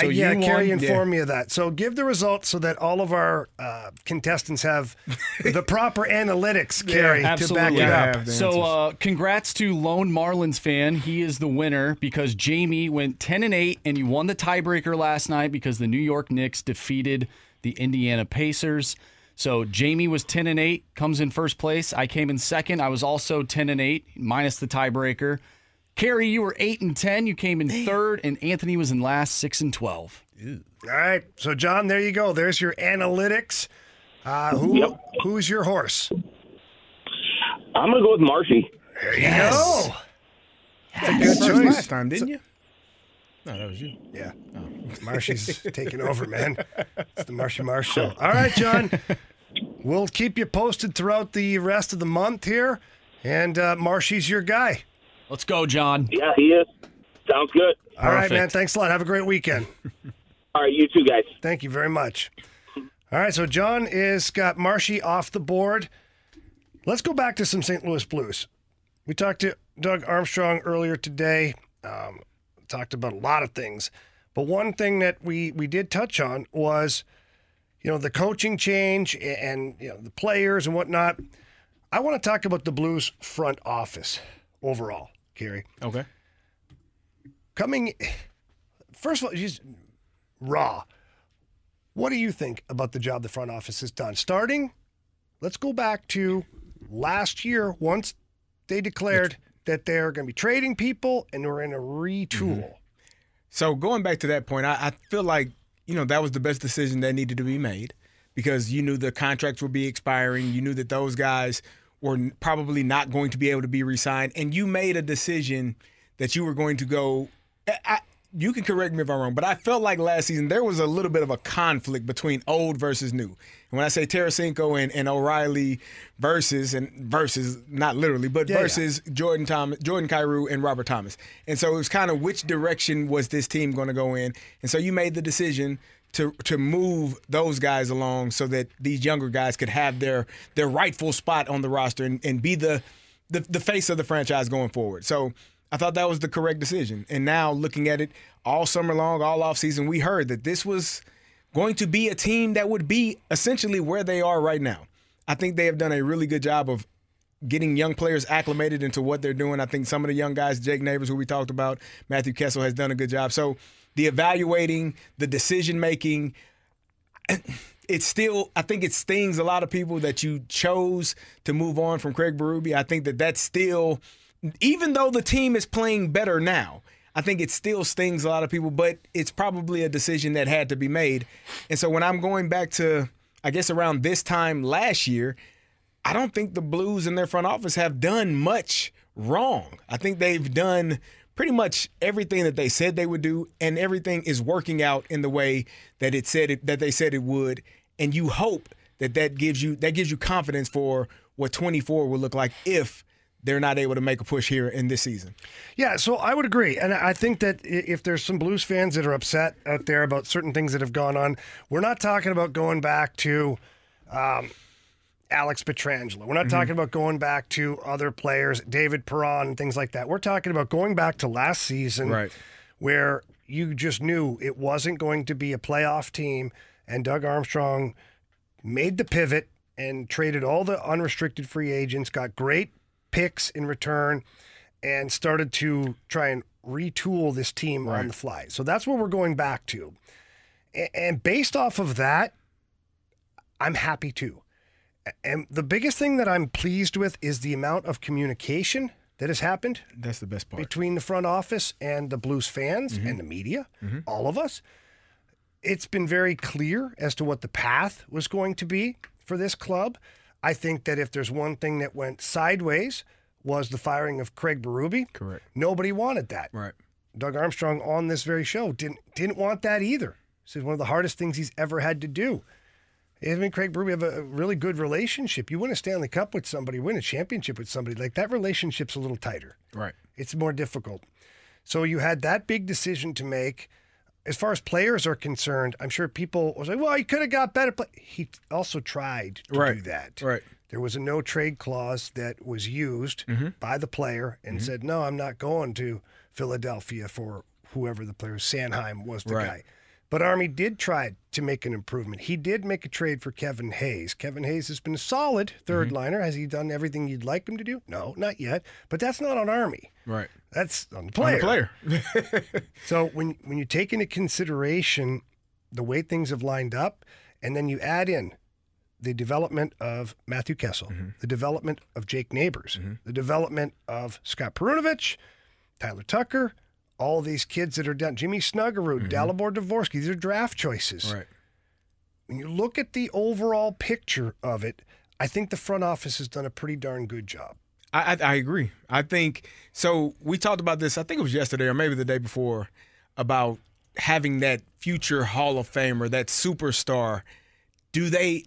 So uh, yeah, Carrie informed yeah. me of that. So give the results so that all of our uh, contestants have the proper analytics, Carrie, yeah, to back it yeah, up. So uh, congrats to Lone Marlins fan. He is the winner because Jamie went ten and eight, and he won the tiebreaker last night because the New York Knicks defeated the Indiana Pacers. So Jamie was ten and eight, comes in first place. I came in second. I was also ten and eight, minus the tiebreaker. Carrie, you were eight and ten. You came in Damn. third, and Anthony was in last, six and twelve. Ew. All right. So, John, there you go. There's your analytics. Uh, who yep. Who's your horse? I'm going to go with Marshy. There you yes. go. Yes. That's a good choice. Last time, didn't so, you? No, that was you. Yeah. Oh. Marshy's taking over, man. It's the Marshy Marsh show. All right, John. We'll keep you posted throughout the rest of the month here, and uh, Marshy's your guy. Let's go, John. Yeah, he is. Sounds good. All Perfect. right, man. Thanks a lot. Have a great weekend. All right, you too, guys. Thank you very much. All right, so John is got Marshy off the board. Let's go back to some Saint Louis Blues. We talked to Doug Armstrong earlier today. Um, talked about a lot of things. But one thing that we, we did touch on was, you know, the coaching change and, you know, the players and whatnot. I want to talk about the Blues front office overall. Carrie. Okay. Coming, first of all, just raw. What do you think about the job the front office has done? Starting, let's go back to last year once they declared that they're going to be trading people and we're in a retool. Mm-hmm. So going back to that point, I, I feel like, you know, that was the best decision that needed to be made because you knew the contracts would be expiring. You knew that those guys were probably not going to be able to be re-signed, and you made a decision that you were going to go I, you can correct me if I'm wrong, but I felt like last season there was a little bit of a conflict between old versus new. And when I say Tarasenko and, and O'Reilly versus, and versus, not literally, but yeah, versus yeah. Jordan Thomas, Jordan Cairo and Robert Thomas. And so it was kind of which direction was this team going to go in? And so you made the decision to to move those guys along so that these younger guys could have their their rightful spot on the roster and, and be the, the the face of the franchise going forward. So I thought that was the correct decision. And now looking at it all summer long, all offseason, we heard that this was going to be a team that would be essentially where they are right now. I think they have done a really good job of getting young players acclimated into what they're doing. I think some of the young guys, Jake Neighbors, who we talked about, Matthew Kessel has done a good job. So the evaluating, the decision-making, it's still, I think it stings a lot of people that you chose to move on from Craig Berube. I think that that's still, even though the team is playing better now, I think it still stings a lot of people, but it's probably a decision that had to be made. And so when I'm going back to, I guess, around this time last year, I don't think the Blues and their front office have done much wrong. I think they've done pretty much everything that they said they would do, and everything is working out in the way that it said it, that they said it would. And you hope that that gives you that gives you confidence for what twenty-four will look like if they're not able to make a push here in this season. Yeah, so I would agree, and I think that if there's some Blues fans that are upset out there about certain things that have gone on, we're not talking about going back to um, Alex Pietrangelo. We're not mm-hmm. talking about going back to other players, David Perron and things like that. We're talking about going back to last season right. where you just knew it wasn't going to be a playoff team, and Doug Armstrong made the pivot and traded all the unrestricted free agents, got great picks in return, and started to try and retool this team right. on the fly. So that's what we're going back to. And based off of that, I'm happy too. And the biggest thing that I'm pleased with is the amount of communication that has happened. That's the best part. Between the front office and the Blues fans mm-hmm. and the media, mm-hmm. all of us. It's been very clear as to what the path was going to be for this club. I think that if there's one thing that went sideways was the firing of Craig Berube. Correct. Nobody wanted that. Right. Doug Armstrong on this very show didn't didn't want that either. This is one of the hardest things he's ever had to do. Him and Craig Berube have a really good relationship. You win a Stanley Cup with somebody, win a championship with somebody, like that relationship's a little tighter. Right. It's more difficult. So you had that big decision to make. As far as players are concerned, I'm sure people was like, well, he could have got better play. He also tried to right. do that. Right. There was a no-trade clause that was used mm-hmm. by the player and mm-hmm. said, no, I'm not going to Philadelphia for whoever the player, Sanheim was the right. guy. But Army did try to make an improvement. He did make a trade for Kevin Hayes. Kevin Hayes has been a solid third mm-hmm. liner. Has he done everything you'd like him to do? No, not yet. But that's not on Army. Right. That's on the player. On the player. So when when you take into consideration the way things have lined up, and then you add in the development of Matthew Kessel, mm-hmm. the development of Jake Neighbors, mm-hmm. the development of Scott Perunovich, Tyler Tucker, all these kids that are down, Jimmy Snuggerud, mm-hmm. Dalibor Dvorsky, these are draft choices. Right. When you look at the overall picture of it, I think the front office has done a pretty darn good job. I, I, I agree. I think, so we talked about this, I think it was yesterday or maybe the day before, about having that future Hall of Famer, that superstar. Do they,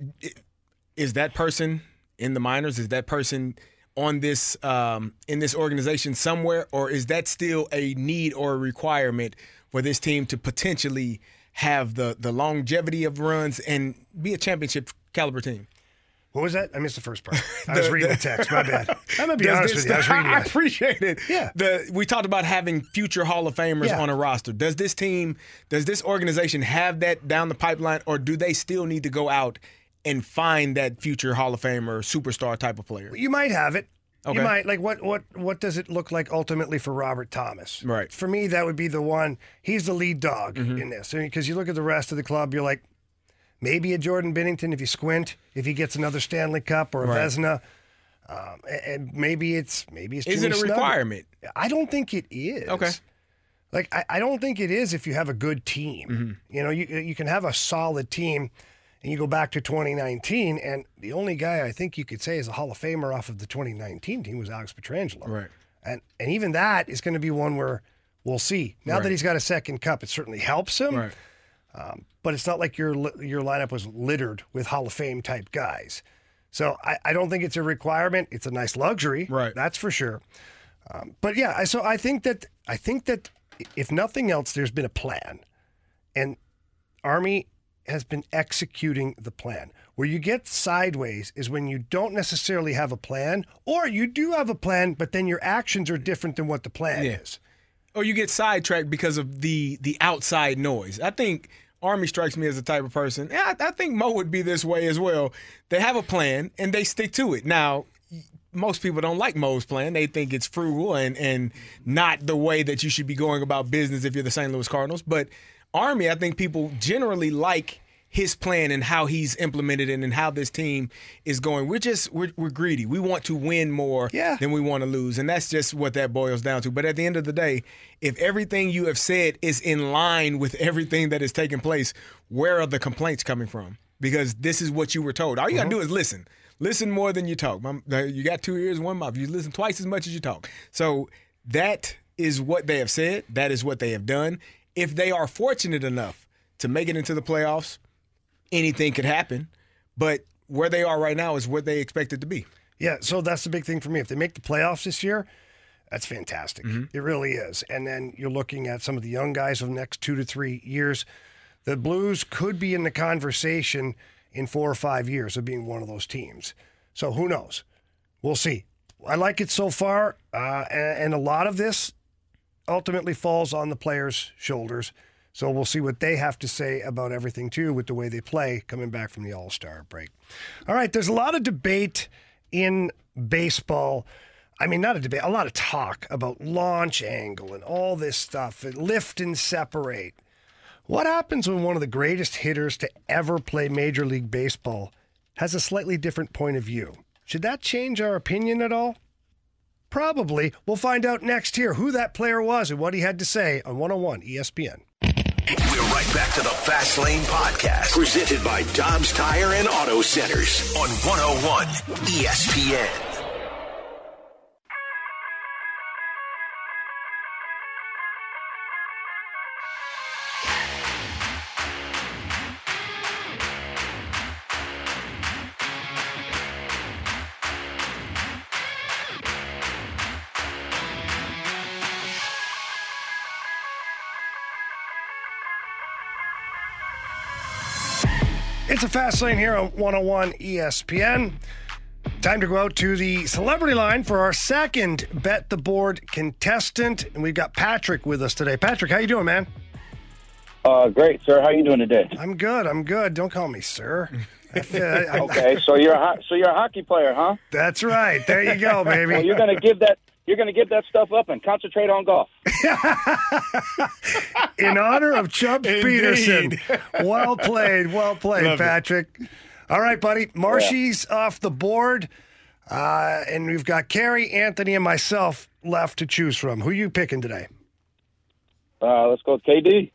is that person in the minors, is that person on this um, in this organization somewhere, or is that still a need or a requirement for this team to potentially have the the longevity of runs and be a championship caliber team? What was that? I missed the first part. the, I was reading the, the text. My bad. I'm going to be honest with you. I was reading I, I appreciate it. Yeah. The, we talked about having future Hall of Famers yeah. on a roster. Does this team, does this organization have that down the pipeline, or do they still need to go out and find that future Hall of Famer, superstar type of player? You might have it. Okay. You might. Like, what, what, what does it look like ultimately for Robert Thomas? Right. For me, that would be the one. He's the lead dog mm-hmm. in this. Because I mean, you look at the rest of the club, you're like, maybe a Jordan Binnington if you squint, if he gets another Stanley Cup or a right. Vezina. Um, and maybe it's maybe it's. Is Jimmy it a Snugger. Requirement? I don't think it is. Okay. Like I, I don't think it is if you have a good team. Mm-hmm. You know, you you can have a solid team, and you go back to twenty nineteen, and the only guy I think you could say is a Hall of Famer off of the twenty nineteen team was Alex Pietrangelo. Right. And and even that is going to be one where we'll see. Now right. that he's got a second cup, it certainly helps him. Right. Um, but it's not like your your lineup was littered with Hall of Fame type guys. So I, I don't think it's a requirement. It's a nice luxury, right? That's for sure. Um, but yeah, I, so I think that I think that if nothing else, there's been a plan, and Army has been executing the plan. Where you get sideways is when you don't necessarily have a plan, or you do have a plan, but then your actions are different than what the plan yeah. is. Or you get sidetracked because of the the outside noise. I think Army strikes me as the type of person, and I, I think Mo would be this way as well. They have a plan, and they stick to it. Now, most people don't like Mo's plan. They think it's frugal and, and not the way that you should be going about business if you're the Saint Louis Cardinals. But Army, I think people generally like his plan and how he's implemented it and how this team is going. We're just we're, we're greedy. We want to win more yeah. than we want to lose, and that's just what that boils down to. But at the end of the day, if everything you have said is in line with everything that is taking place, where are the complaints coming from? Because this is what you were told. All you mm-hmm. got to do is listen. Listen more than you talk. You got two ears, one mouth. You listen twice as much as you talk. So that is what they have said. That is what they have done. If they are fortunate enough to make it into the playoffs, anything could happen, but where they are right now is what they expect it to be. Yeah, so that's the big thing for me. If they make the playoffs this year, that's fantastic. Mm-hmm. It really is. And then you're looking at some of the young guys of the next two to three years. The Blues could be in the conversation in four or five years of being one of those teams. So who knows? We'll see. I like it so far, uh, and, and a lot of this ultimately falls on the players' shoulders. So we'll see what they have to say about everything, too, with the way they play coming back from the All-Star break. All right, there's a lot of debate in baseball. I mean, not a debate, a lot of talk about launch angle and all this stuff, and lift and separate. What happens when one of the greatest hitters to ever play Major League Baseball has a slightly different point of view? Should that change our opinion at all? Probably. We'll find out next here who that player was and what he had to say on one oh one E S P N. We're right back to the Fast Lane Podcast, presented by Dobbs Tire and Auto Centers on one oh one E S P N. It's a Fast Lane here on one oh one E S P N. Time to go out to the celebrity line for our second Bet the Board contestant. And we've got Patrick with us today. Patrick, how you doing, man? Uh, great, sir. How are you doing today? I'm good. I'm good. Don't call me sir. Okay, so you're a so you're a hockey player, huh? That's right. There you go, baby. Well, you're gonna give that you're gonna give that stuff up and concentrate on golf. In honor of Chubb Peterson. Well played. Well played, Love Patrick. It. All right, buddy. Marshy's yeah. off the board, uh, and we've got Carrie, Anthony, and myself left to choose from. Who are you picking today? Uh, let's go with K D.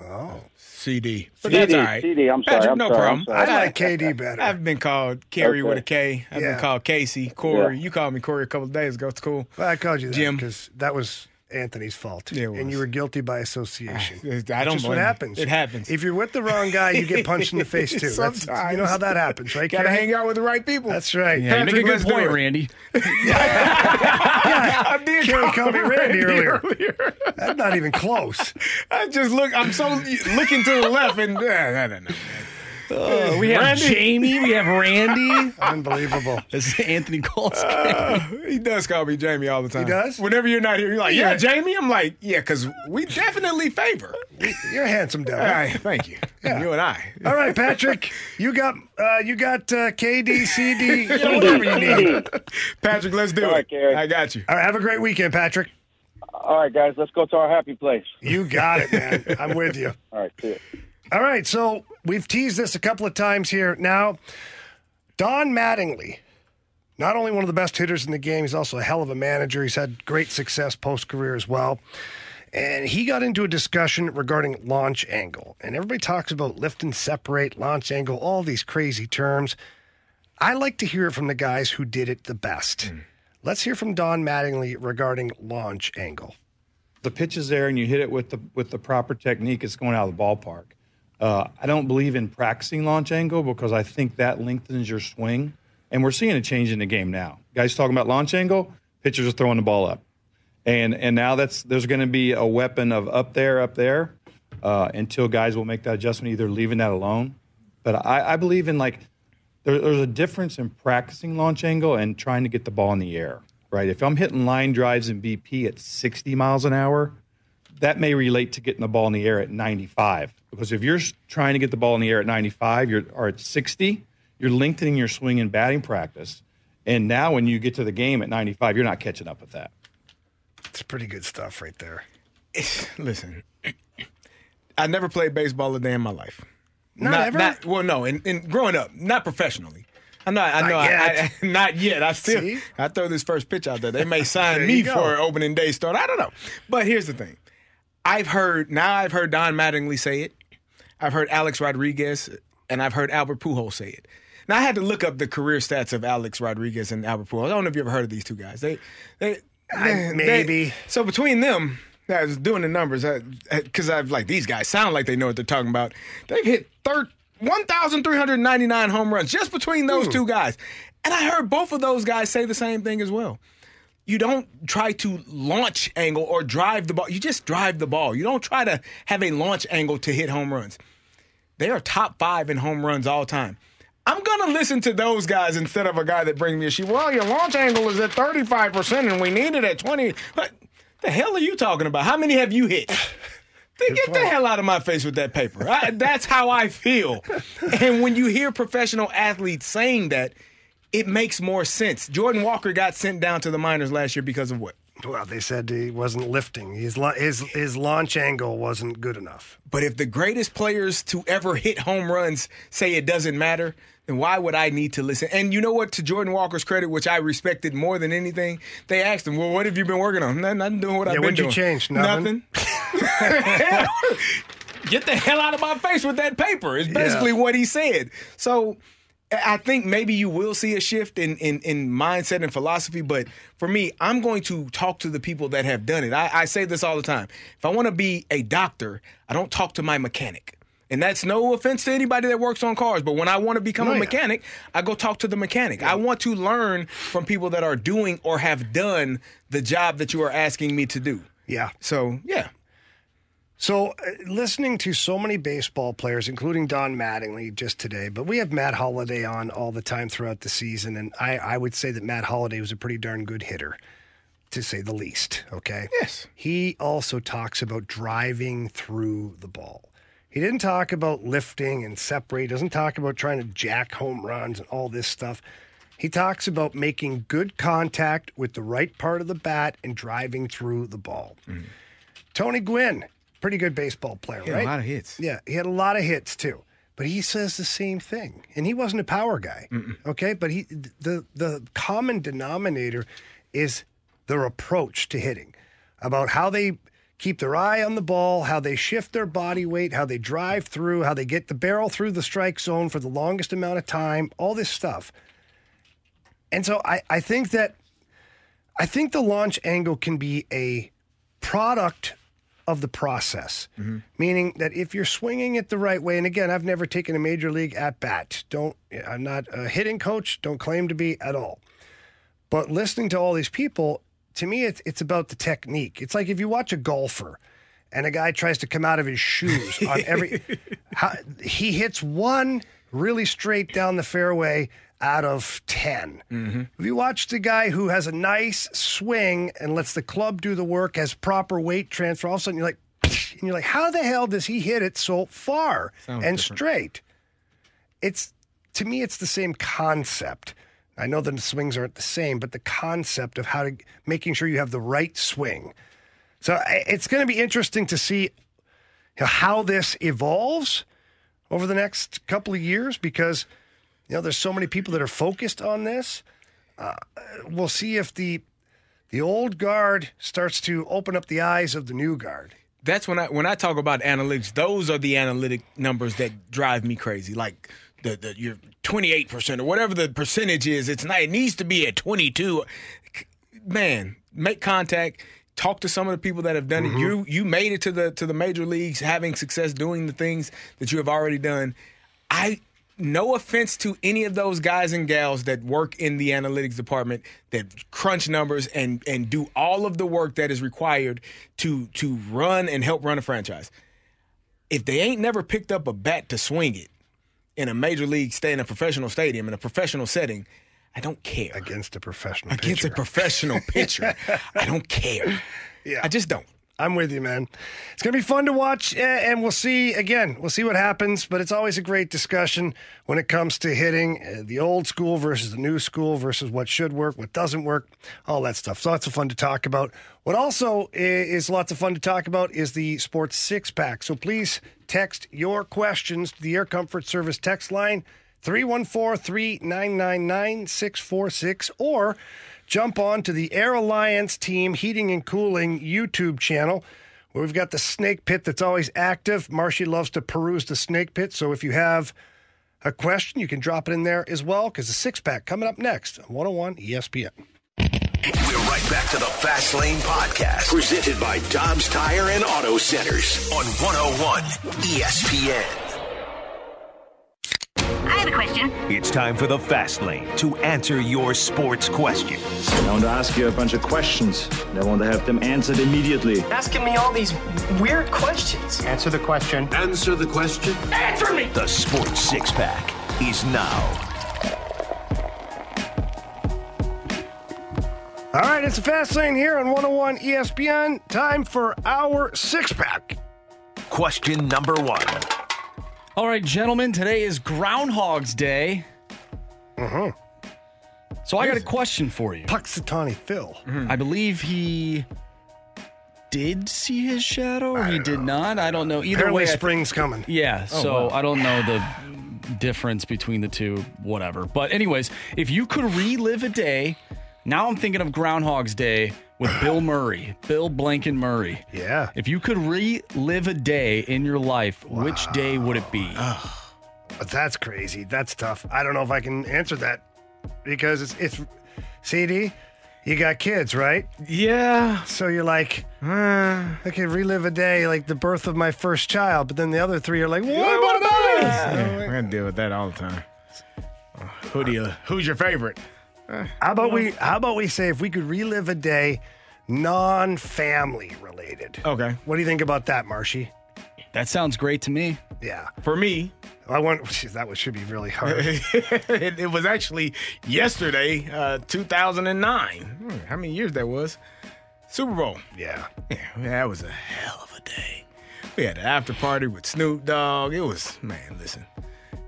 Oh. C D. But C D, that's all right. C D, I'm sorry. Patrick, I'm no sorry, problem. Sorry. I like K D better. I've been called Carrie okay. with a K. I've yeah. been called Casey, Corey. Yeah. You called me Corey a couple of days ago. It's cool. Well, I called you that because that was Anthony's fault. Yeah, it was. And you were guilty by association. I, I don't know. That's what happens. It happens. If you're with the wrong guy, you get punched in the face, too. Sometimes. That's, you know how that happens, right? Got to hang out with the right people. That's right. Yeah, Patrick, you make a good point, Randy. Yeah, Carrie called me Randy earlier. earlier. That's not even close. I just look. I'm so looking to the left, and uh, I don't know. Man. Uh, we have Randy. Jamie. We have Randy. Unbelievable. This is Anthony calls uh, He does call me Jamie all the time. He does? Whenever you're not here, you're like, yeah, yeah. Jamie? I'm like, yeah, because we definitely favor. You're handsome, Doug. All right, thank you. Yeah. You and I. All right, Patrick. You got uh, you got uh, K D, C D, whatever you need. Patrick, let's do all it. Right, I got you. All right, have a great weekend, Patrick. All right, guys, let's go to our happy place. You got it, man. I'm with you. All right, see you. All right, so we've teased this a couple of times here. Now, Don Mattingly, not only one of the best hitters in the game, he's also a hell of a manager. He's had great success post-career as well. And he got into a discussion regarding launch angle. And everybody talks about lift and separate, launch angle, all these crazy terms. I like to hear it from the guys who did it the best. Mm. Let's hear from Don Mattingly regarding launch angle. The pitch is there and you hit it with the with the proper technique, it's going out of the ballpark. Uh, I don't believe in practicing launch angle because I think that lengthens your swing. And we're seeing a change in the game now. Guys talking about launch angle, pitchers are throwing the ball up. And and now that's there's going to be a weapon of up there, up there, uh, until guys will make that adjustment, either leaving that alone. But I, I believe in, like, there, there's a difference in practicing launch angle and trying to get the ball in the air, right? If I'm hitting line drives in B P at sixty miles an hour, that may relate to getting the ball in the air at ninety-five. Because if you're trying to get the ball in the air at ninety-five you're, or at sixty, you're lengthening your swing in batting practice. And now when you get to the game at ninety-five, you're not catching up with that. It's pretty good stuff right there. Listen, I never played baseball a day in my life. Not, not ever? Not, well, no, in, in growing up, not professionally. I'm not, I know, not yet. I, I, not yet. I still, See? I throw this first pitch out there. They may sign there me for an opening day start. I don't know. But here's the thing. I've heard, now I've heard Don Mattingly say it. I've heard Alex Rodriguez, and I've heard Albert Pujols say it. Now, I had to look up the career stats of Alex Rodriguez and Albert Pujols. I don't know if you ever heard of these two guys. They, they, I, maybe. They, so between them, I was doing the numbers, because I've like, these guys sound like they know what they're talking about. They've hit one thousand three hundred ninety-nine home runs just between those Ooh. two guys. And I heard both of those guys say the same thing as well. You don't try to launch angle or drive the ball. You just drive the ball. You don't try to have a launch angle to hit home runs. They are top five in home runs all time. I'm going to listen to those guys instead of a guy that brings me a sheet. Well, your launch angle is at thirty-five percent and we need it at twenty. What the hell are you talking about? How many have you hit? Then get the hell out of my face with that paper. I, that's how I feel. And when you hear professional athletes saying that, it makes more sense. Jordan Walker got sent down to the minors last year because of what? Well, they said he wasn't lifting. His his his launch angle wasn't good enough. But if the greatest players to ever hit home runs say it doesn't matter, then why would I need to listen? And you know what? To Jordan Walker's credit, which I respected more than anything, they asked him, well, what have you been working on? Nothing. I'm doing what yeah, I've been doing. What'd you change? Nothing. Nothing. Get the hell out of my face with that paper is basically yeah. what he said. So I think maybe you will see a shift in, in, in mindset and philosophy, but for me, I'm going to talk to the people that have done it. I, I say this all the time. If I want to be a doctor, I don't talk to my mechanic. And that's no offense to anybody that works on cars, but when I want to become oh, a mechanic, yeah. I go talk to the mechanic. Yeah. I want to learn from people that are doing or have done the job that you are asking me to do. Yeah. So, yeah. So uh, listening to so many baseball players, including Don Mattingly just today, but we have Matt Holliday on all the time throughout the season, and I, I would say that Matt Holliday was a pretty darn good hitter. to say the least, okay? Yes. He also talks about driving through the ball. He didn't talk about lifting and separate. He doesn't talk about trying to jack home runs and all this stuff. He talks about making good contact with the right part of the bat and driving through the ball. Mm. Tony Gwynn, pretty good baseball player, yeah, right? He had a lot of hits. Yeah, he had a lot of hits, too. But he says the same thing. And he wasn't a power guy, Mm-mm. okay? But he the the common denominator is their approach to hitting, about how they keep their eye on the ball, how they shift their body weight, how they drive through, how they get the barrel through the strike zone for the longest amount of time, all this stuff. And so I, I think that I think the launch angle can be a product of the process, mm-hmm. meaning that if you're swinging it the right way, and again, I've never taken a major league at bat. Don't I'm not a hitting coach, don't claim to be at all. But listening to all these people, to me, it's, it's about the technique. It's like if you watch a golfer and a guy tries to come out of his shoes on every how, he hits one really straight down the fairway out of ten. Mm-hmm. If you watch the guy who has a nice swing and lets the club do the work, has proper weight transfer, all of a sudden you're like, and you're like, how the hell does he hit it so far Sounds and different. Straight? It's, to me, it's the same concept. I know the swings aren't the same, but the concept of how to, making sure you have the right swing. So it's going to be interesting to see how this evolves over the next couple of years, because you know, there's so many people that are focused on this. Uh, we'll see if the the old guard starts to open up the eyes of the new guard. That's when I when I talk about analytics. Those are the analytic numbers that drive me crazy. Like the, the your twenty-eight percent or whatever the percentage is. It's not. It needs to be at twenty-two. Man, make contact. Talk to some of the people that have done mm-hmm. it. You you made it to the to the major leagues, having success doing the things that you have already done. I. No offense to any of those guys and gals that work in the analytics department that crunch numbers and and do all of the work that is required to to run and help run a franchise. If they ain't never picked up a bat to swing it in a major league, stay in a professional stadium, in a professional setting, I don't care. Against a professional pitcher. Against a professional pitcher. I don't care. Yeah. I just don't. I'm with you, man. It's going to be fun to watch, and we'll see, again, we'll see what happens, but it's always a great discussion when it comes to hitting uh, the old school versus the new school versus what should work, what doesn't work, all that stuff. So lots of fun to talk about. What also is lots of fun to talk about is the Sports Six-Pack. So please text your questions to the Air Comfort Service text line, three one four, three nine nine nine, six four six, or jump on to the Air Alliance Team Heating and Cooling YouTube channel, where we've got the snake pit that's always active. Marshy loves to peruse the snake pit, so if you have a question, you can drop it in there as well, because the six-pack coming up next on one oh one E S P N. We're right back to the Fast Lane Podcast, presented by Dobbs Tire and Auto Centers on one oh one E S P N. I have a question. It's time for the Fast Lane to answer your sports questions. I want to ask you a bunch of questions, and I want to have them answered immediately. Asking me all these weird questions. Answer the question. Answer the question. Answer me! The Sports Six-Pack is now. All right, it's the Fast Lane here on one oh one E S P N. Time for our six-pack. Question number one. All right, gentlemen, today is Groundhog's Day. Uh-huh. So Where's I got a question for you. Puxatawny Phil. Mm-hmm. I believe he did see his shadow or he did know. not. I don't know. Either Apparently way. spring's th- coming. Yeah, oh, so wow. I don't know the difference between the two, whatever. But anyways, if you could relive a day, now I'm thinking of Groundhog's Day with Bill Murray, Bill Blanken Murray. Yeah. If you could relive a day in your life, wow. which day would it be? Oh, that's crazy. That's tough. I don't know if I can answer that because it's, it's C D, you got kids, right? Yeah. So you're like, uh, I could relive a day like the birth of my first child, but then the other three are like, what yeah, about mine? Yeah. We're going to deal with that all the time. Who do you, who's your favorite? How about we How about we say if we could relive a day non-family related? Okay. What do you think about that, Marshy? That sounds great to me. Yeah. For me. I want, that one should be really hard. it, it was actually yesterday, uh, two thousand nine. Hmm, how many years that was? Super Bowl. Yeah. Yeah, that was a hell of a day. We had an after party with Snoop Dogg. It was, man, listen,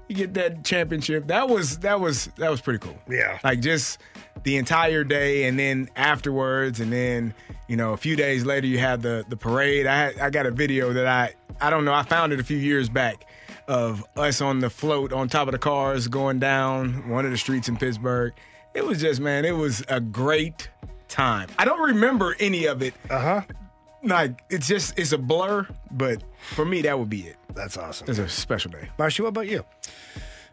you get that championship. That was, that was, that was pretty cool. Yeah. Like just the entire day and then afterwards and then, you know, a few days later you had the, the parade. I had, I got a video that I, I don't know, I found it a few years back of us on the float on top of the cars going down one of the streets in Pittsburgh. It was just, man, it was a great time. I don't remember any of it. Uh-huh. Like, it's just, it's a blur, but for me, that would be it. That's awesome. It's a special day. Marcy, what about you?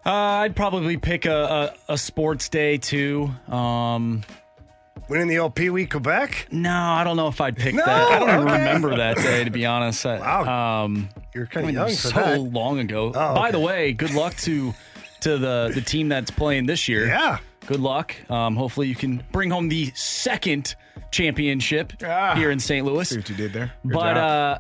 Uh, I'd probably pick a, a, a sports day, too. Um, Winning the old Pee Wee Quebec? No, I don't know if I'd pick no, that. I don't even okay. remember that day, to be honest. Wow. Um, You're kind of young for so that. So long ago. Oh, By okay. the way, good luck to to the, the team that's playing this year. Yeah. Good luck. Um, hopefully you can bring home the second championship ah, here in Saint Louis. See what you did there. Good but uh,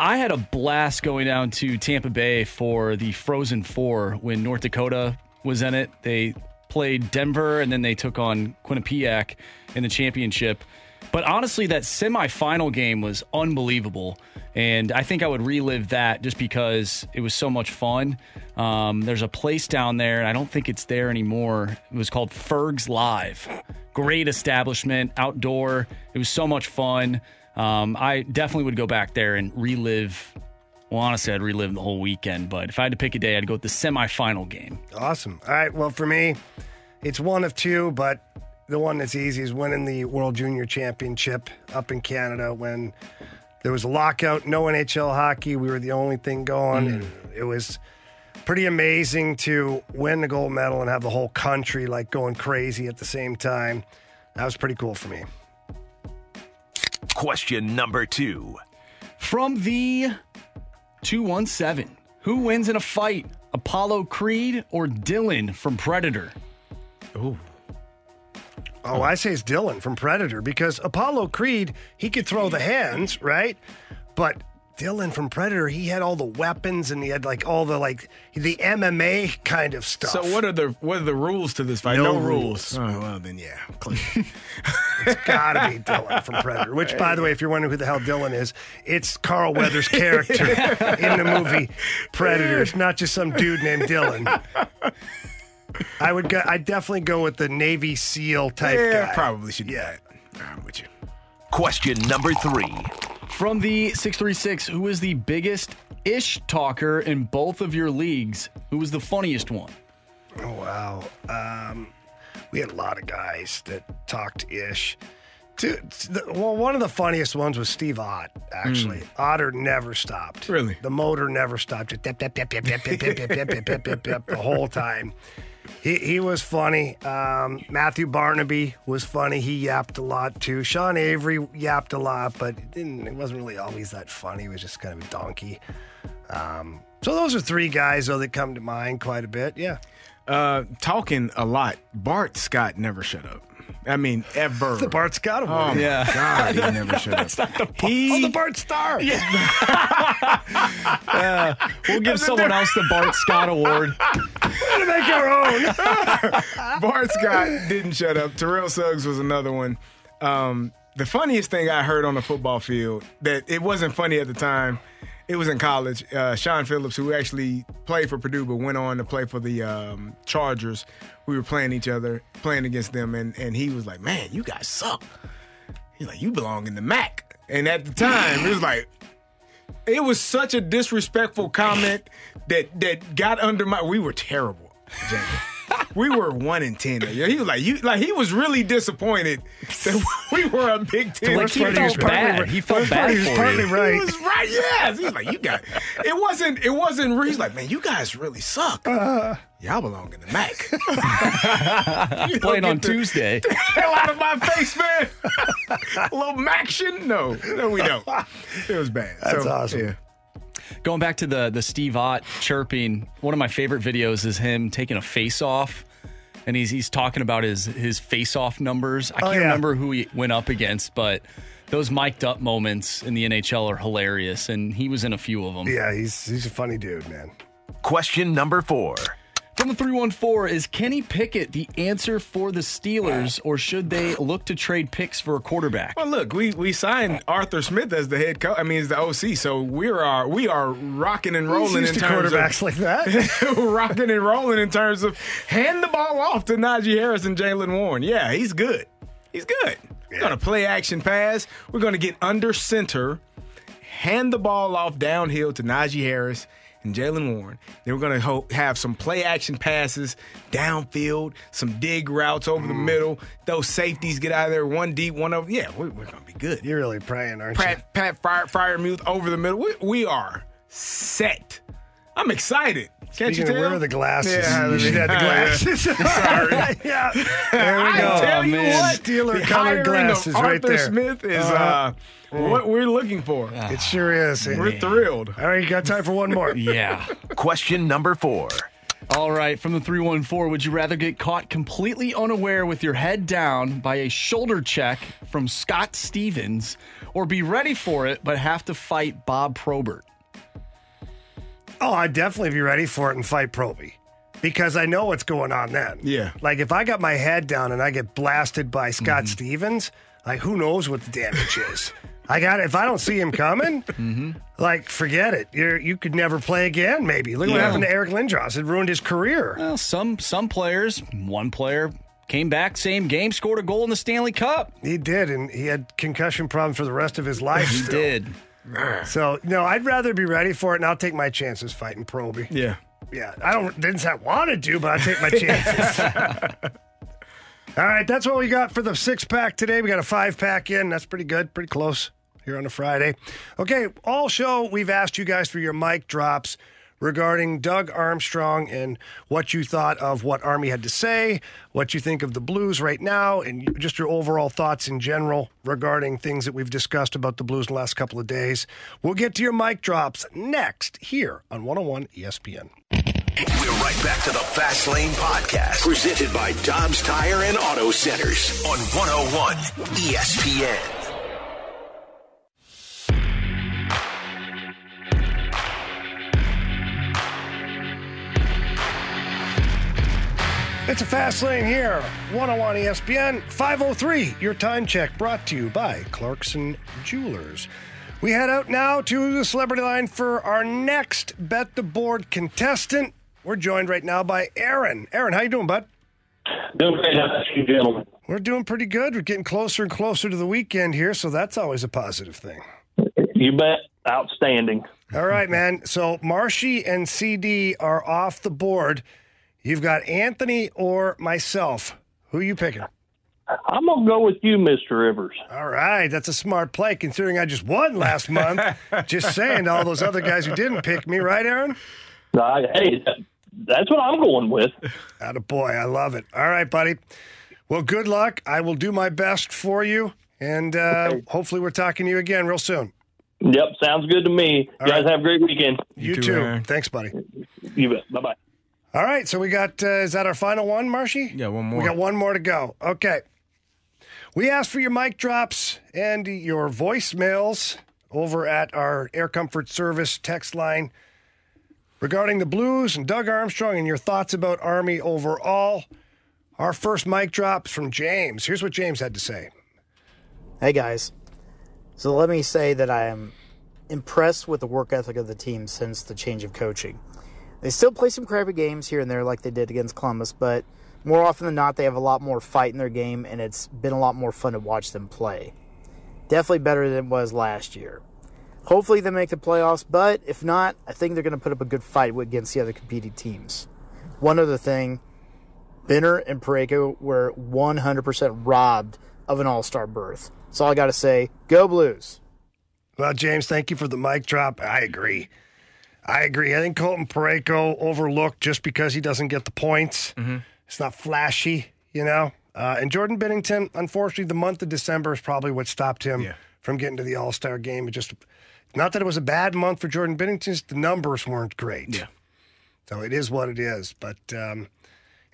I had a blast going down to Tampa Bay for the Frozen Four when North Dakota was in it. They played Denver, and then they took on Quinnipiac in the championship. But honestly, that semifinal game was unbelievable, and I think I would relive that just because it was so much fun. Um, there's a place down there, and I don't think it's there anymore. It was called Ferg's Live. Great establishment, outdoor. It was so much fun. Um, I definitely would go back there and relive. Well, honestly, I'd relive the whole weekend, but if I had to pick a day, I'd go with the semifinal game. Awesome. All right, well, for me, it's one of two, but the one that's easy is winning the World Junior Championship up in Canada when there was a lockout, no N H L hockey. We were the only thing going. Mm. And it was pretty amazing to win the gold medal and have the whole country like going crazy at the same time. That was pretty cool for me. Question number two. From the two one seven, who wins in a fight, Apollo Creed or Dylan from Predator? Ooh. Oh, I say it's Dylan from Predator because Apollo Creed, he could throw the hands, right? But Dylan from Predator, he had all the weapons and he had like all the like the M M A kind of stuff. So what are the what are the rules to this fight? No, no rules. rules. Oh, well, then yeah. It's gotta be Dylan from Predator. Which, by the way, if you're wondering who the hell Dylan is, it's Carl Weathers' character in the movie Predator. It's not just some dude named Dylan. I would go. I definitely go with the Navy SEAL type yeah, guy. Probably should. Yeah, I'm with you. Question number three from the six three six. Who is the biggest ish talker in both of your leagues? Who was the funniest one? Oh wow, um, we had a lot of guys that talked ish. Two, the, well, one of the funniest ones was Steve Ott, actually. Mm. Otter never stopped. Really? The motor never stopped. Just dip, dip, dip, dip, dip, dip, dip, dip, dip, dip, dip, dip, the whole time. He he was funny. Um, Matthew Barnaby was funny. He yapped a lot, too. Sean Avery yapped a lot, but it, didn't, it wasn't really always that funny. He was just kind of a donkey. Um, so those are three guys, though, that come to mind quite a bit. Yeah. Uh, talking a lot. Bart Scott never shut up. I mean, ever. That's the Bart Scott award. Oh, yeah. God, he never should have. That's not the Bart. He... Oh, the Bart Star. Yeah. uh, we'll give That's someone else the Bart Scott award. We're going to make our own. Bart Scott didn't shut up. Terrell Suggs was another one. Um, the funniest thing I heard on the football field, that it wasn't funny at the time, it was in college. Uh, Sean Phillips, who actually played for Purdue but went on to play for the um, Chargers. We were playing each other, playing against them, and, and he was like, man, you guys suck. He's like, you belong in the M A C. And at the time, it was like, it was such a disrespectful comment that that got under my, we were terrible, Jamie. We were one in ten. He was like, you, like he was really disappointed that we were a Big Ten. Like he, felt he was bad. Right. He felt bad. He was partly right. He was right. Yes. He was like, you guys. It wasn't. It wasn't. He's like, man, you guys really suck. Uh, Y'all belong in the M A C. Playing on the, Tuesday. Get the hell out of my face, man. A little Maction? No, no, we don't. It was bad. That's so awesome. Yeah. Going back to the the Steve Ott chirping, one of my favorite videos is him taking a face-off, and he's he's talking about his his face-off numbers. I oh, can't yeah. remember who he went up against, but those mic'd up moments in the N H L are hilarious, and he was in a few of them. Yeah, he's he's a funny dude, man. Question number four. on the three one four, is Kenny Pickett the answer for the Steelers, or should they look to trade picks for a quarterback? Well, look, we we signed Arthur Smith as the head coach. I mean, he's the O C, so we are we are rocking and rolling in terms of quarterbacks like that. Rocking and rolling in terms of hand the ball off to Najee Harris and Jaylen Warren. Yeah, he's good. He's good. We're going to play action pass. We're going to get under center, hand the ball off downhill to Najee Harris and Jaylen Warren. Then we're going to ho- have some play action passes downfield, some dig routes over mm. the middle. Those safeties get out of there, one deep, one over. Yeah, we're, we're going to be good. You're really praying, aren't Pat, you? Pat Fire, Fryermuth over the middle. We, we are set. I'm excited. Can't Speaking you tell? Where are the glasses? Yeah, you should have the glasses. Yeah. Sorry. Yeah. There we go. I tell oh, you what, Steeler-colored glasses right there. Arthur Smith is uh, uh, what we're looking for. Uh, it sure is. We're man. thrilled. All right, you got time for one more. Yeah. Question number four. All right, from the three one four, would you rather get caught completely unaware with your head down by a shoulder check from Scott Stevens, or be ready for it but have to fight Bob Probert? Oh, I'd definitely be ready for it and fight Proby, because I know what's going on then. Yeah. Like, if I got my head down and I get blasted by Scott mm-hmm. Stevens, like, who knows what the damage is? I got it. If I don't see him coming, mm-hmm. like, forget it. You're, you could never play again, maybe. Look yeah. what happened to Eric Lindros. It ruined his career. Well, some some players, one player came back, same game, scored a goal in the Stanley Cup. He did, and he had concussion problems for the rest of his life. He still. did. So, no, I'd rather be ready for it, and I'll take my chances fighting Proby. Yeah. Yeah. I don't didn't want to do, but I'll take my chances. All right, that's what we got for the six-pack today. We got a five-pack in. That's pretty good, pretty close here on a Friday. Okay, all show, we've asked you guys for your mic drops regarding Doug Armstrong and what you thought of what Army had to say, what you think of the Blues right now, and just your overall thoughts in general regarding things that we've discussed about the Blues the last couple of days. We'll get to your mic drops next here on one oh one E S P N. We're right back to the Fast Lane Podcast, presented by Dobbs Tire and Auto Centers on one oh one E S P N. It's a Fast Lane here, one oh one E S P N, five oh three, your time check, brought to you by Clarkson Jewelers. We head out now to the Celebrity Line for our next Bet the Board contestant. We're joined right now by Aaron. Aaron, how you doing, bud? Doing great. How are you, gentlemen? We're doing pretty good. We're getting closer and closer to the weekend here, so that's always a positive thing. You bet. Outstanding. All right, man. So Marshy and C D are off the board. You've got Anthony or myself. Who are you picking? I'm going to go with you, Mister Rivers. All right. That's a smart play, considering I just won last month. Just saying to all those other guys who didn't pick me, right, Aaron? Uh, hey, that's what I'm going with. Attaboy. I love it. All right, buddy. Well, good luck. I will do my best for you, and uh, okay. hopefully we're talking to you again real soon. Yep. Sounds good to me. All you guys right. have a great weekend. You, you too. Aaron. Thanks, buddy. You bet. Bye-bye. All right, so we got, uh, is that our final one, Marshy? Yeah, one more. We got one more to go. Okay. We asked for your mic drops and your voicemails over at our Air Comfort Service text line regarding the Blues and Doug Armstrong and your thoughts about Army overall. Our first mic drops from James. Here's what James had to say. Hey, guys. So let me say that I am impressed with the work ethic of the team since the change of coaching. They still play some crappy games here and there like they did against Columbus, but more often than not, they have a lot more fight in their game, and it's been a lot more fun to watch them play. Definitely better than it was last year. Hopefully they make the playoffs, but if not, I think they're going to put up a good fight against the other competing teams. One other thing, Binner and Parayko were one hundred percent robbed of an all-star berth. That's all I got to say. Go Blues! Well, James, thank you for the mic drop. I agree. I agree. I think Colton Parayko overlooked just because he doesn't get the points. Mm-hmm. It's not flashy, you know. Uh, and Jordan Binnington, unfortunately, the month of December is probably what stopped him yeah. from getting to the All-Star game. It just, not that it was a bad month for Jordan Binnington, the numbers weren't great. Yeah. So it is what it is. But, um,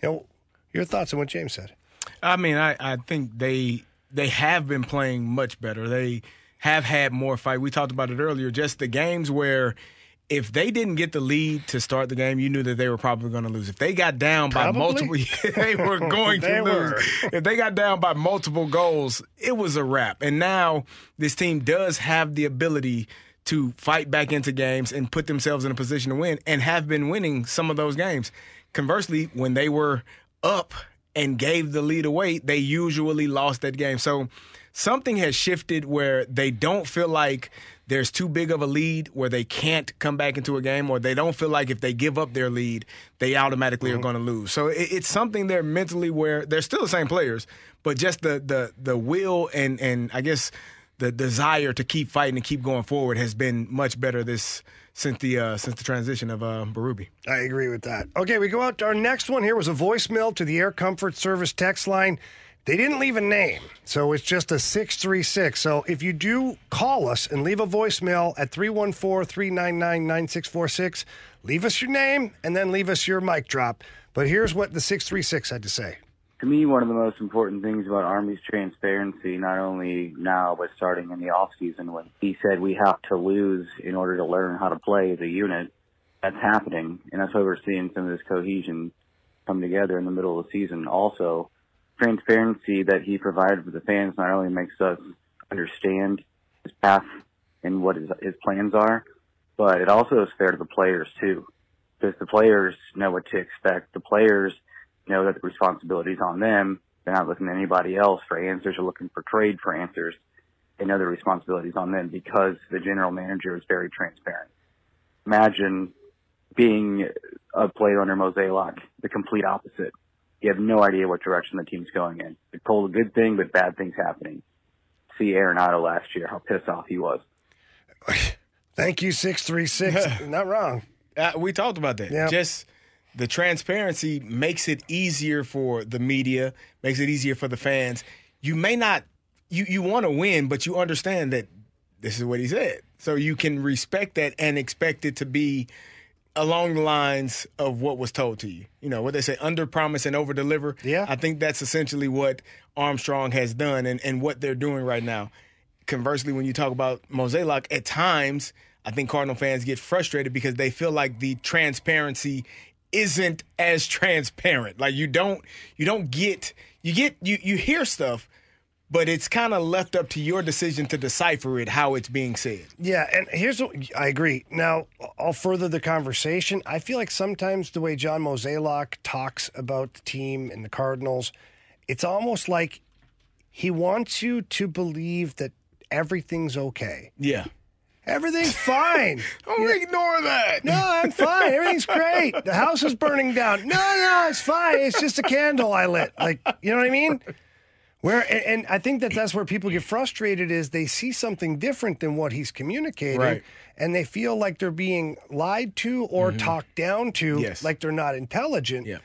you know, your thoughts on what James said? I mean, I, I think they they have been playing much better. They have had more fight. We talked about it earlier, just the games where – if they didn't get the lead to start the game, you knew that they were probably going to lose. If they got down probably? by multiple, they were going they to were. lose. If they got down by multiple goals, it was a wrap. And now this team does have the ability to fight back into games and put themselves in a position to win, and have been winning some of those games. Conversely, when they were up and gave the lead away, they usually lost that game. So something has shifted where they don't feel like there's too big of a lead where they can't come back into a game, or they don't feel like if they give up their lead, they automatically mm-hmm. are going to lose. So it, it's something there mentally where they're still the same players, but just the the the will and and I guess the desire to keep fighting and keep going forward has been much better this since the uh, since the transition of uh, Berube. I agree with that. Okay, we go out to our next one. Here was a voicemail to the Air Comfort Service text line. They didn't leave a name, so it's just a six three six. So if you do call us and leave a voicemail at three one four, three nine nine, nine six four six, leave us your name and then leave us your mic drop. But here's what the six three six had to say. To me, one of the most important things about Army's transparency, not only now, but starting in the offseason, when he said we have to lose in order to learn how to play as a unit, that's happening. And that's why we're seeing some of this cohesion come together in the middle of the season. Also, transparency that he provided for the fans not only makes us understand his path and what his, his plans are, but it also is fair to the players, too, because the players know what to expect. The players know that the responsibility is on them. They're not looking to anybody else for answers or looking for trade for answers. They know the responsibility is on them because the general manager is very transparent. Imagine being a player under Mozeliak, the complete opposite. You have no idea what direction the team's going in. They're told a good thing, but bad things happening. See Arenado last year, how pissed off he was. Thank you, six three six. Not wrong. Uh, we talked about that. Yep. Just the transparency makes it easier for the media, makes it easier for the fans. You may not, you, you want to win, but you understand that this is what he said. So you can respect that and expect it to be along the lines of what was told to you. You know, what they say, under promise and over deliver. Yeah. I think that's essentially what Armstrong has done and, and what they're doing right now. Conversely, when you talk about Mozeliak, at times I think Cardinal fans get frustrated because they feel like the transparency isn't as transparent. Like you don't you don't get you get you, you hear stuff, but it's kind of left up to your decision to decipher it, how it's being said. Yeah, and here's what I agree. Now, I'll further the conversation. I feel like sometimes the way John Mozeliak talks about the team and the Cardinals, it's almost like he wants you to believe that everything's okay. Yeah. Everything's fine. Don't yeah. ignore that. No, I'm fine. Everything's great. The house is burning down. No, no, it's fine. It's just a candle I lit. Like, you know what I mean? Where and, and I think that that's where people get frustrated is they see something different than what he's communicating, right, and they feel like they're being lied to or mm-hmm. talked down to, yes, like they're not intelligent. Yeah.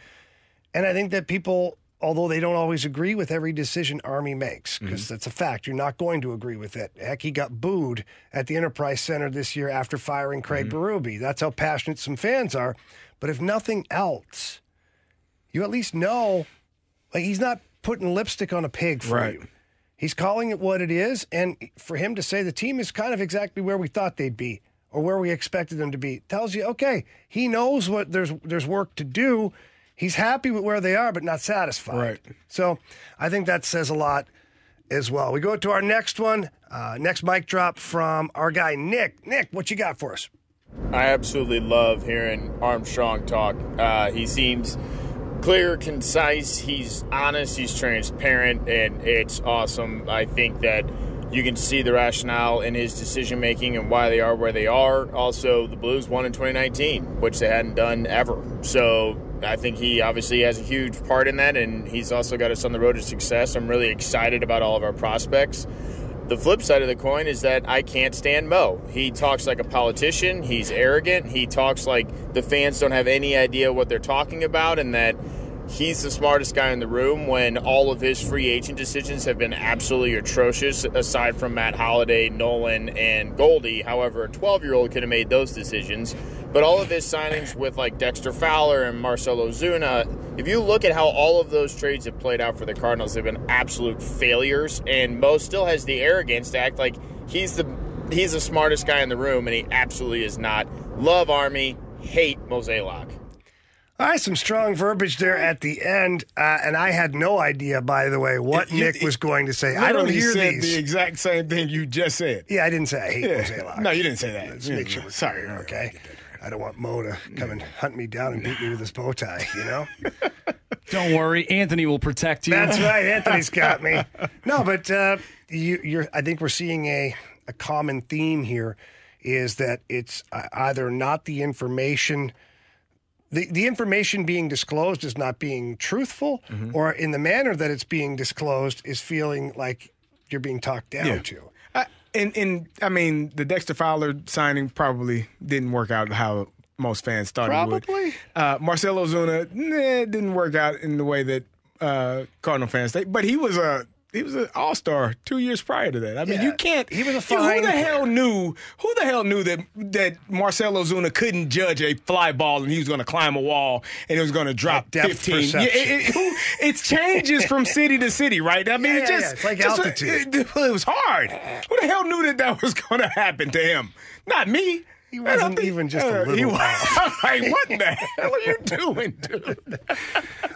And I think that people, although they don't always agree with every decision Army makes, because mm-hmm. that's a fact, you're not going to agree with it. Heck, he got booed at the Enterprise Center this year after firing Craig mm-hmm. Berube. That's how passionate some fans are. But if nothing else, you at least know, like, he's not putting lipstick on a pig for right. you. He's calling it what it is, and for him to say the team is kind of exactly where we thought they'd be or where we expected them to be tells you, okay, he knows what there's there's work to do. He's happy with where they are, but not satisfied. Right. So I think that says a lot as well. We go to our next one, uh, next mic drop from our guy Nick. Nick, what you got for us? I absolutely love hearing Armstrong talk. Uh, he seems clear, concise, he's honest, he's transparent, and it's awesome. I think that you can see the rationale in his decision-making and why they are where they are. Also, the Blues won in twenty nineteen, which they hadn't done ever. So I think he obviously has a huge part in that, and he's also got us on the road to success. I'm really excited about all of our prospects. The flip side of the coin is that I can't stand Mo. He talks like a politician. He's arrogant. He talks like the fans don't have any idea what they're talking about and that he's the smartest guy in the room when all of his free agent decisions have been absolutely atrocious, aside from Matt Holliday, Nolan, and Goldie. However, a twelve-year-old could have made those decisions. But all of his signings with, like, Dexter Fowler and Marcell Ozuna, if you look at how all of those trades have played out for the Cardinals, they've been absolute failures. And Mo still has the arrogance to act like he's the he's the smartest guy in the room, and he absolutely is not. Love Army. Hate Mozeliak. All right, some strong verbiage there at the end, uh, and I had no idea, by the way, what it, it, Nick it, was going to say. I don't hear said these. The exact same thing you just said. Yeah, I didn't say I hate yeah. Mozeliak. No, you didn't say that. Let's yeah, make sure we're sorry. Clear, okay, I don't want Mo to come and hunt me down and beat me with his bow tie. You know. Don't worry, Anthony will protect you. That's right, Anthony's got me. No, but uh, you, you're. I think we're seeing a a common theme here, is that it's either not the information. The, the information being disclosed is not being truthful, mm-hmm. or in the manner that it's being disclosed is feeling like you're being talked down yeah. to. I, and, and, I mean, the Dexter Fowler signing probably didn't work out how most fans thought probably. it would. Uh, Marcell Ozuna nah, didn't work out in the way that uh, Cardinal fans think. But he was a... He was an all-star two years prior to that. I mean, yeah. you can't. He was a fine. Who the hell knew? Who the hell knew that that Marcell Ozuna couldn't judge a fly ball and he was going to climb a wall and it was going to drop like fifteen? Yeah, it, it, it changes from city to city, right? I mean, yeah, it just yeah, it's like just, altitude. It, it was hard. Who the hell knew that that was going to happen to him? Not me. He wasn't think, even just uh, a little he was, I'm like, what the hell are you doing, dude?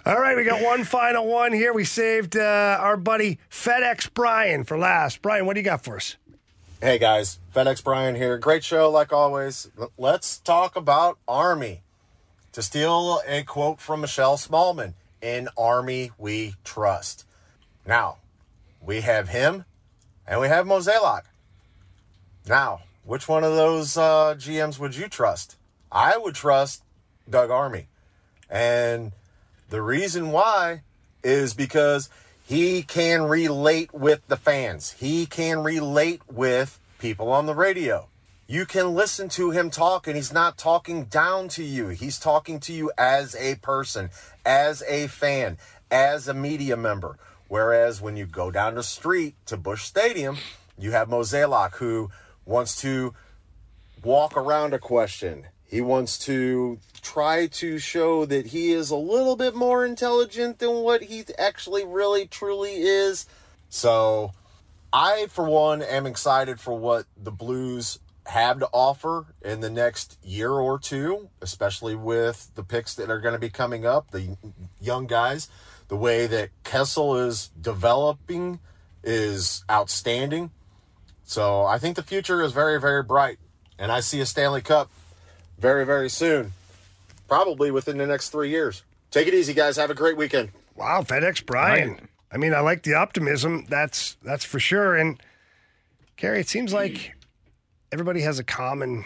All right, we got one final one here. We saved uh, our buddy FedEx Brian for last. Brian, what do you got for us? Hey, guys. FedEx Brian here. Great show, like always. Let's talk about Army. To steal a quote from Michelle Smallman, in Army we trust. Now, we have him, and we have Mozeliak. Now, which one of those uh, G Ms would you trust? I would trust Doug Armey. And the reason why is because he can relate with the fans. He can relate with people on the radio. You can listen to him talk, and he's not talking down to you. He's talking to you as a person, as a fan, as a media member. Whereas when you go down the street to Busch Stadium, you have Mozeliak, who wants to walk around a question. He wants to try to show that he is a little bit more intelligent than what he actually really truly is. So I, for one, am excited for what the Blues have to offer in the next year or two, especially with the picks that are going to be coming up, the young guys. The way that Kessel is developing is outstanding. So I think the future is very, very bright, and I see a Stanley Cup very, very soon, probably within the next three years. Take it easy, guys. Have a great weekend. Wow, FedEx Brian. Right. I mean, I like the optimism. That's that's for sure. And, Carrie, it seems like everybody has a common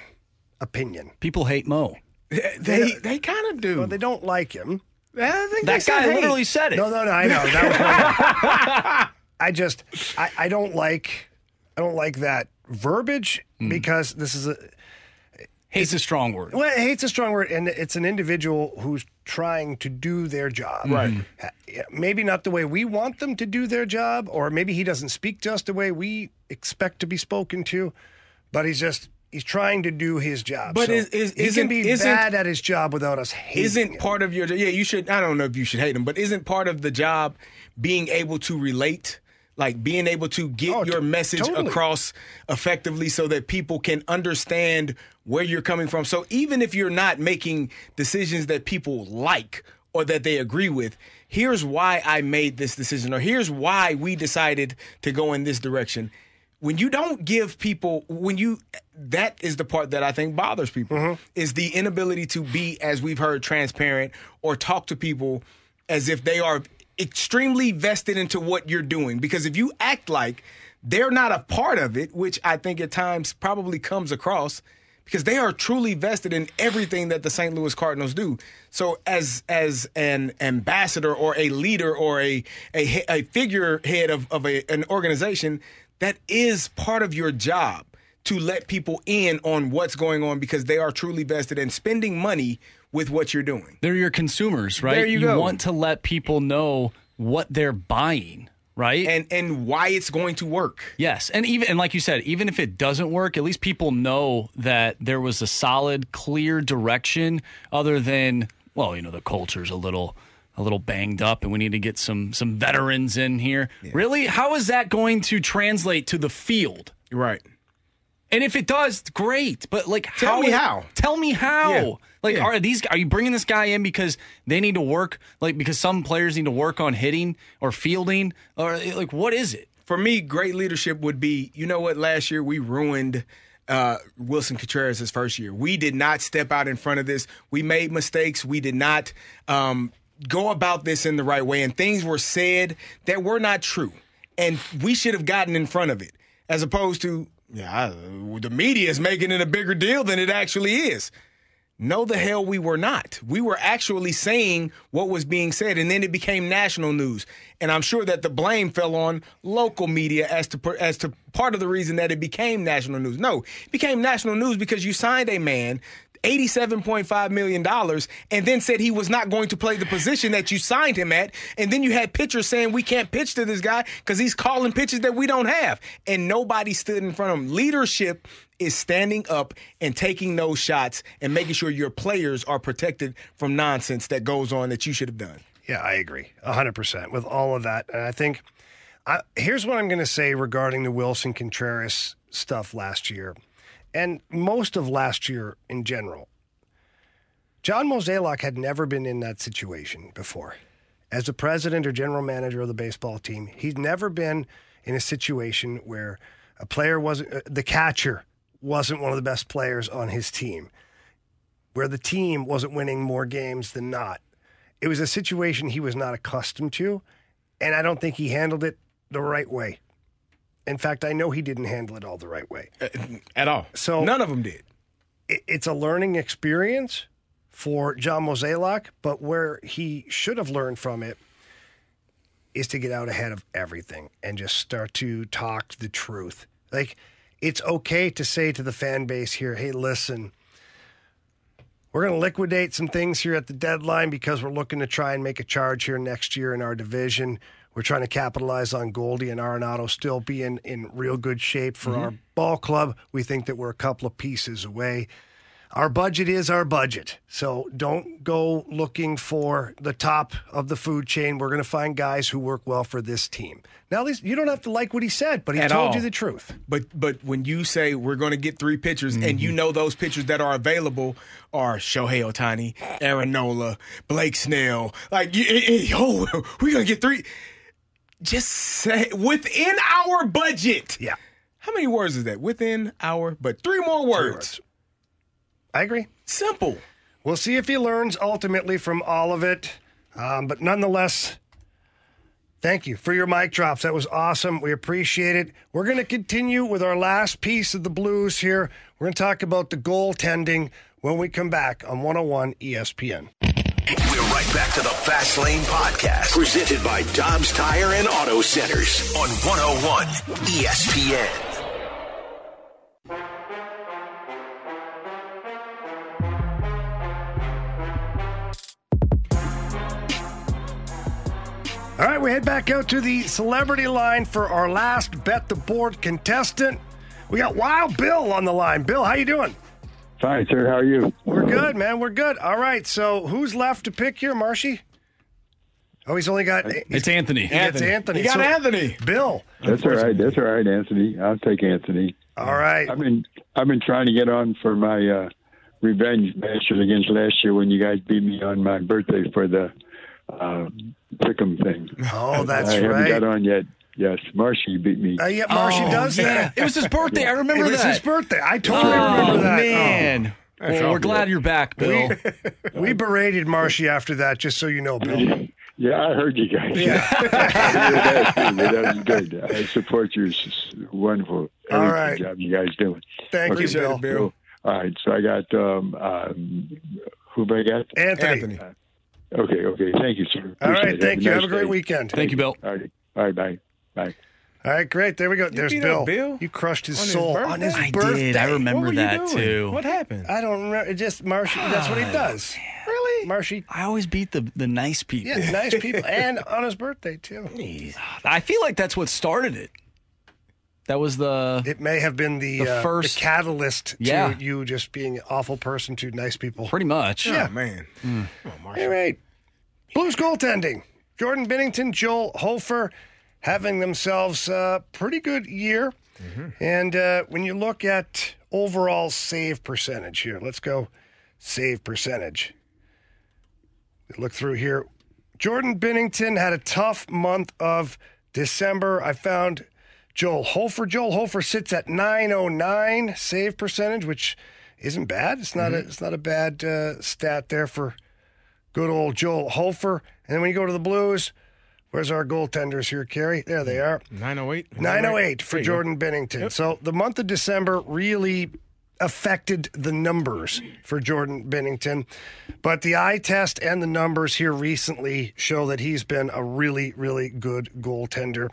opinion. People hate Mo. They they, they kind of do. Well, they don't like him. I think that guy hate. literally said it. No, no, no. I know. That was I just I, I don't like. I don't like that verbiage mm. because this is a... Hate's a strong word. Well, hate's a strong word, and it's an individual who's trying to do their job. Right. Maybe not the way we want them to do their job, or maybe he doesn't speak to us the way we expect to be spoken to, but he's just... He's trying to do his job. But so is, is, he can be bad at his job without us hating isn't him. Isn't part of your... Yeah, you should... I don't know if you should hate him, but isn't part of the job being able to relate... Like being able to get oh, your message totally. across effectively so that people can understand where you're coming from. So even if you're not making decisions that people like or that they agree with, here's why I made this decision, or here's why we decided to go in this direction. When you don't give people, when you, that is the part that I think bothers people, mm-hmm. is the inability to be, as we've heard, transparent or talk to people as if they are extremely vested into what you're doing, because if you act like they're not a part of it, which I think at times probably comes across, because they are truly vested in everything that the Saint Louis Cardinals do. So as as an ambassador or a leader or a a, a figurehead of, of a, an organization, that is part of your job to let people in on what's going on, because they are truly vested in spending money with what you're doing. They're your consumers, right? There you you go. Want to let people know what they're buying, right? And and why it's going to work. Yes. And even and like you said, even if it doesn't work, at least people know that there was a solid, clear direction, other than, well, you know, the culture's a little a little banged up and we need to get some some veterans in here. Yeah. Really? How is that going to translate to the field? Right. And if it does, great. But like, tell how me how? Tell me how. Yeah. Like, yeah. are these? Are you bringing this guy in because they need to work? Like, because some players need to work on hitting or fielding, or like, what is it? For me, great leadership would be, you know what? Last year we ruined uh, Wilson Contreras' first year. We did not step out in front of this. We made mistakes. We did not um, go about this in the right way, and things were said that were not true, and we should have gotten in front of it, as opposed to. Yeah, I, the media is making it a bigger deal than it actually is. No, the hell we were not. We were actually saying what was being said, and then it became national news. And I'm sure that the blame fell on local media as to as to part of the reason that it became national news. No, it became national news because you signed a man eighty-seven point five million dollars and then said he was not going to play the position that you signed him at. And then you had pitchers saying we can't pitch to this guy because he's calling pitches that we don't have. And nobody stood in front of him. Leadership is standing up and taking those shots and making sure your players are protected from nonsense that goes on that you should have done. Yeah, I agree one hundred percent with all of that. And I think I, here's what I'm going to say regarding the Wilson Contreras stuff last year. And most of last year in general, John Mozeliak had never been in that situation before. As the president or general manager of the baseball team, he'd never been in a situation where a player wasn't, uh, the catcher wasn't one of the best players on his team, where the team wasn't winning more games than not. It was a situation he was not accustomed to, and I don't think he handled it the right way. In fact, I know he didn't handle it all the right way. At all. So none of them did. It, it's a learning experience for John Mozeliak, but where he should have learned from it is to get out ahead of everything and just start to talk the truth. Like, it's okay to say to the fan base here, hey, listen, we're going to liquidate some things here at the deadline because we're looking to try and make a charge here next year in our division. We're trying to capitalize on Goldie and Arenado still being in real good shape for mm-hmm. our ball club. We think that we're a couple of pieces away. Our budget is our budget. So don't go looking for the top of the food chain. We're going to find guys who work well for this team. Now, at least you don't have to like what he said, but he At told all. you the truth. But but when you say we're going to get three pitchers, mm-hmm. and you know those pitchers that are available are Shohei Ohtani, Aaron Nola, Blake Snell. Like, yo, we're going to get three. Just say within our budget. Yeah. How many words is that? Within our but three more words. Three words. I agree. Simple. We'll see if he learns ultimately from all of it. Um, but nonetheless, thank you for your mic drops. That was awesome. We appreciate it. We're going to continue with our last piece of the Blues here. We're going to talk about the goaltending when we come back on one oh one E S P N. We're right back to the Fast Lane Podcast, presented by Dobbs Tire and Auto Centers on one oh one E S P N. All right, we head back out to the celebrity line for our last Bet the Board contestant. We got Wild Bill on the line. Bill, how you doing? Hi, sir. How are you? We're good, man. We're good. All right. So who's left to pick here, Marshy? Oh, he's only got... He's, it's Anthony. Yeah, Anthony. It's Anthony. You got so, Anthony. Bill. That's all right. That's all right, Anthony. I'll take Anthony. All right. I've been I've been trying to get on for my uh, revenge matches against last year when you guys beat me on my birthday for the uh, pick'em thing. Oh, that's I, I right. I haven't got on yet. Yes, Marshy beat me. Uh, yeah, Marshy oh, does yeah. that. It was his birthday. I remember that. It was that. his birthday. I totally oh, remember that. Man. Oh, man. Well, we're glad you're back, Bill. We, we berated Marshy after that, just so you know, Bill. Yeah, I heard you guys. Yeah. That was good. I support you. It's wonderful. All right. Good job you guys doing. Thank okay, you, Bill. Bill. All right, so I got, um, um, who I got? Anthony. Anthony. Uh, okay, okay. Thank you, sir. All Appreciate right, thank you. Nice Have a great day. weekend. Thank, thank you, Bill. All right, all right bye. Bye. All right, great. There we go. You There's Bill. Bill. You crushed his on soul his on his I birthday. I did. I remember that, doing? too. What happened? I don't remember. It just, Marshy, oh, that's what he does. Man. Really? Marshy. I always beat the, the nice people. Yeah, nice people. And on his birthday, too. Jeez. I feel like that's what started it. That was the... It may have been the, the uh, first the catalyst yeah. to you just being an awful person to nice people. Pretty much. Yeah, oh, man. Mm. Come on, Marshy. All right. Blues goaltending. Jordan Binnington, Joel Hofer... having themselves a pretty good year. Mm-hmm. And uh, when you look at overall save percentage here, let's go save percentage. Look through here. Jordan Binnington had a tough month of December. I found Joel Hofer. Joel Hofer sits at nine oh nine save percentage, which isn't bad. It's not mm-hmm. a, it's not a bad uh, stat there for good old Joel Hofer. And then when you go to the Blues, where's our goaltenders here, Carrie? There they are. nine oh eight nine oh eight for Jordan Binnington. Yep. So the month of December really affected the numbers for Jordan Binnington. But the eye test and the numbers here recently show that he's been a really, really good goaltender.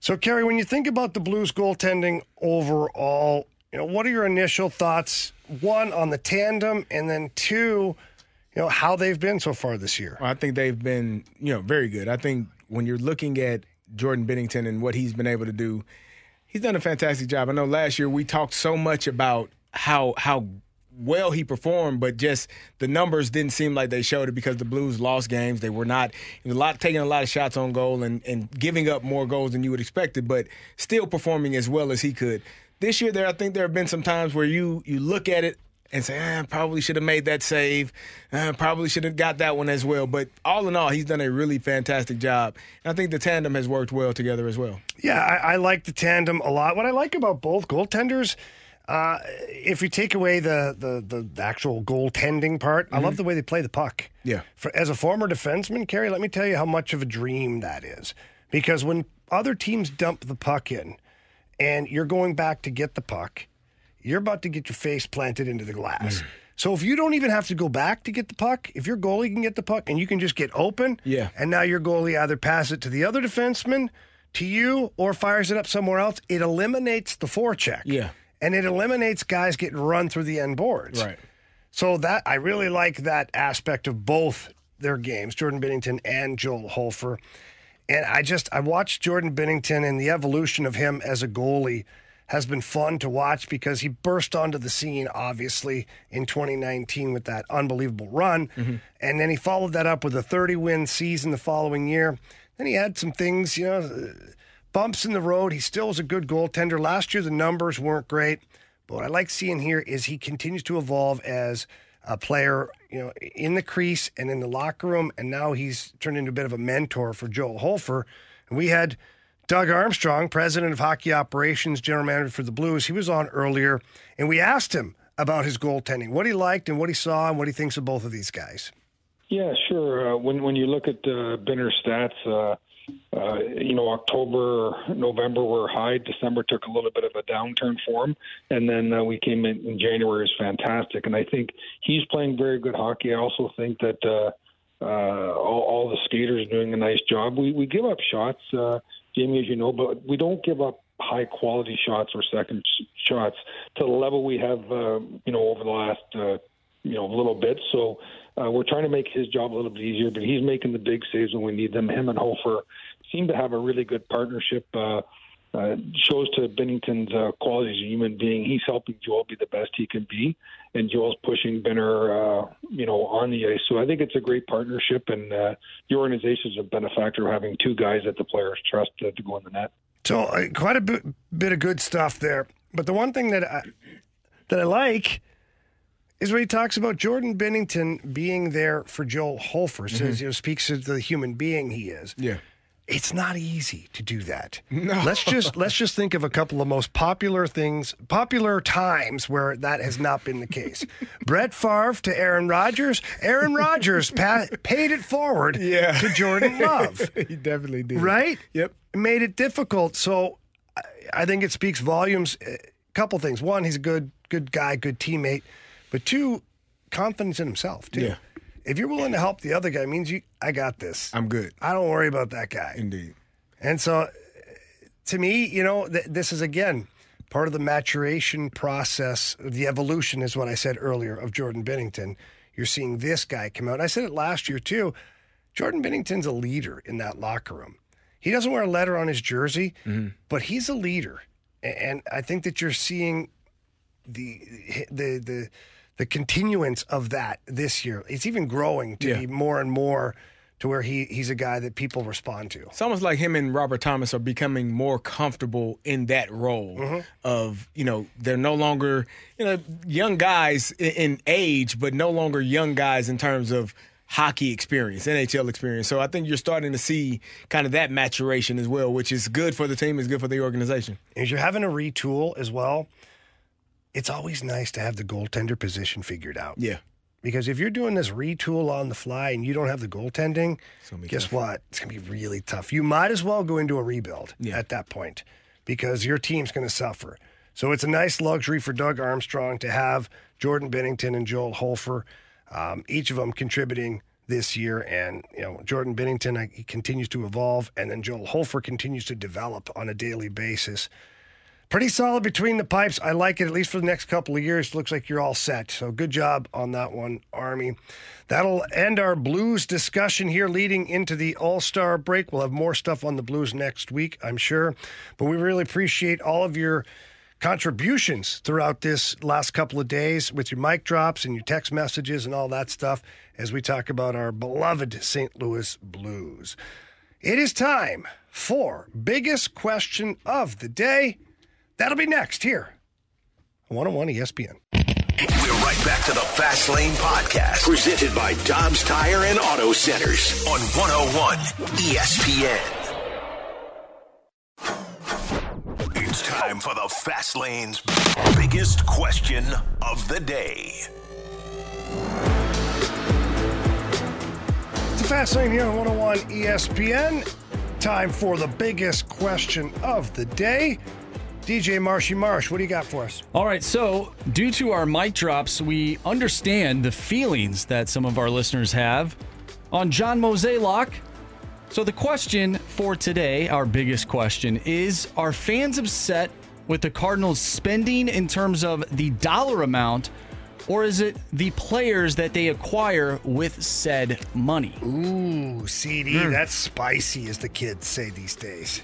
So, Carrie, when you think about the Blues goaltending overall, you know, what are your initial thoughts, one, on the tandem, and then two, you know, how they've been so far this year? Well, I think they've been, you know, very good. I think when you're looking at Jordan Binnington and what he's been able to do, he's done a fantastic job. I know last year we talked so much about how how well he performed, but just the numbers didn't seem like they showed it because the Blues lost games. They were not a lot taking a lot of shots on goal and, and giving up more goals than you would expect it, but still performing as well as he could. This year there I think there have been some times where you you look at it and say, eh, probably should have made that save. Eh, probably should have got that one as well. But all in all, he's done a really fantastic job. And I think the tandem has worked well together as well. Yeah, I, I like the tandem a lot. What I like about both goaltenders, uh, if you take away the, the, the actual goaltending part, mm-hmm. I love the way they play the puck. Yeah. For, as a former defenseman, Carrie, let me tell you how much of a dream that is. Because when other teams dump the puck in and you're going back to get the puck, you're about to get your face planted into the glass. Mm. So if you don't even have to go back to get the puck, if your goalie can get the puck and you can just get open, yeah. and now your goalie either passes it to the other defenseman, to you, or fires it up somewhere else, it eliminates the forecheck. Yeah. And it eliminates guys getting run through the end boards. Right. So that I really like that aspect of both their games, Jordan Binnington and Joel Hofer. And I just, I watched Jordan Binnington and the evolution of him as a goalie has been fun to watch because he burst onto the scene, obviously, in twenty nineteen with that unbelievable run. Mm-hmm. And then he followed that up with a thirty-win season the following year. Then he had some things, you know, bumps in the road. He still was a good goaltender. Last year, the numbers weren't great. But what I like seeing here is he continues to evolve as a player, you know, in the crease and in the locker room. And now he's turned into a bit of a mentor for Joel Hofer. And we had Doug Armstrong, president of hockey operations, general manager for the Blues, he was on earlier, and we asked him about his goaltending, what he liked and what he saw and what he thinks of both of these guys. Yeah, sure. Uh, when when you look at uh, Binner's stats, uh, uh, you know, October, November were high. December took a little bit of a downturn for him, and then uh, we came in, in January is fantastic, and I think he's playing very good hockey. I also think that uh, uh, all, all the skaters are doing a nice job. We, we give up shots, uh, Jamie, as you know, but we don't give up high-quality shots or second sh- shots to the level we have, uh, you know, over the last, uh, you know, little bit. So uh, we're trying to make his job a little bit easier, but he's making the big saves when we need them. Him and Hofer seem to have a really good partnership. Uh, uh, shows to Binnington's uh, quality as a human being. He's helping Joel be the best he can be, and Joel's pushing Binner, uh, you know, on the ice. So I think it's a great partnership, and uh, the organization's a benefactor of having two guys that the players trust uh, to go in the net. So uh, quite a bit, bit of good stuff there. But the one thing that I, that I like is when he talks about Jordan Binnington being there for Joel Hofer. Mm-hmm. Says, you know, speaks to the human being he is. Yeah. It's not easy to do that. No. Let's just let's just think of a couple of most popular things, popular times where that has not been the case. Brett Favre to Aaron Rodgers. Aaron Rodgers pa- paid it forward yeah. to Jordan Love. He definitely did. Right? Yep. Made it difficult. So I think it speaks volumes. A couple things. One, he's a good good guy, good teammate. But two, confidence in himself, too. Yeah. If you're willing to help the other guy, it means you, I got this. I'm good. I don't worry about that guy. Indeed. And so, to me, you know, th- this is, again, part of the maturation process. The evolution is what I said earlier of Jordan Binnington. You're seeing this guy come out. I said it last year, too. Jordan Binnington's a leader in that locker room. He doesn't wear a letter on his jersey, mm-hmm. but he's a leader. And I think that you're seeing the the the... the continuance of that this year. It's even growing to yeah. be more and more to where he, he's a guy that people respond to. It's almost like him and Robert Thomas are becoming more comfortable in that role mm-hmm. of, you know, they're no longer, you know, young guys in, in age, but no longer young guys in terms of hockey experience, N H L experience. So I think you're starting to see kind of that maturation as well, which is good for the team, is good for the organization. As you're having to retool as well, it's always nice to have the goaltender position figured out. Yeah. Because if you're doing this retool on the fly and you don't have the goaltending, guess tough. what? It's going to be really tough. You might as well go into a rebuild yeah. at that point because your team's going to suffer. So it's a nice luxury for Doug Armstrong to have Jordan Binnington and Joel Hofer, um, each of them contributing this year. And, you know, Jordan Binnington, he continues to evolve, and then Joel Hofer continues to develop on a daily basis. Pretty solid between the pipes. I like it, at least for the next couple of years. Looks like you're all set. So good job on that one, Army. That'll end our Blues discussion here leading into the All-Star break. We'll have more stuff on the Blues next week, I'm sure. But we really appreciate all of your contributions throughout this last couple of days with your mic drops and your text messages and all that stuff as we talk about our beloved Saint Louis Blues. It is time for biggest question of the day. That'll be next here on one oh one E S P N. We're right back to the Fast Lane Podcast, presented by Dobbs Tire and Auto Centers on one oh one E S P N. It's time for the Fast Lane's biggest question of the day. It's the Fast Lane here on one oh one E S P N. Time for the biggest question of the day. D J Marshy Marsh, what do you got for us? All right, so due to our mic drops, we understand the feelings that some of our listeners have on John Mozeliak. So the question for today, our biggest question, is are fans upset with the Cardinals spending in terms of the dollar amount, or is it the players that they acquire with said money? Ooh, C D, mm. that's spicy, as the kids say these days.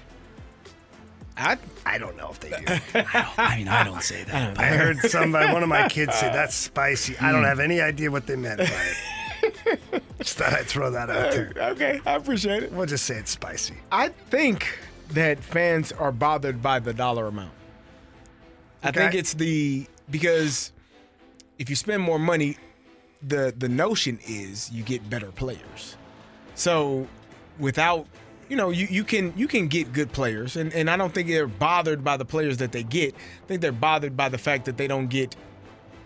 I, I don't know if they do. I, I mean, I don't say that. I, I heard somebody, one of my kids say, that's spicy. I don't have any idea what they meant by it. Just thought I'd throw that out there. Okay, I appreciate it. We'll just say it's spicy. I think that fans are bothered by the dollar amount. I okay. think it's the, because if you spend more money, the, the notion is you get better players. So without... You know, you, you can you can get good players, and, and I don't think they're bothered by the players that they get. I think they're bothered by the fact that they don't get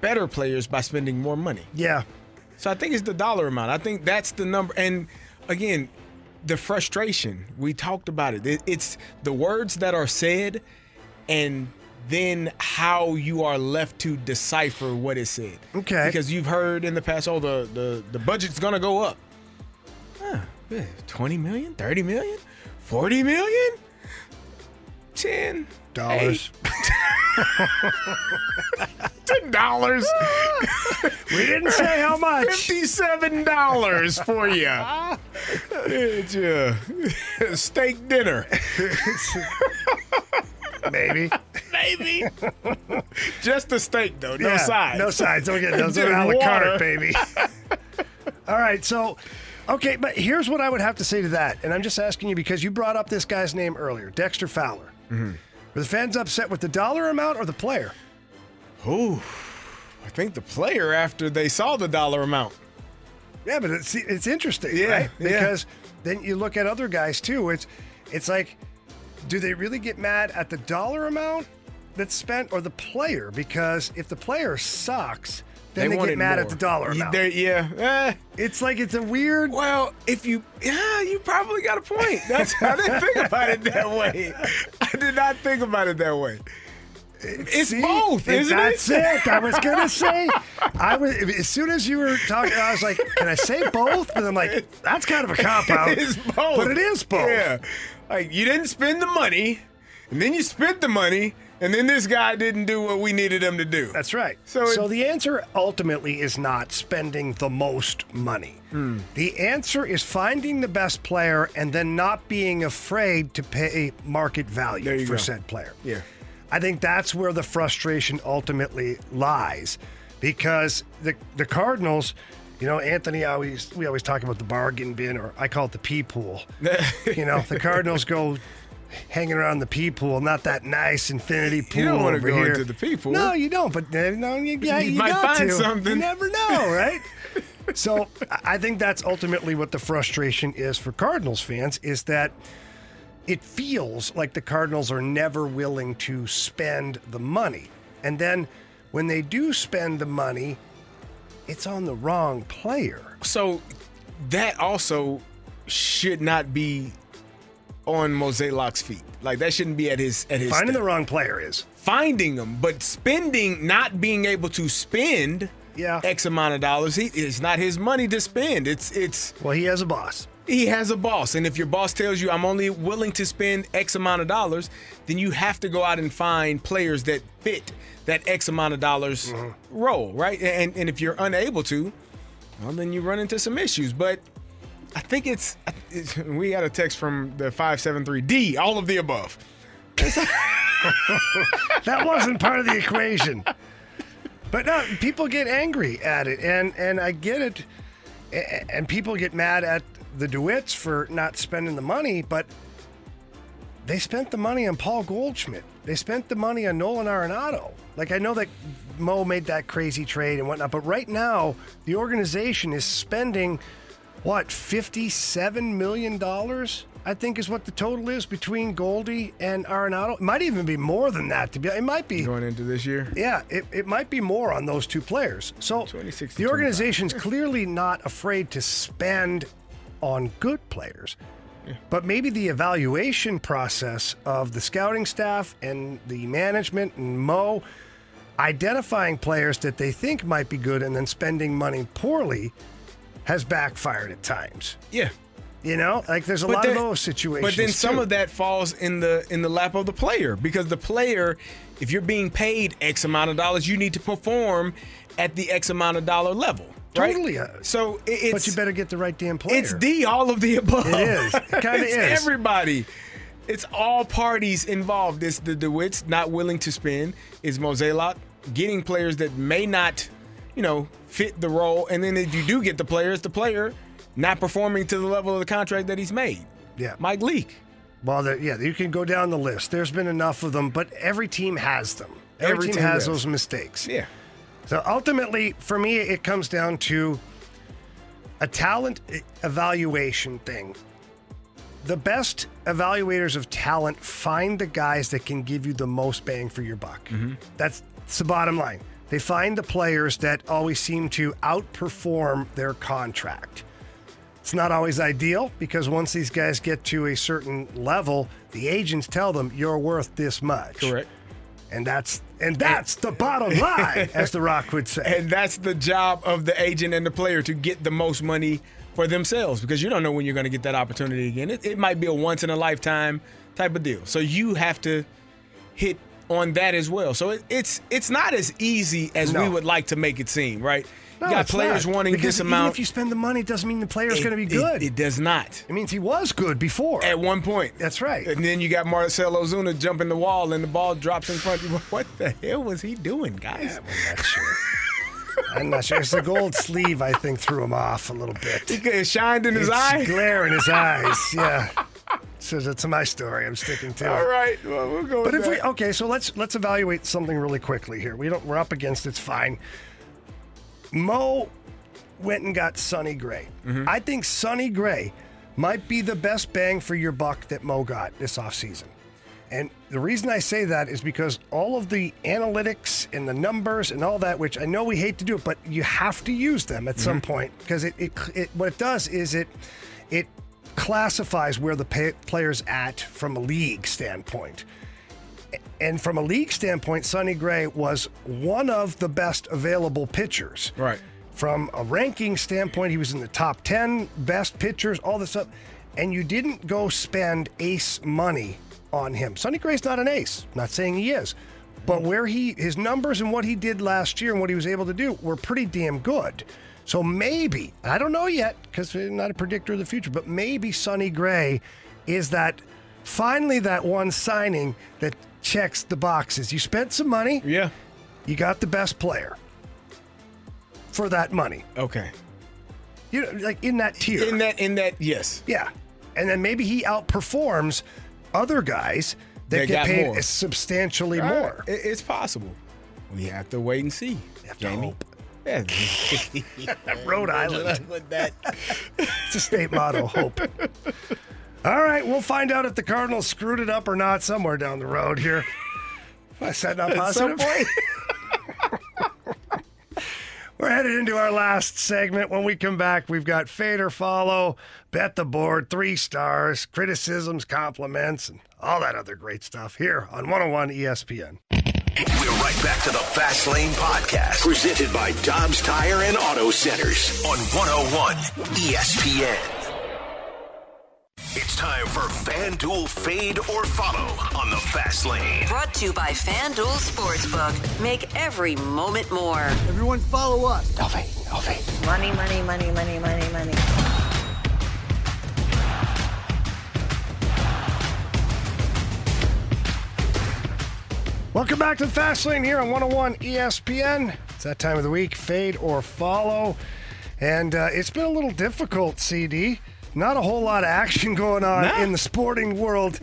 better players by spending more money. Yeah. So I think it's the dollar amount. I think that's the number. And, again, the frustration. We talked about it. it it's the words that are said and then how you are left to decipher what is said. Okay. Because you've heard in the past, oh, the, the, the budget's going to go up. Huh. twenty million, thirty million, forty million, ten dollars. ten dollars. We didn't say how much. fifty-seven dollars for you. It's a steak dinner. Maybe. Maybe. Just the steak, though. No yeah, sides. No sides. Don't get those. Just a la carte, baby. All right, so. Okay, but here's what I would have to say to that, and I'm just asking you because you brought up this guy's name earlier, Dexter Fowler. Mm-hmm. Were the fans upset with the dollar amount or the player? Ooh, I think the player after they saw the dollar amount. Yeah, but it's it's interesting, yeah, right? Because yeah. then you look at other guys too. It's it's like, do they really get mad at the dollar amount that's spent or the player? Because if the player sucks, then they, they get mad more. At the dollar amount. They're, yeah. Eh. It's like it's a weird... Well, if you... Yeah, you probably got a point. That's, I didn't think about it that way. I did not think about it that way. It's See, both, isn't that's it? That's it. I was going to say... I was As soon as you were talking, I was like, can I say both? And I'm like, that's kind of a cop-out. It is both. But it is both. Yeah. Like, you didn't spend the money, and then you spent the money... And then this guy didn't do what we needed him to do. That's right. So, so it, the answer ultimately is not spending the most money. Hmm. The answer is finding the best player and then not being afraid to pay market value for go. said player. Yeah, I think that's where the frustration ultimately lies because the, the Cardinals, You know, Anthony always, we always talk about the bargain bin, or I call it the pee pool. You know, the Cardinals go hanging around the pee pool, not that nice infinity pool. You don't want to go here. Into the pee pool. No, you don't, but no, you, yeah, you, you might got find to. Something. You never know, right? So I think that's ultimately what the frustration is for Cardinals fans, is that it feels like the Cardinals are never willing to spend the money. And then when they do spend the money, it's on the wrong player. So that also should not be on Mozeliak's feet. Like, that shouldn't be at his at his Finding step. The wrong player is. Finding them, but spending, not being able to spend yeah. X amount of dollars, he, it's not his money to spend. It's it's Well, he has a boss. He has a boss, and if your boss tells you, I'm only willing to spend X amount of dollars, then you have to go out and find players that fit that X amount of dollars mm-hmm. role, right? And and if you're unable to, well, then you run into some issues. But I think it's, it's we got a text from the five seven three D, all of the above. That wasn't part of the equation. But no, people get angry at it, and, and I get it. And people get mad at the DeWitts for not spending the money, but they spent the money on Paul Goldschmidt. They spent the money on Nolan Arenado. Like, I know that Mo made that crazy trade and whatnot, but right now the organization is spending, what, fifty-seven million dollars, I think is what the total is between Goldie and Arenado. It might even be more than that. To be, It might be. Going into this year? Yeah, it, it might be more on those two players. So the organization's clearly not afraid to spend on good players. Yeah. But maybe the evaluation process of the scouting staff and the management and Mo identifying players that they think might be good and then spending money poorly has backfired at times. Yeah. You know, like there's a but lot that, of those situations. But then some too. Of that falls in the in the lap of the player, because the player, if you're being paid X amount of dollars, you need to perform at the X amount of dollar level. Right? Totally. So it's, but you better get the right damn player. It's the all of the above. It is. It kind of is. Everybody. It's all parties involved. It's the DeWitts not willing to spend. It's Mozeliak getting players that may not, you know, fit the role. And then if you do get the players, the player not performing to the level of the contract that he's made. Yeah. Mike Leake. Well, yeah, you can go down the list. There's been enough of them, but every team has them. Every, every team, team has does. Those mistakes. Yeah. So ultimately, for me, it comes down to a talent evaluation thing. The best evaluators of talent find the guys that can give you the most bang for your buck. Mm-hmm. That's, that's the bottom line. They find the players that always seem to outperform their contract. It's not always ideal, because once these guys get to a certain level, the agents tell them, you're worth this much. Correct. And that's and that's the bottom line, as The Rock would say. And that's the job of the agent and the player, to get the most money for themselves, because you don't know when you're going to get that opportunity again. It, it might be a once-in-a-lifetime type of deal. So you have to hit on that as well. So it, it's it's not as easy as no. we would like to make it seem, right? No, you got players not. Wanting because this amount. Even if you spend the money, it doesn't mean the player's going to be good. It, it does not. It means he was good before. At one point. That's right. And then you got Marcell Ozuna jumping the wall, and the ball drops in front of you. What the hell was he doing, guys? Yeah, I'm not sure. I'm not sure. It's the gold sleeve, I think, threw him off a little bit. It shined in his it's eye? Glare in his eyes, yeah. So that's my story. I'm sticking to it. All right. Well, we'll go but with if that. We, okay, so let's let's evaluate something really quickly here. We don't, we're up against it's fine. Mo went and got Sonny Gray. Mm-hmm. I think Sonny Gray might be the best bang for your buck that Mo got this offseason. And the reason I say that is because all of the analytics and the numbers and all that, which I know we hate to do, but you have to use them at mm-hmm. some point, because it, it, it what it does is it it classifies where the pay, player's at from a league standpoint. And from a league standpoint, Sonny Gray was one of the best available pitchers. Right. From a ranking standpoint, he was in the top ten best pitchers, all this stuff. And you didn't go spend ace money on him. Sonny Gray's not an ace. Not saying he is. But where he his numbers and what he did last year and what he was able to do were pretty damn good. So maybe, I don't know yet, because we're not a predictor of the future, but maybe Sonny Gray is that finally that one signing that checks the boxes. You spent some money. Yeah. You got the best player for that money. Okay. You know, like in that tier. In that, in that, yes. Yeah. And then maybe he outperforms other guys that they get paid more. substantially right. more. It's possible. We have to wait and see. Jamie. Yeah. Rhode Island. With that. It's a state motto, hope. All right, we'll find out if the Cardinals screwed it up or not somewhere down the road here. Am I setting up positive? We're headed into our last segment. When we come back, we've got Fade or Follow, Bet the Board, Three Stars, criticisms, compliments, and all that other great stuff here on one oh one E S P N. We're right back to the Fast Lane Podcast, presented by Dobbs Tire and Auto Centers on one oh one E S P N. It's time for FanDuel Fade or Follow on the Fast Lane. Brought to you by FanDuel Sportsbook. Make every moment more. Everyone follow us. No fade, no fade. Money, money, money, money, money, money. Welcome back to the Fast Lane here on one oh one E S P N. It's that time of the week, Fade or Follow. And uh, it's been a little difficult, C D. Not a whole lot of action going on no. in the sporting world.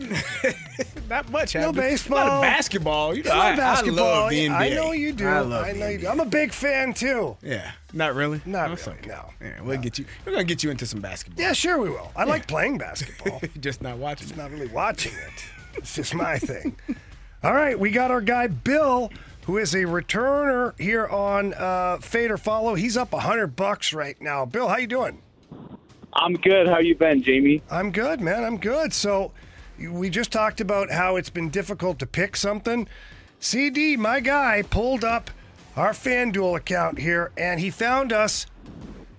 Not much. No baseball. Not basketball. You know, I, basketball. I love the N B A. I know you do. I, love I know you do. I'm a big fan, too. Yeah. Not really? Not no, really, okay. no. Yeah, we'll no. get you. We're going to get you into some basketball. Yeah, sure we will. I yeah. like playing basketball. Just not watching Just it. Not really watching it. It's just my thing. All right, we got our guy Bill, who is a returner here on uh, Fade or Follow. He's up one hundred bucks right now. Bill, how you doing? I'm good. How you been, Jamie? I'm good, man. I'm good. So we just talked about how it's been difficult to pick something. C D, my guy, pulled up our FanDuel account here, and he found us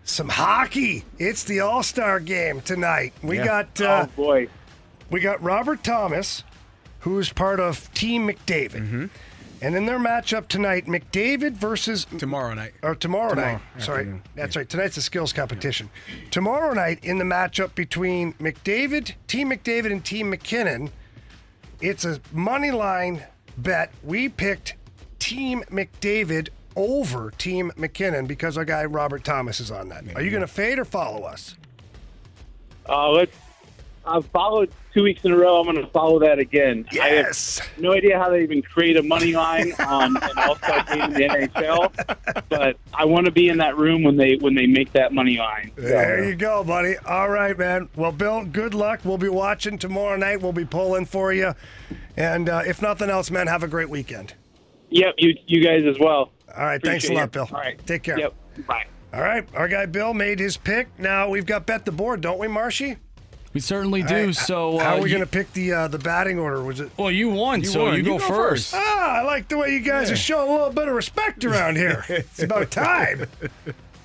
some hockey. It's the All-Star game tonight. We yeah. got uh, oh boy, we got Robert Thomas, who is part of Team McDavid, mm-hmm. and in their matchup tonight, McDavid versus... Tomorrow night. Or tomorrow, tomorrow night. Afternoon. Sorry. That's yeah. right. Tonight's a skills competition. Yeah. Tomorrow night, in the matchup between McDavid, Team McDavid, and Team McKinnon, it's a money line bet. We picked Team McDavid over Team McKinnon because our guy Robert Thomas is on that. Maybe. Are you going to fade or follow us? Uh, let's... I've followed two weeks in a row. I'm going to follow that again. Yes. I have no idea how they even create a money line on an All-Star game in the N H L, but I want to be in that room when they when they make that money line. So. There you go, buddy. All right, man. Well, Bill, good luck. We'll be watching tomorrow night. We'll be pulling for you. And uh, if nothing else, man, have a great weekend. Yep, you you guys as well. All right, Appreciate thanks a lot, it. Bill. All right. Take care. Yep, bye. All right, our guy Bill made his pick. Now we've got Bet the Board, don't we, Marshy? We certainly do. Right. So how uh, are we going to pick the uh, the batting order? Was it? Well, you won, you so won. You, you go, go first. first. Ah, I like the way you guys yeah. are showing a little bit of respect around here. It's about time.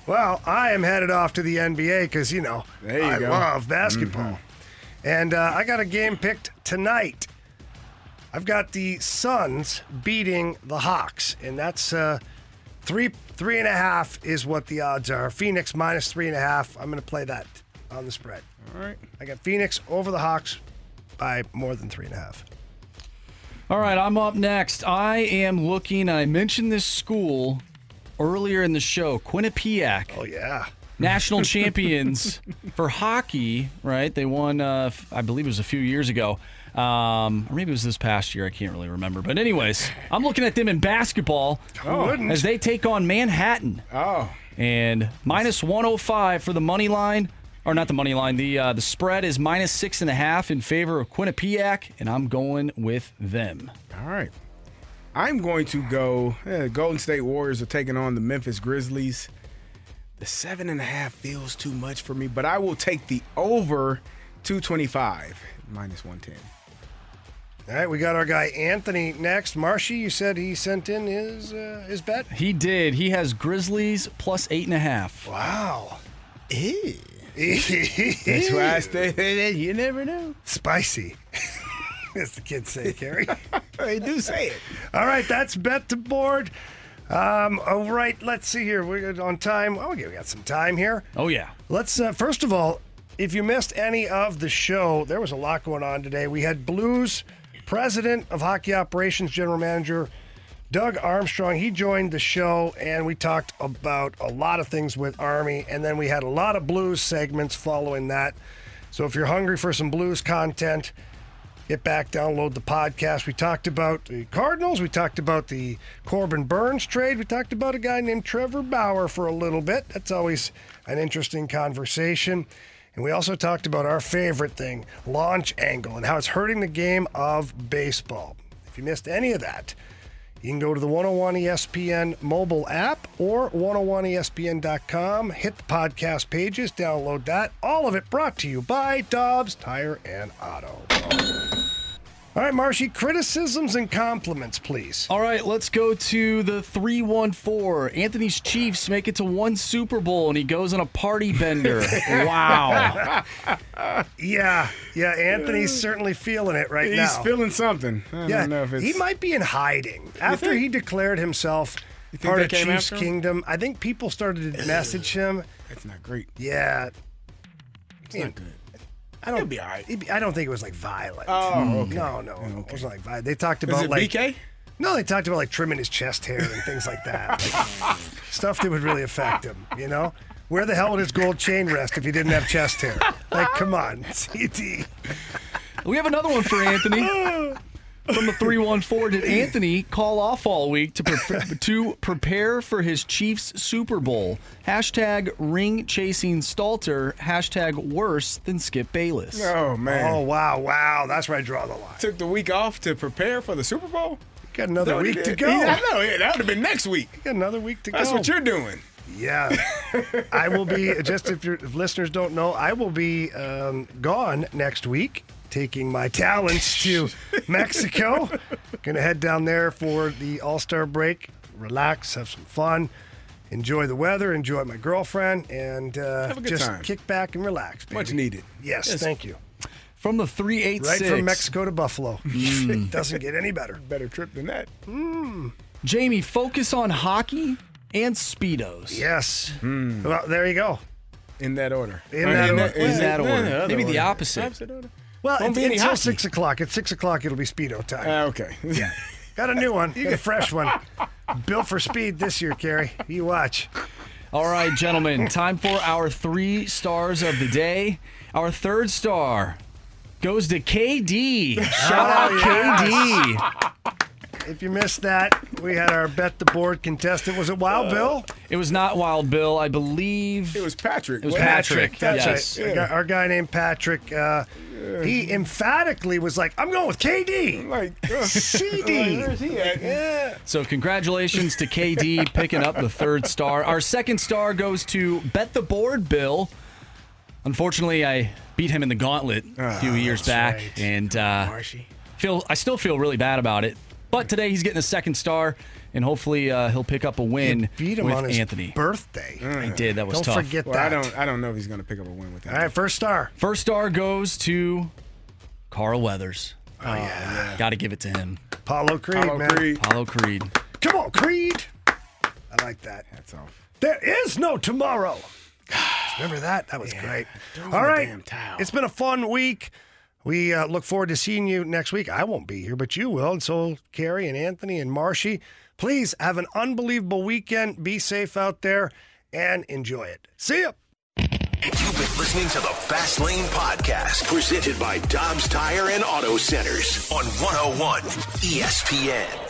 Well, I am headed off to the N B A because you know there you I go. love basketball, mm-hmm. and uh, I got a game picked tonight. I've got the Suns beating the Hawks, and that's uh, three three and a half is what the odds are. Phoenix minus three and a half. I'm going to play that on the spread. All right. I got Phoenix over the Hawks by more than three and a half. All right, I'm up next. I am looking, I mentioned this school earlier in the show, Quinnipiac. Oh, yeah. National champions for hockey, right? They won, uh, I believe it was a few years ago. Um, or maybe it was this past year. I can't really remember. But anyways, I'm looking at them in basketball oh, as they take on Manhattan. Oh. And minus one oh five for the money line. Or not the money line. The uh, the spread is minus six and a half in favor of Quinnipiac, and I'm going with them. All right, I'm going to go. Yeah, Golden State Warriors are taking on the Memphis Grizzlies. The seven and a half feels too much for me, but I will take the over two twenty-five minus one ten. All right, we got our guy Anthony next. Marshy, you said he sent in his uh, his bet. He did. He has Grizzlies plus eight and a half. Wow. Ew. That's why I stay there. You never know. Spicy. As the kids say, Carrie. They do say it. All right, that's Bet the Board. Um, all right, let's see here. We're on time. Oh, okay, we got some time here. Oh, yeah. Let's, uh, first of all, if you missed any of the show, there was a lot going on today. We had Blues President of Hockey Operations General Manager Doug Armstrong, he joined the show, and we talked about a lot of things with Army, and then we had a lot of Blues segments following that. So if you're hungry for some Blues content, get back, download the podcast. We talked about the Cardinals. We talked about the Corbin Burnes trade. We talked about a guy named Trevor Bauer for a little bit. That's always an interesting conversation. And we also talked about our favorite thing, launch angle, and how it's hurting the game of baseball. If you missed any of that, you can go to the one oh one E S P N mobile app or one oh one E S P N dot com. Hit the podcast pages, download that. All of it brought to you by Dobbs Tire and Auto. All right, Marshy, criticisms and compliments, please. All right, let's go to the three one four. Anthony's Chiefs make it to one Super Bowl, and he goes on a party bender. Wow. Yeah, yeah, Anthony's certainly feeling it right He's now. He's feeling something. I yeah, don't know if it's... He might be in hiding. After he declared himself part of Chiefs Kingdom, I think people started to message him. That's not great. Yeah. It's not good. I don't, be all right. be, I don't think it was like violent. Oh, okay. no, no, no. Okay. It wasn't like violent. They talked about it like B K. No, they talked about like trimming his chest hair and things like that, like, stuff that would really affect him. You know, where the hell would his gold chain rest if he didn't have chest hair? Like, come on, C T. We have another one for Anthony from the three one four. Did Anthony call off all week to pre- to prepare for his Chiefs Super Bowl? Hashtag ring chasing Stalter. Hashtag worse than Skip Bayless. Oh, man. Oh, wow, wow. That's where I draw the line. Took the week off to prepare for the Super Bowl? Got another no, week to go. He, I know. That would have been next week. Got another week to That's go. That's what you're doing. Yeah. I will be, just if, your, if listeners don't know, I will be um, gone next week, taking my talents to Mexico. Gonna head down there for the All-Star Break, relax, have some fun, enjoy the weather, enjoy my girlfriend, and uh, just time. Kick back and relax, baby. Much needed. Yes, yes, thank you. From the three eight six. Right from Mexico to Buffalo. Mm. It doesn't get any better. Better trip than that. Mm. Jamie, focus on hockey and Speedos. Yes. Mm. Well, there you go. In that order. In that, in that, or- in that, that order. That Maybe order. the opposite. Opposite order. Well, it's until hockey. six o'clock. At six o'clock, it'll be Speedo time. Uh, okay. Yeah. Got a new one. You get a fresh one. Built for speed this year, Carrie. You watch. All right, gentlemen. Time for our three stars of the day. Our third star goes to K D. Shout oh, out yes. K D. If you missed that, we had our Bet the Board contestant. Was it Wild uh, Bill? It was not Wild Bill. I believe it was Patrick. It was Patrick. Patrick. That's yes. right. Yeah. Our guy named Patrick. Uh, yeah. He emphatically was like, "I'm going with K D." Like uh, C D. Like, where's he at? Yeah. So congratulations to K D picking up the third star. Our second star goes to Bet the Board Bill. Unfortunately, I beat him in the gauntlet a few oh, years back, right. and uh, feel I still feel really bad about it. But today he's getting a second star, and hopefully uh, he'll pick up a win. You beat him with on his Anthony. Birthday. Mm. I did. That was don't tough. Don't forget well, that. I don't. I don't know if he's going to pick up a win with that. All right, first star. First star goes to Carl Weathers. Oh, oh yeah, got to give it to him. Apollo Creed, Apollo man. Creed. Apollo Creed. Come on, Creed. I like that. Hats off. There is no tomorrow. Remember that? That was yeah. great. Throw All right, damn towel. It's been a fun week. We uh, look forward to seeing you next week. I won't be here, but you will. And so, Carrie and Anthony and Marshy, please have an unbelievable weekend. Be safe out there and enjoy it. See ya. You've been listening to the Fast Lane Podcast, presented by Dobbs Tire and Auto Centers on one oh one E S P N.